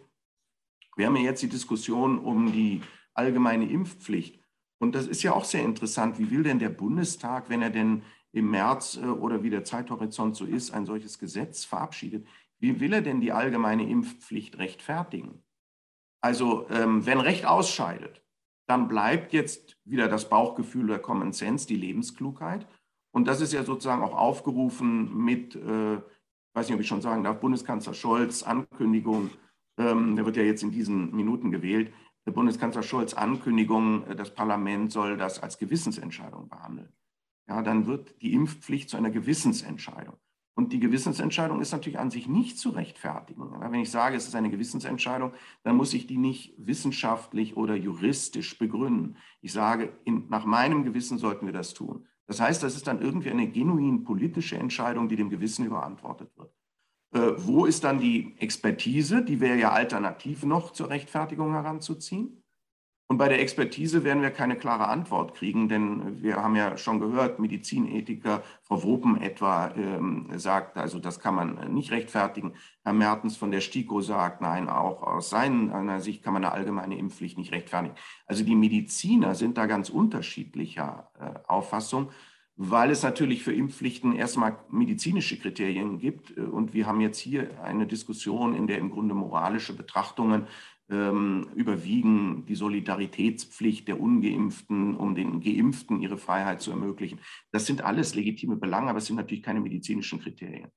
wir haben ja jetzt die Diskussion um die allgemeine Impfpflicht. Und das ist ja auch sehr interessant. Wie will denn der Bundestag, wenn er denn im März oder wie der Zeithorizont so ist, ein solches Gesetz verabschiedet, wie will er denn die allgemeine Impfpflicht rechtfertigen? Also ähm, wenn Recht ausscheidet, dann bleibt jetzt wieder das Bauchgefühl der Common Sense, die Lebensklugheit. Und das ist ja sozusagen auch aufgerufen mit, äh, ich weiß nicht, ob ich schon sagen darf, Bundeskanzler Scholz Ankündigung, ähm, der wird ja jetzt in diesen Minuten gewählt, der Bundeskanzler Scholz Ankündigung, das Parlament soll das als Gewissensentscheidung behandeln. Ja, dann wird die Impfpflicht zu einer Gewissensentscheidung. Und die Gewissensentscheidung ist natürlich an sich nicht zu rechtfertigen. Wenn ich sage, es ist eine Gewissensentscheidung, dann muss ich die nicht wissenschaftlich oder juristisch begründen. Ich sage, in, nach meinem Gewissen sollten wir das tun. Das heißt, das ist dann irgendwie eine genuin politische Entscheidung, die dem Gewissen überantwortet wird. Äh, wo ist dann die Expertise? Die wäre ja alternativ noch zur Rechtfertigung heranzuziehen. Und bei der Expertise werden wir keine klare Antwort kriegen, denn wir haben ja schon gehört, Medizinethiker, Frau Wopen etwa ähm, sagt, also das kann man nicht rechtfertigen. Herr Mertens von der STIKO sagt, nein, auch aus seiner Sicht kann man eine allgemeine Impfpflicht nicht rechtfertigen. Also die Mediziner sind da ganz unterschiedlicher äh, Auffassung, weil es natürlich für Impfpflichten erstmal medizinische Kriterien gibt. Und wir haben jetzt hier eine Diskussion, in der im Grunde moralische Betrachtungen ähm, überwiegen die Solidaritätspflicht der Ungeimpften, um den Geimpften ihre Freiheit zu ermöglichen. Das sind alles legitime Belange, aber es sind natürlich keine medizinischen Kriterien.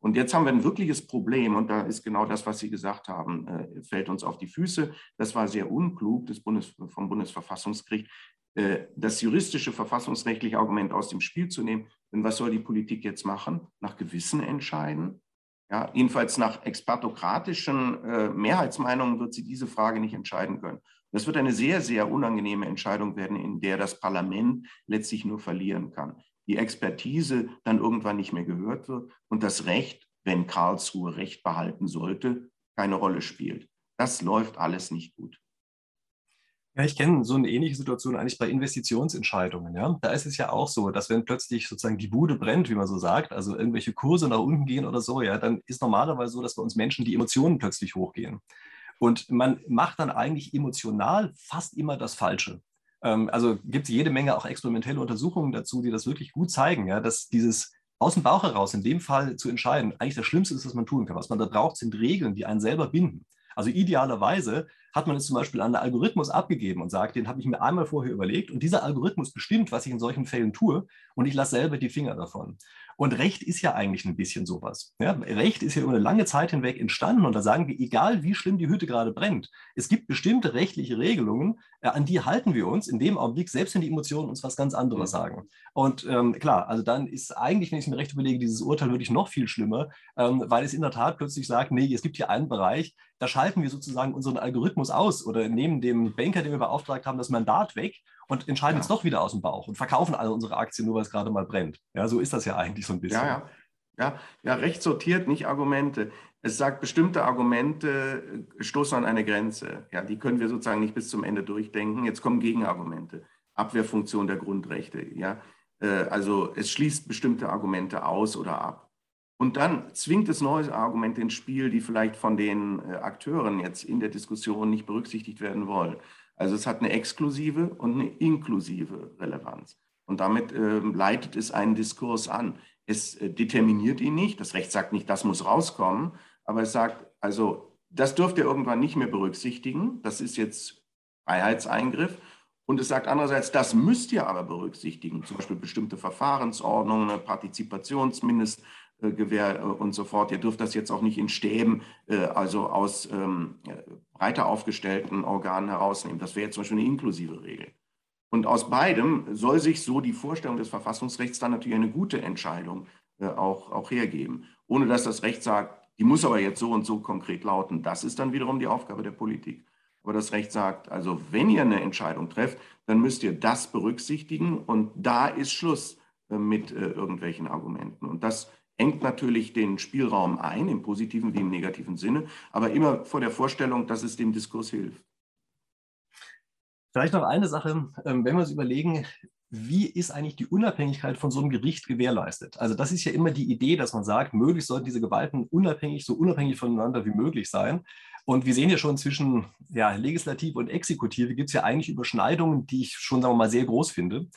Und jetzt haben wir ein wirkliches Problem, und da ist genau das, was Sie gesagt haben, äh, fällt uns auf die Füße. Das war sehr unklug des Bundes, vom Bundesverfassungsgericht, äh, das juristische verfassungsrechtliche Argument aus dem Spiel zu nehmen. Denn was soll die Politik jetzt machen? Nach Gewissen entscheiden? Ja, jedenfalls nach expertokratischen äh, Mehrheitsmeinungen wird sie diese Frage nicht entscheiden können. Das wird eine sehr, sehr unangenehme Entscheidung werden, in der das Parlament letztlich nur verlieren kann. Die Expertise dann irgendwann nicht mehr gehört wird und das Recht, wenn Karlsruhe Recht behalten sollte, keine Rolle spielt. Das läuft alles nicht gut. Ja, ich kenne so eine ähnliche Situation eigentlich bei Investitionsentscheidungen. Ja? Da ist es ja auch so, dass wenn plötzlich sozusagen die Bude brennt, wie man so sagt, also irgendwelche Kurse nach unten gehen oder so, ja, dann ist normalerweise so, dass bei uns Menschen die Emotionen plötzlich hochgehen. Und man macht dann eigentlich emotional fast immer das Falsche. Also gibt es jede Menge auch experimentelle Untersuchungen dazu, die das wirklich gut zeigen, ja, dass dieses aus dem Bauch heraus in dem Fall zu entscheiden, eigentlich das Schlimmste ist, was man tun kann. Was man da braucht, sind Regeln, die einen selber binden. Also idealerweise hat man es zum Beispiel an einen Algorithmus abgegeben und sagt, den habe ich mir einmal vorher überlegt und dieser Algorithmus bestimmt, was ich in solchen Fällen tue und ich lasse selber die Finger davon. Und Recht ist ja eigentlich ein bisschen sowas. Ja, Recht ist ja über eine lange Zeit hinweg entstanden und da sagen wir, egal wie schlimm die Hütte gerade brennt, es gibt bestimmte rechtliche Regelungen, an die halten wir uns in dem Augenblick, selbst wenn die Emotionen uns was ganz anderes sagen. Und ähm, klar, also dann ist eigentlich, wenn ich es mir recht überlege, dieses Urteil wirklich noch viel schlimmer, ähm, weil es in der Tat plötzlich sagt, nee, es gibt hier einen Bereich, da schalten wir sozusagen unseren Algorithmus aus oder nehmen dem Banker, den wir beauftragt haben, das Mandat weg und entscheiden ja. uns doch wieder aus dem Bauch und verkaufen alle unsere Aktien, nur weil es gerade mal brennt. Ja, so ist das ja eigentlich so ein bisschen. Ja, ja. Ja, ja, Recht sortiert, nicht Argumente. Es sagt, bestimmte Argumente stoßen an eine Grenze. Ja, die können wir sozusagen nicht bis zum Ende durchdenken. Jetzt kommen Gegenargumente. Abwehrfunktion der Grundrechte. Ja, also es schließt bestimmte Argumente aus oder ab. Und dann zwingt es neue Argumente ins Spiel, die vielleicht von den Akteuren jetzt in der Diskussion nicht berücksichtigt werden wollen. Also es hat eine exklusive und eine inklusive Relevanz. Und damit äh, leitet es einen Diskurs an. Es äh, determiniert ihn nicht. Das Recht sagt nicht, das muss rauskommen. Aber es sagt, also das dürft ihr irgendwann nicht mehr berücksichtigen. Das ist jetzt Freiheitseingriff. Und es sagt andererseits, das müsst ihr aber berücksichtigen. Zum Beispiel bestimmte Verfahrensordnungen, Partizipationsmindest, Gewähr und so fort. Ihr dürft das jetzt auch nicht in Stäben, also aus breiter aufgestellten Organen herausnehmen. Das wäre jetzt zum Beispiel eine inklusive Regel. Und aus beidem soll sich so die Vorstellung des Verfassungsrechts dann natürlich eine gute Entscheidung auch, auch hergeben. Ohne dass das Recht sagt, die muss aber jetzt so und so konkret lauten. Das ist dann wiederum die Aufgabe der Politik. Aber das Recht sagt, also wenn ihr eine Entscheidung trefft, dann müsst ihr das berücksichtigen und da ist Schluss mit irgendwelchen Argumenten. Und das engt natürlich den Spielraum ein, im positiven wie im negativen Sinne, aber immer vor der Vorstellung, dass es dem Diskurs hilft. Vielleicht noch eine Sache, wenn wir uns überlegen, wie ist eigentlich die Unabhängigkeit von so einem Gericht gewährleistet? Also das ist ja immer die Idee, dass man sagt, möglichst sollten diese Gewalten unabhängig, so unabhängig voneinander wie möglich sein. Und wir sehen ja schon zwischen ja, Legislative und Exekutive gibt es ja eigentlich Überschneidungen, die ich schon, sagen wir mal, sehr groß finde.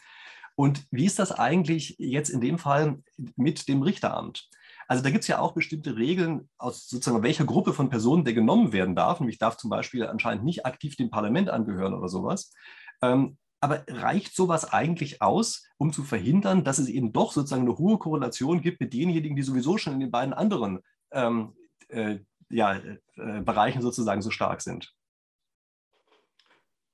Und wie ist das eigentlich jetzt in dem Fall mit dem Richteramt? Also da gibt es ja auch bestimmte Regeln, aus sozusagen welcher Gruppe von Personen der genommen werden darf. Nämlich darf zum Beispiel anscheinend nicht aktiv dem Parlament angehören oder sowas. Ähm, aber reicht sowas eigentlich aus, um zu verhindern, dass es eben doch sozusagen eine hohe Korrelation gibt mit denjenigen, die sowieso schon in den beiden anderen ähm, äh, ja, äh, Bereichen sozusagen so stark sind?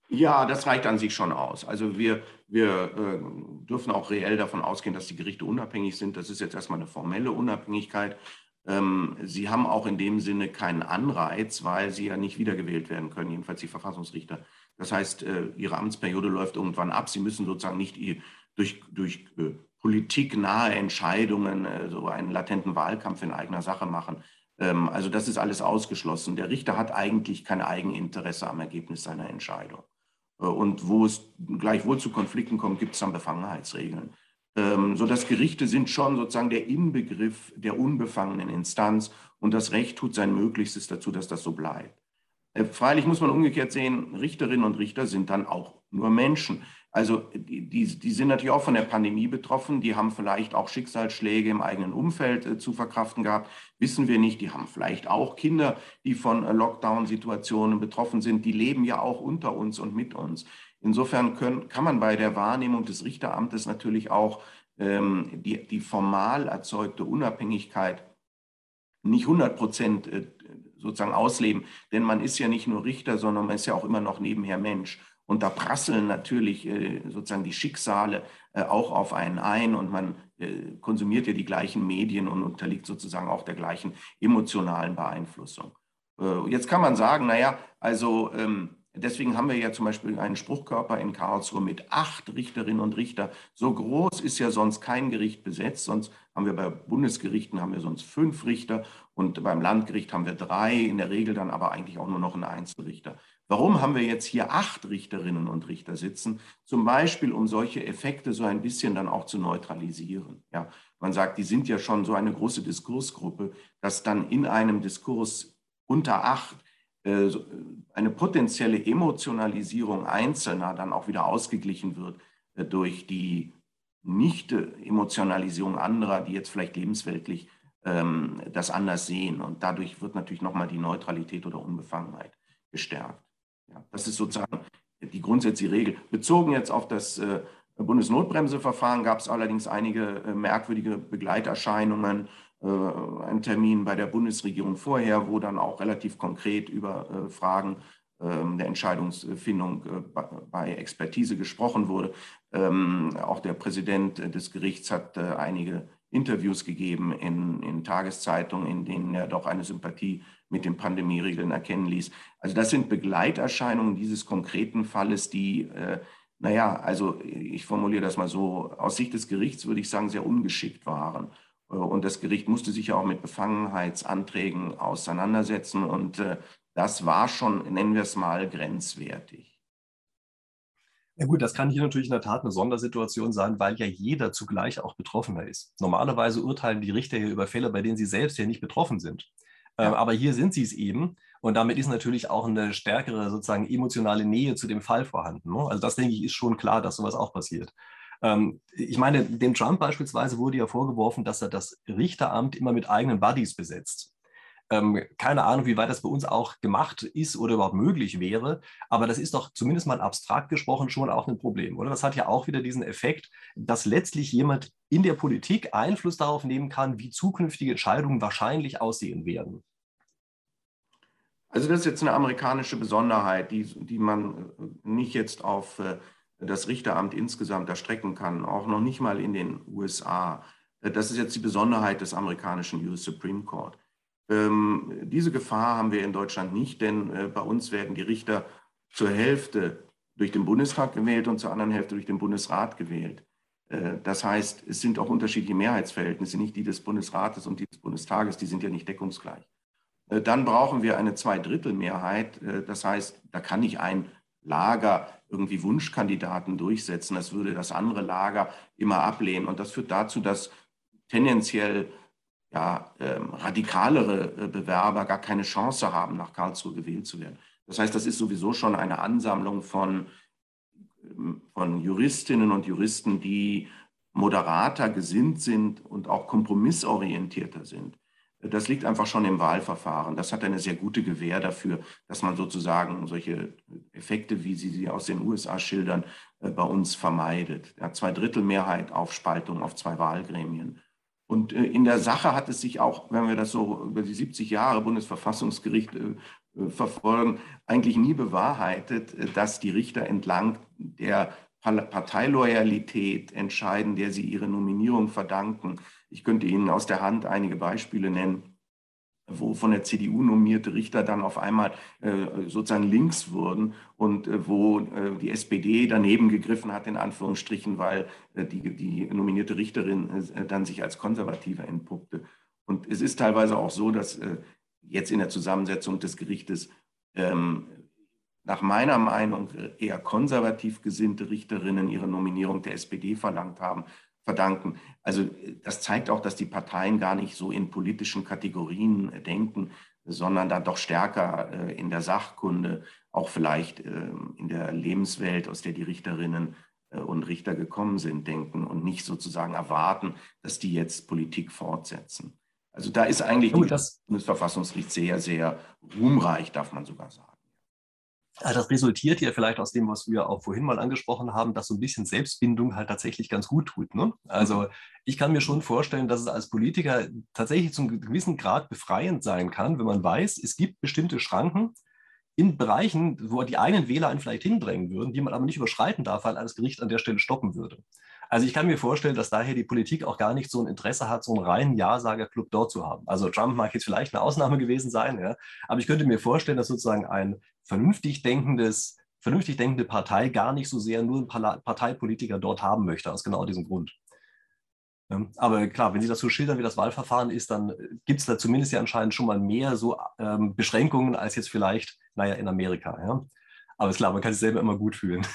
Ja, das reicht an sich schon aus. Also wir, wir äh, dürfen auch reell davon ausgehen, dass die Gerichte unabhängig sind. Das ist jetzt erstmal eine formelle Unabhängigkeit. Ähm, sie haben auch in dem Sinne keinen Anreiz, weil sie ja nicht wiedergewählt werden können, jedenfalls die Verfassungsrichter. Das heißt, äh, ihre Amtsperiode läuft irgendwann ab. Sie müssen sozusagen nicht durch, durch äh, politiknahe Entscheidungen äh, so einen latenten Wahlkampf in eigener Sache machen. Ähm, also das ist alles ausgeschlossen. Der Richter hat eigentlich kein Eigeninteresse am Ergebnis seiner Entscheidung. Und wo es gleichwohl zu Konflikten kommt, gibt es dann Befangenheitsregeln. Ähm, sodass Gerichte sind schon sozusagen der Inbegriff der unbefangenen Instanz und das Recht tut sein Möglichstes dazu, dass das so bleibt. Freilich muss man umgekehrt sehen, Richterinnen und Richter sind dann auch nur Menschen. Also die, die, die sind natürlich auch von der Pandemie betroffen, die haben vielleicht auch Schicksalsschläge im eigenen Umfeld äh, zu verkraften gehabt, wissen wir nicht. Die haben vielleicht auch Kinder, die von äh, Lockdown-Situationen betroffen sind, die leben ja auch unter uns und mit uns. Insofern können, kann man bei der Wahrnehmung des Richteramtes natürlich auch ähm, die, die formal erzeugte Unabhängigkeit nicht hundert Prozent äh, sozusagen ausleben, denn man ist ja nicht nur Richter, sondern man ist ja auch immer noch nebenher Mensch. Und da prasseln natürlich äh, sozusagen die Schicksale äh, auch auf einen ein und man äh, konsumiert ja die gleichen Medien und unterliegt sozusagen auch der gleichen emotionalen Beeinflussung. Äh, jetzt kann man sagen, naja, also ähm, deswegen haben wir ja zum Beispiel einen Spruchkörper in Karlsruhe mit acht Richterinnen und Richter. So groß ist ja sonst kein Gericht besetzt, sonst haben wir bei Bundesgerichten haben wir sonst fünf Richter und beim Landgericht haben wir drei, in der Regel dann aber eigentlich auch nur noch einen Einzelrichter. Warum haben wir jetzt hier acht Richterinnen und Richter sitzen? Zum Beispiel, um solche Effekte so ein bisschen dann auch zu neutralisieren. Ja, man sagt, die sind ja schon so eine große Diskursgruppe, dass dann in einem Diskurs unter acht äh, eine potenzielle Emotionalisierung Einzelner dann auch wieder ausgeglichen wird äh, durch die Nicht-Emotionalisierung anderer, die jetzt vielleicht lebensweltlich ähm, das anders sehen. Und dadurch wird natürlich nochmal die Neutralität oder Unbefangenheit gestärkt. Ja, das ist sozusagen die grundsätzliche Regel. Bezogen jetzt auf das äh, Bundesnotbremseverfahren gab es allerdings einige äh, merkwürdige Begleiterscheinungen, äh, einen Termin bei der Bundesregierung vorher, wo dann auch relativ konkret über äh, Fragen äh, der Entscheidungsfindung äh, bei Expertise gesprochen wurde. Ähm, auch der Präsident äh, des Gerichts hat äh, einige Interviews gegeben in, in Tageszeitungen, in denen er doch eine Sympathie mit den Pandemieregeln erkennen ließ. Also das sind Begleiterscheinungen dieses konkreten Falles, die, äh, naja, also ich formuliere das mal so, aus Sicht des Gerichts würde ich sagen, sehr ungeschickt waren. Äh, und das Gericht musste sich ja auch mit Befangenheitsanträgen auseinandersetzen und äh, das war schon, nennen wir es mal, grenzwertig. Ja gut, das kann hier natürlich in der Tat eine Sondersituation sein, weil ja jeder zugleich auch Betroffener ist. Normalerweise urteilen die Richter hier über Fälle, bei denen sie selbst ja nicht betroffen sind. Ja. Ähm, aber hier sind sie es eben und damit ist natürlich auch eine stärkere sozusagen emotionale Nähe zu dem Fall vorhanden. Ne? Also das, denke ich, ist schon klar, dass sowas auch passiert. Ähm, ich meine, dem Trump beispielsweise wurde ja vorgeworfen, dass er das Richteramt immer mit eigenen Buddies besetzt. Ähm, keine Ahnung, wie weit das bei uns auch gemacht ist oder überhaupt möglich wäre, aber das ist doch zumindest mal abstrakt gesprochen schon auch ein Problem, oder? Das hat ja auch wieder diesen Effekt, dass letztlich jemand in der Politik Einfluss darauf nehmen kann, wie zukünftige Entscheidungen wahrscheinlich aussehen werden. Also das ist jetzt eine amerikanische Besonderheit, die, die man nicht jetzt auf das Richteramt insgesamt erstrecken kann, auch noch nicht mal in den U S A. Das ist jetzt die Besonderheit des amerikanischen U S Supreme Court. Ähm, diese Gefahr haben wir in Deutschland nicht, denn äh, bei uns werden die Richter zur Hälfte durch den Bundestag gewählt und zur anderen Hälfte durch den Bundesrat gewählt. Äh, das heißt, es sind auch unterschiedliche Mehrheitsverhältnisse, nicht die des Bundesrates und die des Bundestages, die sind ja nicht deckungsgleich. Äh, dann brauchen wir eine Zweidrittelmehrheit, äh, das heißt, da kann nicht ein Lager irgendwie Wunschkandidaten durchsetzen, das würde das andere Lager immer ablehnen und das führt dazu, dass tendenziell Ja, ähm, radikalere äh, Bewerber gar keine Chance haben, nach Karlsruhe gewählt zu werden. Das heißt, das ist sowieso schon eine Ansammlung von, ähm, von Juristinnen und Juristen, die moderater gesinnt sind und auch kompromissorientierter sind. Das liegt einfach schon im Wahlverfahren. Das hat eine sehr gute Gewähr dafür, dass man sozusagen solche Effekte, wie Sie sie aus den U S A schildern, äh, bei uns vermeidet. Ja, Zweidrittelmehrheit auf Spaltung auf zwei Wahlgremien. Und in der Sache hat es sich auch, wenn wir das so über die siebzig Jahre Bundesverfassungsgericht äh, verfolgen, eigentlich nie bewahrheitet, dass die Richter entlang der Parteiloyalität entscheiden, der sie ihre Nominierung verdanken. Ich könnte Ihnen aus der Hand einige Beispiele nennen, wo von der C D U nominierte Richter dann auf einmal äh, sozusagen links wurden und äh, wo äh, die S P D daneben gegriffen hat, in Anführungsstrichen, weil äh, die, die nominierte Richterin äh, dann sich als konservativer entpuppte. Und es ist teilweise auch so, dass äh, jetzt in der Zusammensetzung des Gerichtes ähm, nach meiner Meinung eher konservativ gesinnte Richterinnen ihre Nominierung der S P D verlangt haben, verdanken. Also das zeigt auch, dass die Parteien gar nicht so in politischen Kategorien denken, sondern dann doch stärker äh, in der Sachkunde, auch vielleicht äh, in der Lebenswelt, aus der die Richterinnen äh, und Richter gekommen sind, denken und nicht sozusagen erwarten, dass die jetzt Politik fortsetzen. Also da ist eigentlich oh, das Bundesverfassungsgericht sehr, sehr ruhmreich, darf man sogar sagen. Das resultiert ja vielleicht aus dem, was wir auch vorhin mal angesprochen haben, dass so ein bisschen Selbstbindung halt tatsächlich ganz gut tut. Ne? Also ich kann mir schon vorstellen, dass es als Politiker tatsächlich zum gewissen Grad befreiend sein kann, wenn man weiß, es gibt bestimmte Schranken in Bereichen, wo die einen Wähler einen vielleicht hindrängen würden, die man aber nicht überschreiten darf, weil das Gericht an der Stelle stoppen würde. Also ich kann mir vorstellen, dass daher die Politik auch gar nicht so ein Interesse hat, so einen reinen Ja-Sager-Club dort zu haben. Also Trump mag jetzt vielleicht eine Ausnahme gewesen sein, ja, aber ich könnte mir vorstellen, dass sozusagen ein vernünftig denkendes, vernünftig denkende Partei gar nicht so sehr nur einen Parteipolitiker dort haben möchte, aus genau diesem Grund. Ja, aber klar, wenn Sie das so schildern, wie das Wahlverfahren ist, dann gibt es da zumindest ja anscheinend schon mal mehr so ähm, Beschränkungen als jetzt vielleicht, naja, in Amerika. Ja. Aber ist klar, man kann sich selber immer gut fühlen.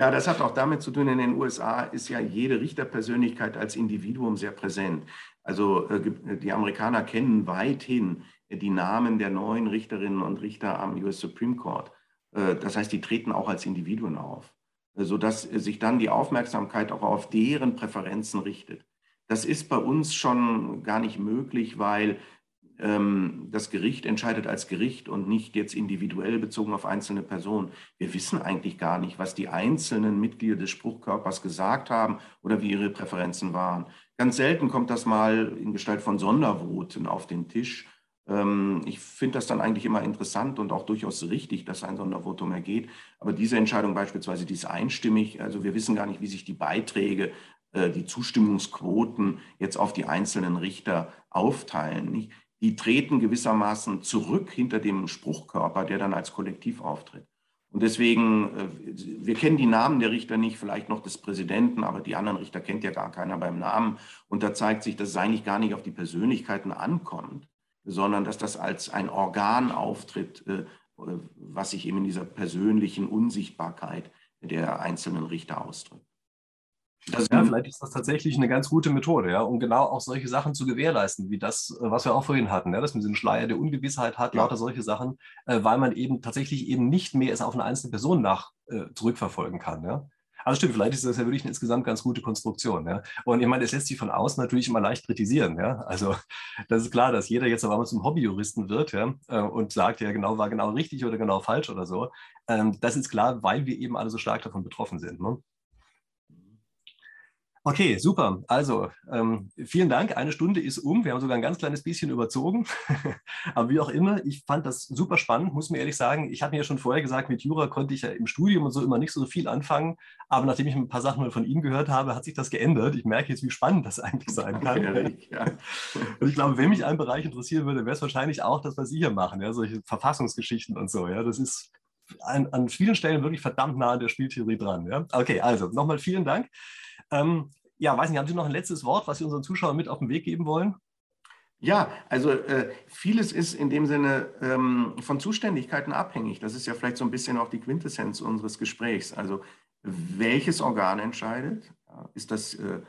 Ja, das hat auch damit zu tun, in den U S A ist ja jede Richterpersönlichkeit als Individuum sehr präsent. Also die Amerikaner kennen weithin die Namen der neuen Richterinnen und Richter am U S Supreme Court. Das heißt, die treten auch als Individuen auf, sodass sich dann die Aufmerksamkeit auch auf deren Präferenzen richtet. Das ist bei uns schon gar nicht möglich, weil das Gericht entscheidet als Gericht und nicht jetzt individuell bezogen auf einzelne Personen. Wir wissen eigentlich gar nicht, was die einzelnen Mitglieder des Spruchkörpers gesagt haben oder wie ihre Präferenzen waren. Ganz selten kommt das mal in Gestalt von Sondervoten auf den Tisch. Ich finde das dann eigentlich immer interessant und auch durchaus richtig, dass ein Sondervotum ergeht. Aber diese Entscheidung beispielsweise, die ist einstimmig. Also wir wissen gar nicht, wie sich die Beiträge, die Zustimmungsquoten jetzt auf die einzelnen Richter aufteilen. Die treten gewissermaßen zurück hinter dem Spruchkörper, der dann als Kollektiv auftritt. Und deswegen, wir kennen die Namen der Richter nicht, vielleicht noch des Präsidenten, aber die anderen Richter kennt ja gar keiner beim Namen. Und da zeigt sich, dass es eigentlich gar nicht auf die Persönlichkeiten ankommt, sondern dass das als ein Organ auftritt, was sich eben in dieser persönlichen Unsichtbarkeit der einzelnen Richter ausdrückt. Das ja, vielleicht ist das tatsächlich eine ganz gute Methode, ja, um genau auch solche Sachen zu gewährleisten, wie das, was wir auch vorhin hatten, ja, dass man diesen Schleier der Ungewissheit hat, ja, lauter solche Sachen, weil man eben tatsächlich eben nicht mehr es auf eine einzelne Person nach äh, zurückverfolgen kann. Ja. Also stimmt, vielleicht ist das ja wirklich eine insgesamt ganz gute Konstruktion. Ja. Und ich meine, es lässt sich von außen natürlich immer leicht kritisieren. Ja. Also das ist klar, dass jeder jetzt aber mal zum Hobbyjuristen wird, ja, und sagt, ja, genau, war genau richtig oder genau falsch oder so. Das ist klar, weil wir eben alle so stark davon betroffen sind. Ne? Okay, super. Also, ähm, vielen Dank. Eine Stunde ist um. Wir haben sogar ein ganz kleines bisschen überzogen. Aber wie auch immer, ich fand das super spannend, muss mir ehrlich sagen. Ich habe mir ja schon vorher gesagt, mit Jura konnte ich ja im Studium und so immer nicht so viel anfangen. Aber nachdem ich ein paar Sachen von Ihnen gehört habe, hat sich das geändert. Ich merke jetzt, wie spannend das eigentlich sein kann. Ehrlich, ja. Und ich glaube, wenn mich ein Bereich interessieren würde, wäre es wahrscheinlich auch das, was Sie hier machen. Ja? Solche Verfassungsgeschichten und so. Ja? Das ist an, an vielen Stellen wirklich verdammt nah an der Spieltheorie dran. Ja? Okay, also nochmal vielen Dank. Ähm, Ja, weiß nicht, haben Sie noch ein letztes Wort, was Sie unseren Zuschauern mit auf den Weg geben wollen? Ja, also äh, vieles ist in dem Sinne ähm, von Zuständigkeiten abhängig. Das ist ja vielleicht so ein bisschen auch die Quintessenz unseres Gesprächs. Also welches Organ entscheidet? Ist das äh,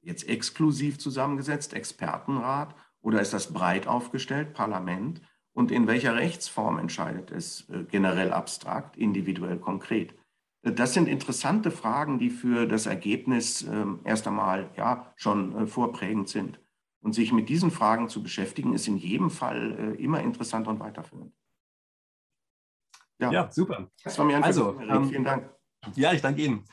jetzt exklusiv zusammengesetzt, Expertenrat, oder ist das breit aufgestellt, Parlament? Und in welcher Rechtsform entscheidet es? Äh, generell abstrakt, individuell konkret? Das sind interessante Fragen, die für das Ergebnis äh, erst einmal ja, schon äh, vorprägend sind. Und sich mit diesen Fragen zu beschäftigen, ist in jedem Fall äh, immer interessant und weiterführend. Ja, ja, super. Das war mir ein also, ähm, vielen Dank. Ja, ich danke Ihnen.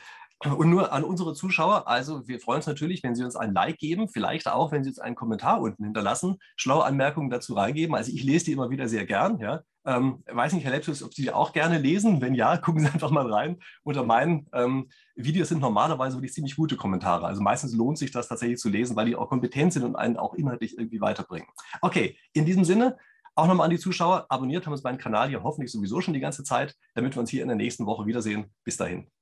Und nur an unsere Zuschauer, also wir freuen uns natürlich, wenn Sie uns ein Like geben, vielleicht auch, wenn Sie uns einen Kommentar unten hinterlassen, schlaue Anmerkungen dazu reingeben. Also ich lese die immer wieder sehr gern. Ja. Ähm, weiß nicht, Herr Lepsius, ob Sie die auch gerne lesen? Wenn ja, gucken Sie einfach mal rein. Unter meinen ähm, Videos sind normalerweise wirklich ziemlich gute Kommentare. Also meistens lohnt sich das tatsächlich zu lesen, weil die auch kompetent sind und einen auch inhaltlich irgendwie weiterbringen. Okay, in diesem Sinne, auch nochmal an die Zuschauer, abonniert haben uns meinen Kanal hier hoffentlich sowieso schon die ganze Zeit, damit wir uns hier in der nächsten Woche wiedersehen. Bis dahin.